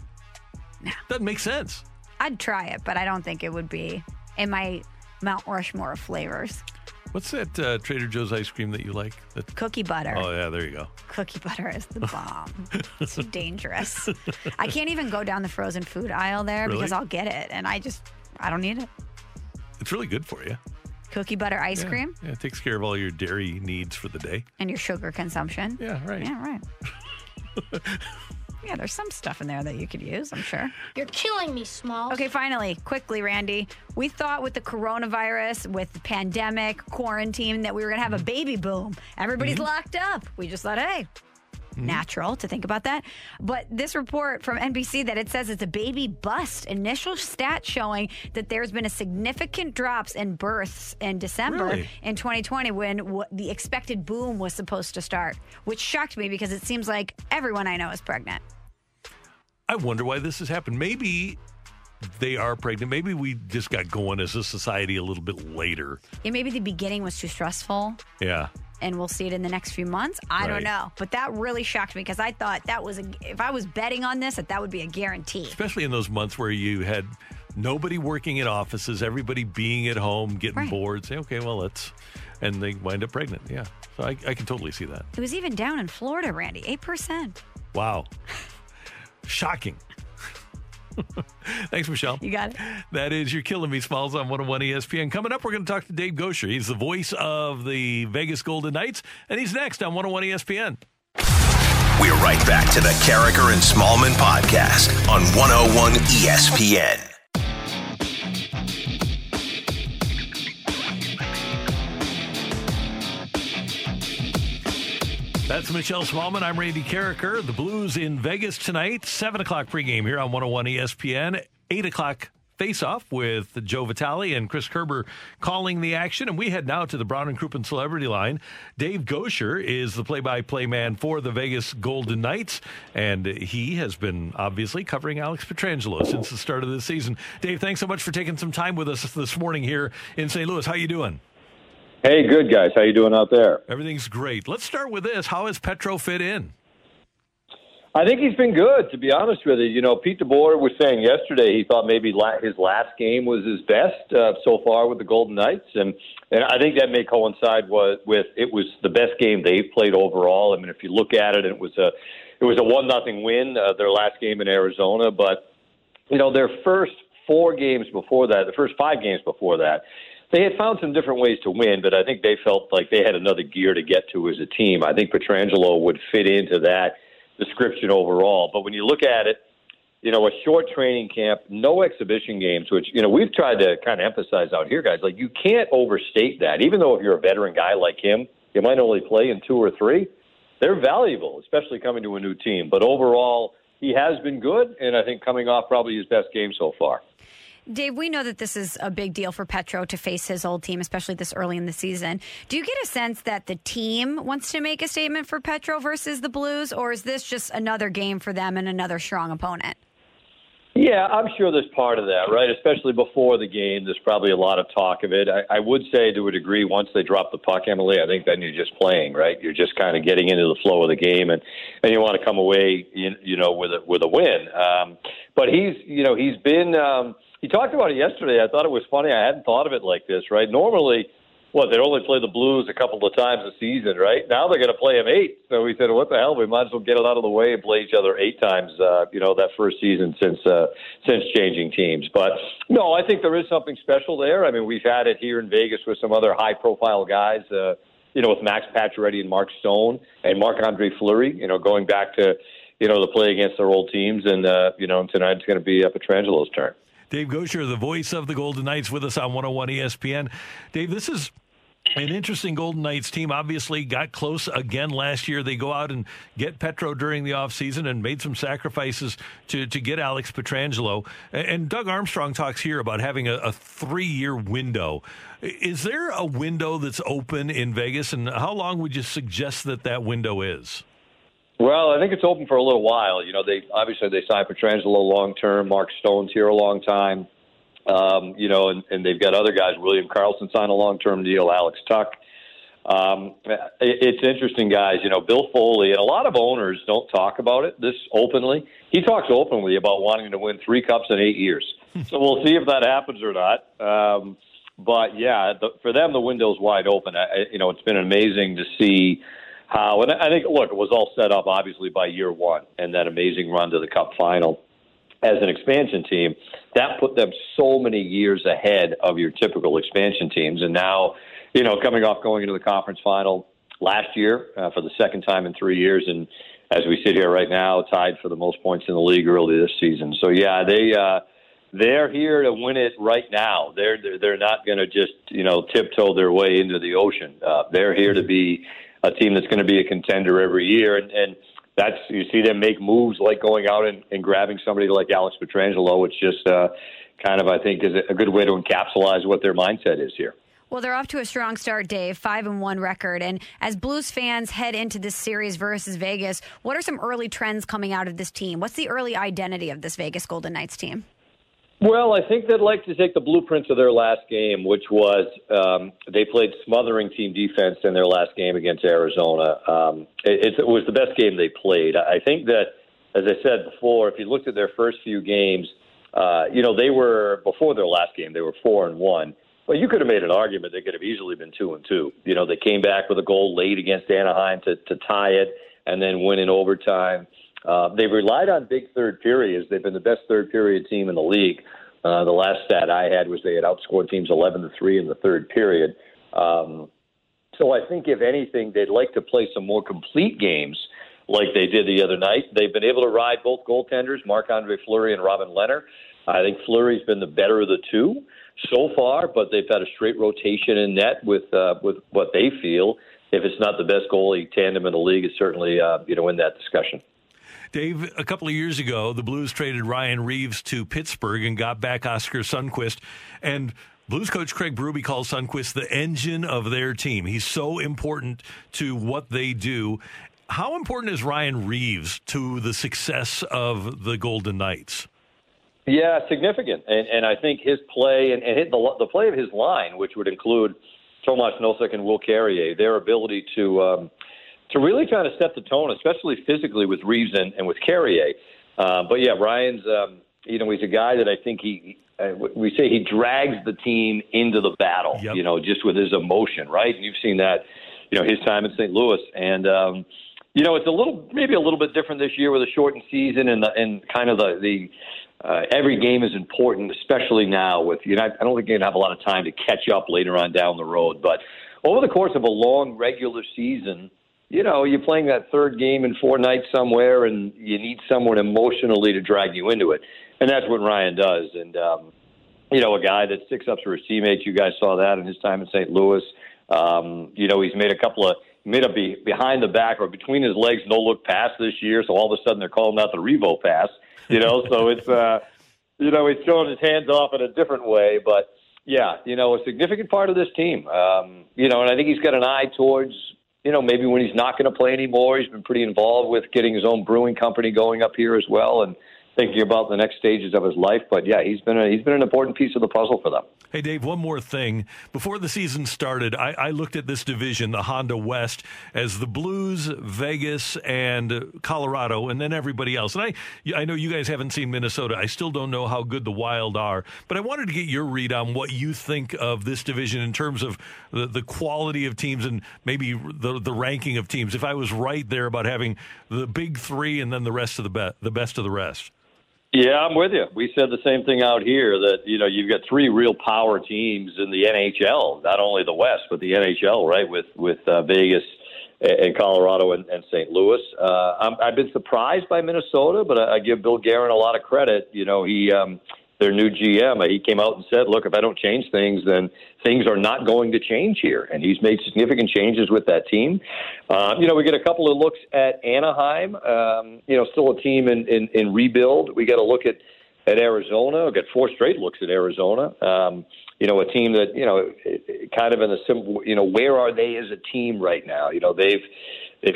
No. Doesn't make sense. I'd try it, but I don't think it would be in my Mount Rushmore of flavors. What's that Trader Joe's ice cream that you like? Cookie butter. Oh, yeah, there you go. Cookie butter is the bomb. It's so dangerous. I can't even go down the frozen food aisle there because I'll get it, and I don't need it. It's really good for you. Cookie butter ice cream? Yeah, it takes care of all your dairy needs for the day. And your sugar consumption. Yeah, right. Yeah, right. Yeah, there's some stuff in there that you could use, I'm sure. You're killing me, Smalls. Okay, finally, quickly, Randy. We thought with the coronavirus, with the pandemic, quarantine, that we were going to have a baby boom. Everybody's locked up. We just thought, hey, natural to think about that. But this report from NBC that it says it's a baby bust. Initial stats showing that there's been a significant drops in births in December in 2020 when the expected boom was supposed to start, which shocked me because it seems like everyone I know is pregnant. I wonder why this has happened. Maybe they are pregnant. Maybe we just got going as a society a little bit later. Yeah, maybe the beginning was too stressful. Yeah. And we'll see it in the next few months. I don't know. But that really shocked me because I thought that was, if I was betting on this, that would be a guarantee. Especially in those months where you had nobody working in offices, everybody being at home, getting bored, say, okay, well, let's, and they wind up pregnant. Yeah. So I can totally see that. It was even down in Florida, Randy, 8%. Wow. Shocking. Thanks, Michelle. You got it. That is You're Killing Me, Smalls, on 101 ESPN. Coming up, we're going to talk to Dave Gosher. He's the voice of the Vegas Golden Knights, and he's next on 101 ESPN. We're right back to the Carriker and Smallman podcast on 101 ESPN. That's Michelle Smallman. I'm Randy Carriker. The Blues in Vegas tonight, 7 o'clock pregame here on 101 ESPN, 8 o'clock face-off with Joe Vitale and Chris Kerber calling the action. And we head now to the Brown and Crouppen Celebrity Line. Dave Gosher is the play-by-play man for the Vegas Golden Knights, and he has been obviously covering Alex Pietrangelo since the start of the season. Dave, thanks so much for taking some time with us this morning here in St. Louis. How you doing? Hey, good, guys. How you doing out there? Everything's great. Let's start with this. How has Petro fit in? I think he's been good, to be honest with you. You know, Pete DeBoer was saying yesterday he thought maybe his last game was his best so far with the Golden Knights, and I think that may coincide with it was the best game they've played overall. I mean, if you look at it, it was a 1-0 win, their last game in Arizona, but, you know, their first 4 games before that, the first 5 games before that, they had found some different ways to win, but I think they felt like they had another gear to get to as a team. I think Pietrangelo would fit into that description overall. But when you look at it, you know, a short training camp, no exhibition games, which, you know, we've tried to kind of emphasize out here, guys, like you can't overstate that. Even though if you're a veteran guy like him, you might only play in 2 or 3. They're valuable, especially coming to a new team. But overall, he has been good, and I think coming off probably his best game so far. Dave, we know that this is a big deal for Petro to face his old team, especially this early in the season. Do you get a sense that the team wants to make a statement for Petro versus the Blues, or is this just another game for them and another strong opponent? Yeah, I'm sure there's part of that, right? Especially before the game, there's probably a lot of talk of it. I would say to a degree, once they drop the puck, Emily, I think then you're just playing, right? You're just kind of getting into the flow of the game, and you want to come away, you know, with a win. But he's, you know, he's been... He talked about it yesterday. I thought it was funny. I hadn't thought of it like this, right? Normally, they'd only play the Blues a couple of times a season, right? Now they're going to play them 8. So we said, what the hell? We might as well get it out of the way and play each other 8 times, you know, that first season since changing teams. But, no, I think there is something special there. I mean, we've had it here in Vegas with some other high-profile guys, you know, with Max Pacioretty and Mark Stone and Marc-Andre Fleury, you know, going back to, you know, the play against their old teams. And, you know, tonight it's going to be Pietrangelo's turn. Dave Gosher, the voice of the Golden Knights, with us on 101 ESPN. Dave, this is an interesting Golden Knights team. Obviously got close again last year. They go out and get Petro during the offseason and made some sacrifices to get Alex Pietrangelo. And Doug Armstrong talks here about having a 3-year window. Is there a window that's open in Vegas, and how long would you suggest that window is? Well, I think it's open for a little while. You know, they signed Pietrangelo long term. Mark Stone's here a long time. You know, and they've got other guys. William Karlsson signed a long term deal. Alex Tuck. It's interesting, guys. You know, Bill Foley and a lot of owners don't talk about it this openly. He talks openly about wanting to win 3 cups in 8 years. So we'll see if that happens or not. But yeah, for them, the window's wide open. You know, it's been amazing to see. And I think, look, it was all set up, obviously, by year one and that amazing run to the Cup final as an expansion team. That put them so many years ahead of your typical expansion teams. And now, you know, coming off going into the conference final last year for the second time in 3 years, and as we sit here right now, tied for the most points in the league early this season. So, yeah, they're here to win it right now. They're not going to just, you know, tiptoe their way into the ocean. They're here to be a team that's going to be a contender every year, and that's, you see them make moves like going out and grabbing somebody like Alex Pietrangelo, which just kind of, I think, is a good way to encapsulate what their mindset is here. Well, they're off to a strong start, Dave, 5-1 record, and as Blues fans head into this series versus Vegas, what are some early trends coming out of this team? What's the early identity of this Vegas Golden Knights team? Well, I think they'd like to take the blueprints of their last game, which was they played smothering team defense in their last game against Arizona. It was the best game they played. I think that, as I said before, if you looked at their first few games, they were, before their last game, they were 4-1. Well, you could have made an argument they could have easily been 2-2. You know, they came back with a goal late against Anaheim to tie it and then win in overtime. They relied on big third periods. They've been the best third period team in the league. The last stat I had was they had outscored teams 11-3 in the third period. So I think, if anything, they'd like to play some more complete games like they did the other night. They've been able to ride both goaltenders, Marc-Andre Fleury and Robin Lehner. I think Fleury's been the better of the two so far, but they've had a straight rotation in net with what they feel. If it's not the best goalie tandem in the league, it's certainly in that discussion. Dave, a couple of years ago, the Blues traded Ryan Reeves to Pittsburgh and got back Oscar Sundquist. And Blues coach Craig Berube calls Sundquist the engine of their team. He's so important to what they do. How important is Ryan Reeves to the success of the Golden Knights? Yeah, significant. And I think his play and the play of his line, which would include Tomas Nosek and Will Carrier, their ability to really kind of set the tone, especially physically with Reeves and with Carrier. But Ryan's, he's a guy that I think we say he drags the team into the battle, yep. Just with his emotion, right? And you've seen that, his time in St. Louis. And, it's a little bit different this year with a shortened season and every game is important, especially now with, I don't think you're going to have a lot of time to catch up later on down the road. But over the course of a long regular season, you're playing that third game in 4 nights somewhere, and you need someone emotionally to drag you into it. And that's what Ryan does. And, a guy that sticks up for his teammates, you guys saw that in his time in St. Louis. He's made a couple of, behind the back or between his legs, no-look pass this year, so all of a sudden they're calling out the Revo pass. So it's, he's throwing his hands off in a different way. But, a significant part of this team. And I think he's got an eye towards, maybe when he's not going to play anymore. He's been pretty involved with getting his own brewing company going up here as well and thinking about the next stages of his life. But, he's been an important piece of the puzzle for them. Hey, Dave, one more thing. Before the season started, I looked at this division, the Honda West, as the Blues, Vegas, and Colorado, and then everybody else. And I know you guys haven't seen Minnesota. I still don't know how good the Wild are. But I wanted to get your read on what you think of this division in terms of the quality of teams and maybe the ranking of teams. If I was right there about having the big three and then the rest of the best of the rest. Yeah, I'm with you. We said the same thing out here that, you've got three real power teams in the NHL, not only the West, but the NHL, right, with Vegas and Colorado and St. Louis. I've been surprised by Minnesota, but I give Bill Guerin a lot of credit. Their new GM, he came out and said, look, if I don't change things, then things are not going to change here. And he's made significant changes with that team. We get a couple of looks at Anaheim, still a team in rebuild. We got a look at Arizona. We got 4 straight looks at Arizona. A team that, kind of in the simple, where are they as a team right now? They've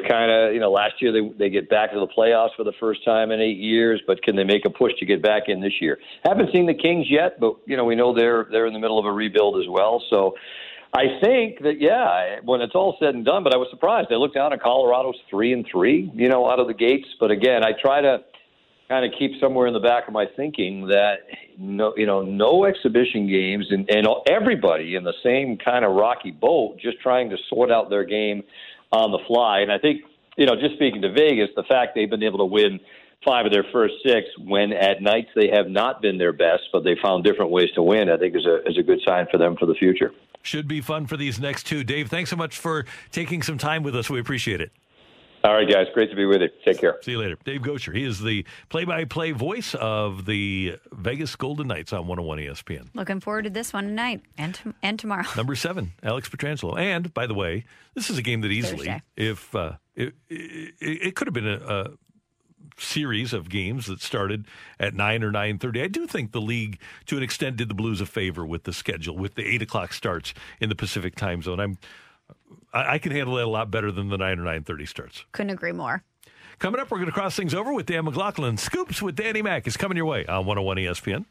kind of, last year they get back to the playoffs for the first time in 8 years, but can they make a push to get back in this year? Haven't seen the Kings yet, but, we know they're in the middle of a rebuild as well. So I think that, when it's all said and done, but I was surprised. I looked down at Colorado's 3-3, out of the gates. But again, I try to kind of keep somewhere in the back of my thinking that, no exhibition games and everybody in the same kind of rocky boat just trying to sort out their game on the fly. And I think, just speaking to Vegas, the fact they've been able to win 5 of their first 6 when at nights they have not been their best, but they found different ways to win, I think is a good sign for them for the future. Should be fun for these next 2. Dave, thanks so much for taking some time with us. We appreciate it. All right, guys. Great to be with you. Take care. See you later. Dave Gosher. He is the play-by-play voice of the Vegas Golden Knights on 101 ESPN. Looking forward to this one tonight and tomorrow. Number 7, Alex Pietrangelo. And, by the way, this is a game that easily, Thursday. If it could have been a series of games that started at 9 or 9:30. I do think the league, to an extent, did the Blues a favor with the schedule, with the 8 o'clock starts in the Pacific time zone. I can handle that a lot better than the 9 or 9:30 starts. Couldn't agree more. Coming up, we're going to cross things over with Dan McLaughlin. Scoops with Danny Mac is coming your way on 101 ESPN.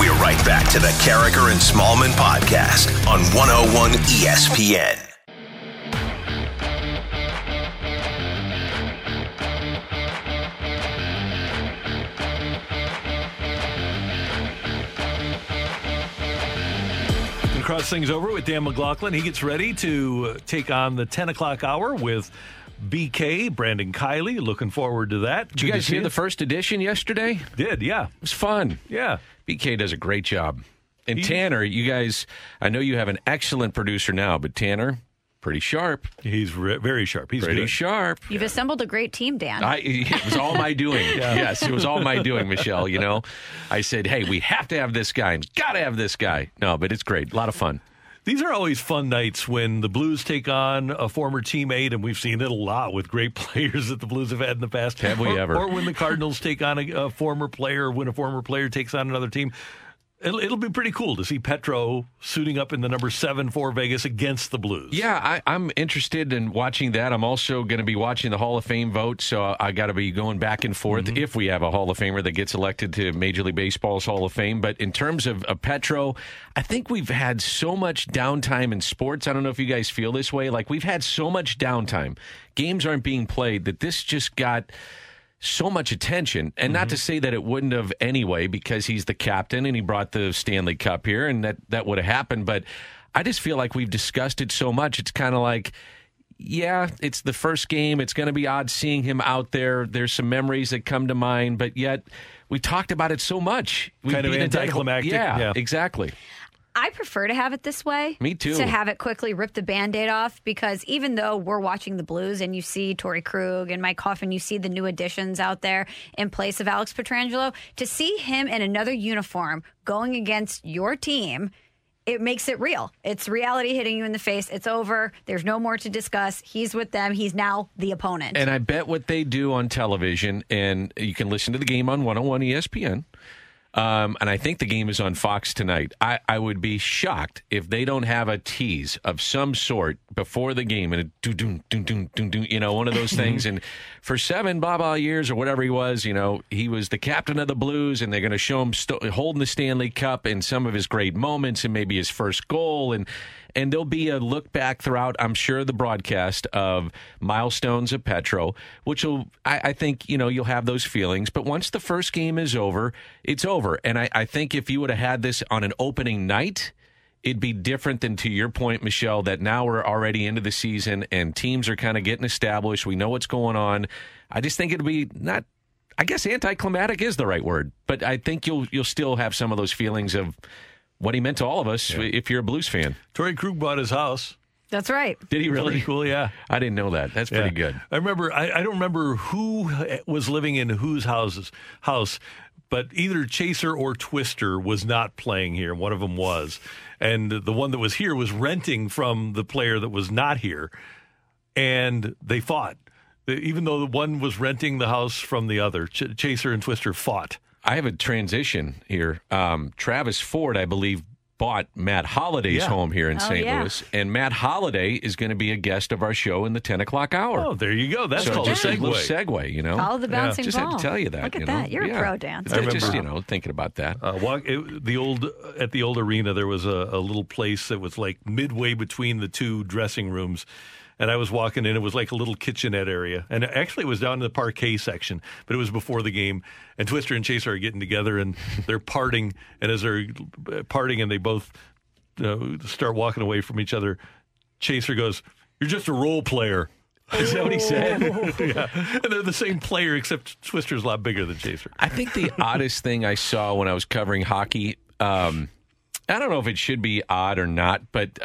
We're right back to the Carriker and Smallman podcast on 101 ESPN. Cross things over with Dan McLaughlin. He gets ready to take on the 10 o'clock hour with BK, Brandon Kiley. Looking forward to that. Did you guys hear the first edition yesterday? Did, yeah. It was fun. Yeah. BK does a great job. And Tanner, you guys, I know you have an excellent producer now, but Tanner, pretty sharp. He's very sharp. He's pretty sharp. You've assembled a great team, Dan. It was all my doing. Yeah. Yes, it was all my doing, Michelle. You know, I said, hey, we have to have this guy. We've got to have this guy. No, but it's great. A lot of fun. These are always fun nights when the Blues take on a former teammate, and we've seen it a lot with great players that the Blues have had in the past. Have we ever? Or when the Cardinals take on a former player, when a former player takes on another team. It'll be pretty cool to see Petro suiting up in the number 7 for Vegas against the Blues. Yeah, I'm interested in watching that. I'm also going to be watching the Hall of Fame vote, so I got to be going back and forth if we have a Hall of Famer that gets elected to Major League Baseball's Hall of Fame. But in terms of Petro, I think we've had so much downtime in sports. I don't know if you guys feel this way. Like, we've had so much downtime. Games aren't being played that this just got so much attention, and not to say that it wouldn't have anyway, because he's the captain and he brought the Stanley Cup here, and that would have happened. But I just feel like we've discussed it so much. It's kind of like, yeah, it's the first game. It's going to be odd seeing him out there. There's some memories that come to mind, but yet we talked about it so much. Kind of anticlimactic. Yeah, exactly. I prefer to have it this way. Me too. To have it quickly rip the Band-Aid off, because even though we're watching the Blues and you see Torrey Krug and Mike Hoffman, you see the new additions out there in place of Alex Pietrangelo, to see him in another uniform going against your team, it makes it real. It's reality hitting you in the face. It's over. There's no more to discuss. He's with them. He's now the opponent. And I bet what they do on television, and you can listen to the game on 101 ESPN, and I think the game is on Fox tonight. I would be shocked if they don't have a tease of some sort before the game, and a do-do-do-do-do-do, you know, one of those things. And for 7 baba years or whatever he was, you know, he was the captain of the Blues, and they're going to show him holding the Stanley Cup and some of his great moments and maybe his first goal. And there'll be a look back throughout, I'm sure, the broadcast of milestones of Petro, which will, I think, you know, you'll have those feelings. But once the first game is over, it's over. And I think if you would have had this on an opening night, it'd be different than, to your point, Michelle, that now we're already into the season and teams are kind of getting established. We know what's going on. I just think it'd be not, I guess anticlimactic is the right word, but I think you'll still have some of those feelings of what he meant to all of us, if you're a Blues fan. Torrey Krug bought his house. That's right. Did he really? Pretty cool, yeah. I didn't know that. That's pretty good. I remember, I don't remember who was living in whose house, but either Chaser or Twister was not playing here. One of them was. And the one that was here was renting from the player that was not here. And they fought. Even though the one was renting the house from the other, Chaser and Twister fought. I have a transition here. Travis Ford, I believe, bought Matt Holiday's home here in St. Louis, and Matt Holiday is going to be a guest of our show in the 10 o'clock hour. Oh, there you go. That's called a little segue, you know. Follow the bouncing ball. Just had to tell you that. Look at that. You're a pro, Dan. I remember just, thinking about that. At the old arena, there was a little place that was like midway between the two dressing rooms. And I was walking in. It was like a little kitchenette area. And actually, it was down in the parquet section, but it was before the game. And Twister and Chaser are getting together, and they're parting. And as they're parting and they both start walking away from each other, Chaser goes, "You're just a role player." Is that what he said? And they're the same player, except Twister's a lot bigger than Chaser. I think the oddest thing I saw when I was covering hockey, I don't know if it should be odd or not, but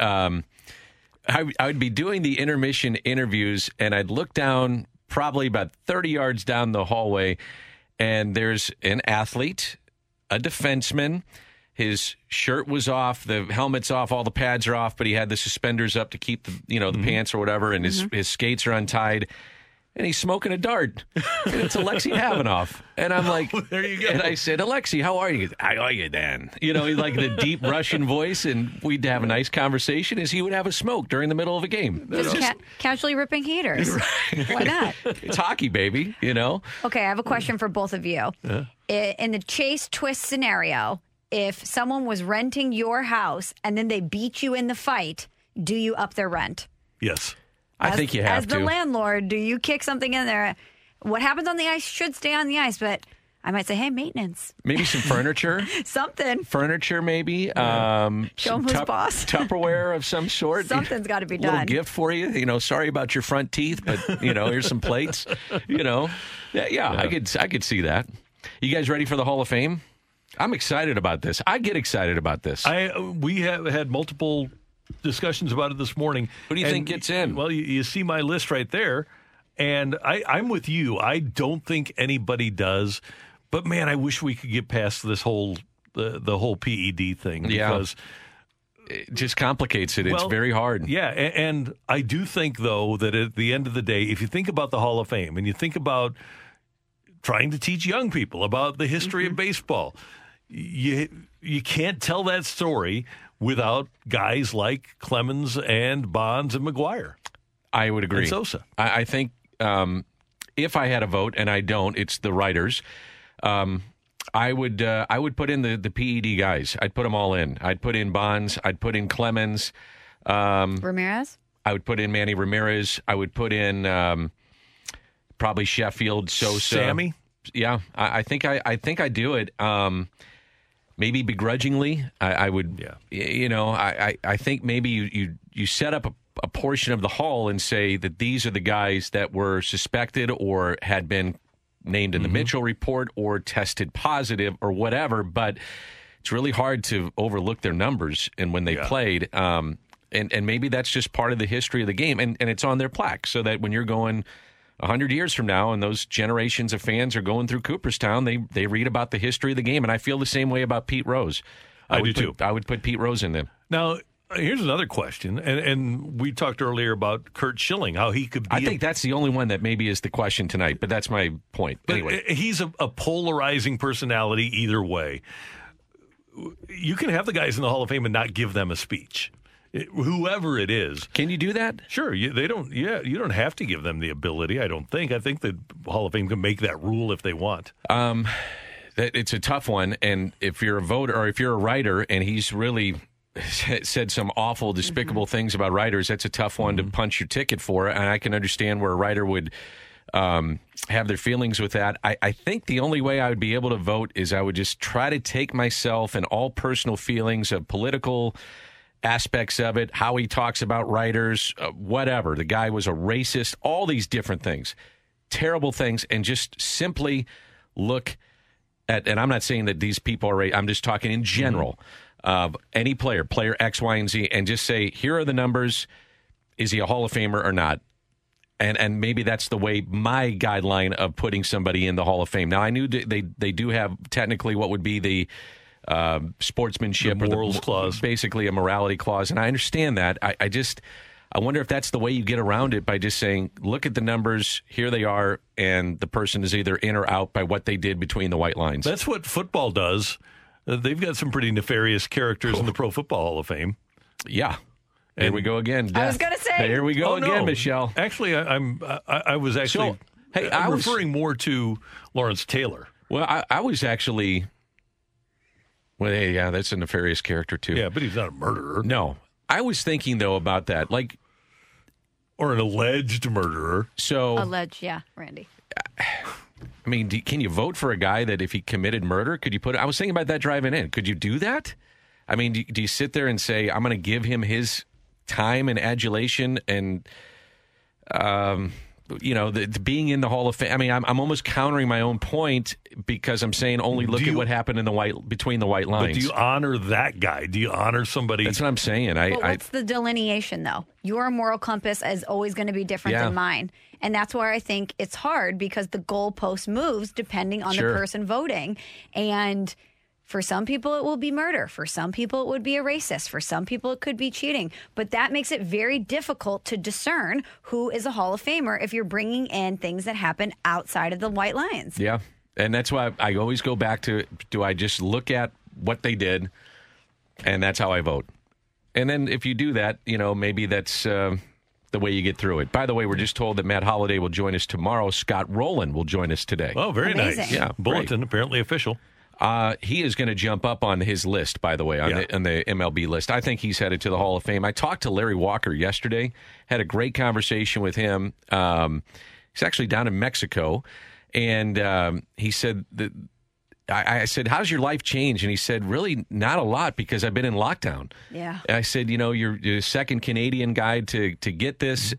I would be doing the intermission interviews, and I'd look down probably about 30 yards down the hallway, and there's an athlete, a defenseman. His shirt was off, the helmet's off, all the pads are off, but he had the suspenders up to keep the pants or whatever, and his skates are untied. And he's smoking a dart. And it's Alexei Havanoff. And I'm like, there you go. And I said, "Alexei, how are you?" "I are you, Dan." You know, he's like the deep Russian voice, and we'd have a nice conversation as he would have a smoke during the middle of a game. Just casually ripping heaters. Right. Why not? It's hockey, baby, you know? Okay, I have a question for both of you. In the Chase Twist scenario, if someone was renting your house and then they beat you in the fight, do you up their rent? Yes. I think you have to. As the landlord, do you kick something in there? What happens on the ice should stay on the ice, but I might say, hey, maintenance. Maybe some furniture. Something. Furniture, maybe. Show them who's boss. Tupperware of some sort. Something's got to be done. A little gift for you. You know, sorry about your front teeth, but, you know, here's some plates. You know. Yeah. I could see that. You guys ready for the Hall of Fame? I'm excited about this. I get excited about this. We have had multiple discussions about it this morning. Who do you think gets in? Well, you see my list right there, and I'm with you. I don't think anybody does. But, man, I wish we could get past this whole the whole PED thing. Because it just complicates it. Well, it's very hard. Yeah, and I do think, though, that at the end of the day, if you think about the Hall of Fame and you think about trying to teach young people about the history of baseball, you can't tell that story without guys like Clemens and Bonds and McGuire. I would agree. And Sosa. I think if I had a vote, and I don't, it's the writers. I would put in the PED guys. I'd put them all in. I'd put in Bonds. I'd put in Clemens. Ramirez? I would put in Manny Ramirez. I would put in probably Sheffield, Sosa. Sammy? Yeah, I think I do it. Maybe begrudgingly. I would, you know, I think maybe you set up a portion of the hall and say that these are the guys that were suspected or had been named in the Mitchell report or tested positive or whatever, but it's really hard to overlook their numbers and when they played. And maybe that's just part of the history of the game, and it's on their plaque, so that when you're going 100 years from now and those generations of fans are going through Cooperstown, they read about the history of the game. And I feel the same way about Pete Rose. I do too. I would put Pete Rose in there. Now, here's another question, and we talked earlier about Curt Schilling, how he could be... I think that's the only one that maybe is the question tonight, but that's my point. But anyway. He's a polarizing personality either way. You can have the guys in the Hall of Fame and not give them a speech, whoever it is. Can you do that? Sure. You don't have to give them the ability, I don't think. I think the Hall of Fame can make that rule if they want. It's a tough one, and if you're a voter or if you're a writer and he's really... said some awful, despicable things about writers, that's a tough one to punch your ticket for, and I can understand where a writer would have their feelings with that. I think the only way I would be able to vote is I would just try to take myself and all personal feelings of political aspects of it, how he talks about writers, whatever. The guy was a racist, all these different things, terrible things, and just simply look at, and I'm not saying that these people are, I'm just talking in general, of any player X, Y, and Z, and just say, here are the numbers. Is he a Hall of Famer or not? And maybe that's the way my guideline of putting somebody in the Hall of Fame. Now, I knew they do have technically what would be the sportsmanship, the morals clause, basically a morality clause, and I understand that. I wonder if that's the way you get around it, by just saying, look at the numbers, here they are, and the person is either in or out by what they did between the white lines. That's what football does. They've got some pretty nefarious characters in the Pro Football Hall of Fame. Yeah. And here we go again. Death. I was going to say. Here we go again, no. Michelle. Actually, I was referring more to Lawrence Taylor. Well, I was actually. Well, hey, yeah, that's a nefarious character, too. Yeah, but he's not a murderer. No. I was thinking, though, about that. Like. Or an alleged murderer. So. Alleged, yeah, Randy. I mean, can you vote for a guy that if he committed murder, could you put it? I was thinking about that driving in. Could you do that? I mean, do you sit there and say, I'm going to give him his time and adulation and, you know, the being in the Hall of Fame? I mean, I'm almost countering my own point because I'm saying only look at what happened in the between the white lines. But do you honor that guy? Do you honor somebody? That's what I'm saying. What's the delineation, though? Your moral compass is always going to be different than mine. And that's where I think it's hard, because the goalpost moves depending on the person voting. And for some people, it will be murder. For some people, it would be a racist. For some people, it could be cheating. But that makes it very difficult to discern who is a Hall of Famer if you're bringing in things that happen outside of the white lines. Yeah. And that's why I always go back to, do I just look at what they did? And that's how I vote. And then if you do that, you know, maybe that's... the way you get through it. By the way, we're just told that Matt Holliday will join us tomorrow. Scott Rowland will join us today. Oh, very nice. Yeah, bulletin, great. Apparently official. He is going to jump up on his list, by the way, on the MLB list. I think he's headed to the Hall of Fame. I talked to Larry Walker yesterday, had a great conversation with him. He's actually down in Mexico, and he said that I said, how's your life change? And he said, really not a lot because I've been in lockdown. Yeah. I said, you're the second Canadian guy to get this.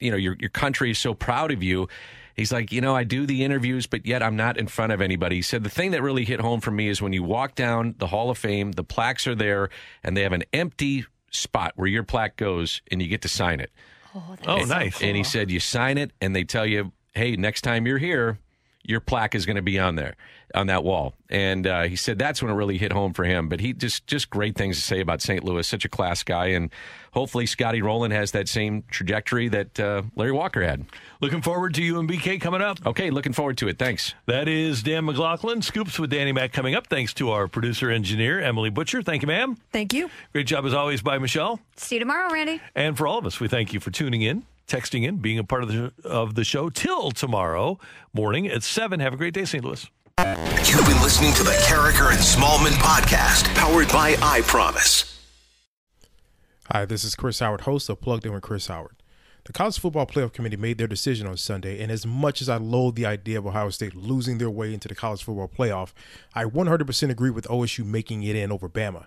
Your country is so proud of you. He's like, I do the interviews, but yet I'm not in front of anybody. He said, the thing that really hit home for me is when you walk down the Hall of Fame, the plaques are there and they have an empty spot where your plaque goes and you get to sign it. Oh, nice. So cool. And he said, you sign it and they tell you, hey, next time you're here, your plaque is going to be on there, on that wall. And he said that's when it really hit home for him. But he just great things to say about St. Louis, such a class guy. And hopefully Scotty Rowland has that same trajectory that Larry Walker had. Looking forward to you and BK coming up. Okay, looking forward to it. Thanks. That is Dan McLaughlin. Scoops with Danny Mac coming up. Thanks to our producer engineer, Emily Butcher. Thank you, ma'am. Thank you. Great job as always by Michelle. See you tomorrow, Randy. And for all of us, we thank you for tuning in, texting in, being a part of the show till tomorrow morning at 7. Have a great day, St. Louis. You've been listening to the Carriker and Smallman podcast, powered by I Promise. Hi, this is Chris Howard, host of Plugged In with Chris Howard. The College Football Playoff Committee made their decision on Sunday, and as much as I loathe the idea of Ohio State losing their way into the College Football Playoff, I 100% agree with OSU making it in over Bama.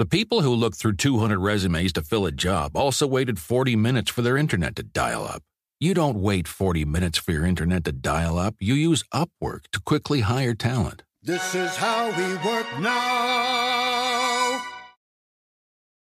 The people who looked through 200 resumes to fill a job also waited 40 minutes for their internet to dial up. You don't wait 40 minutes for your internet to dial up. You use Upwork to quickly hire talent. This is how we work now.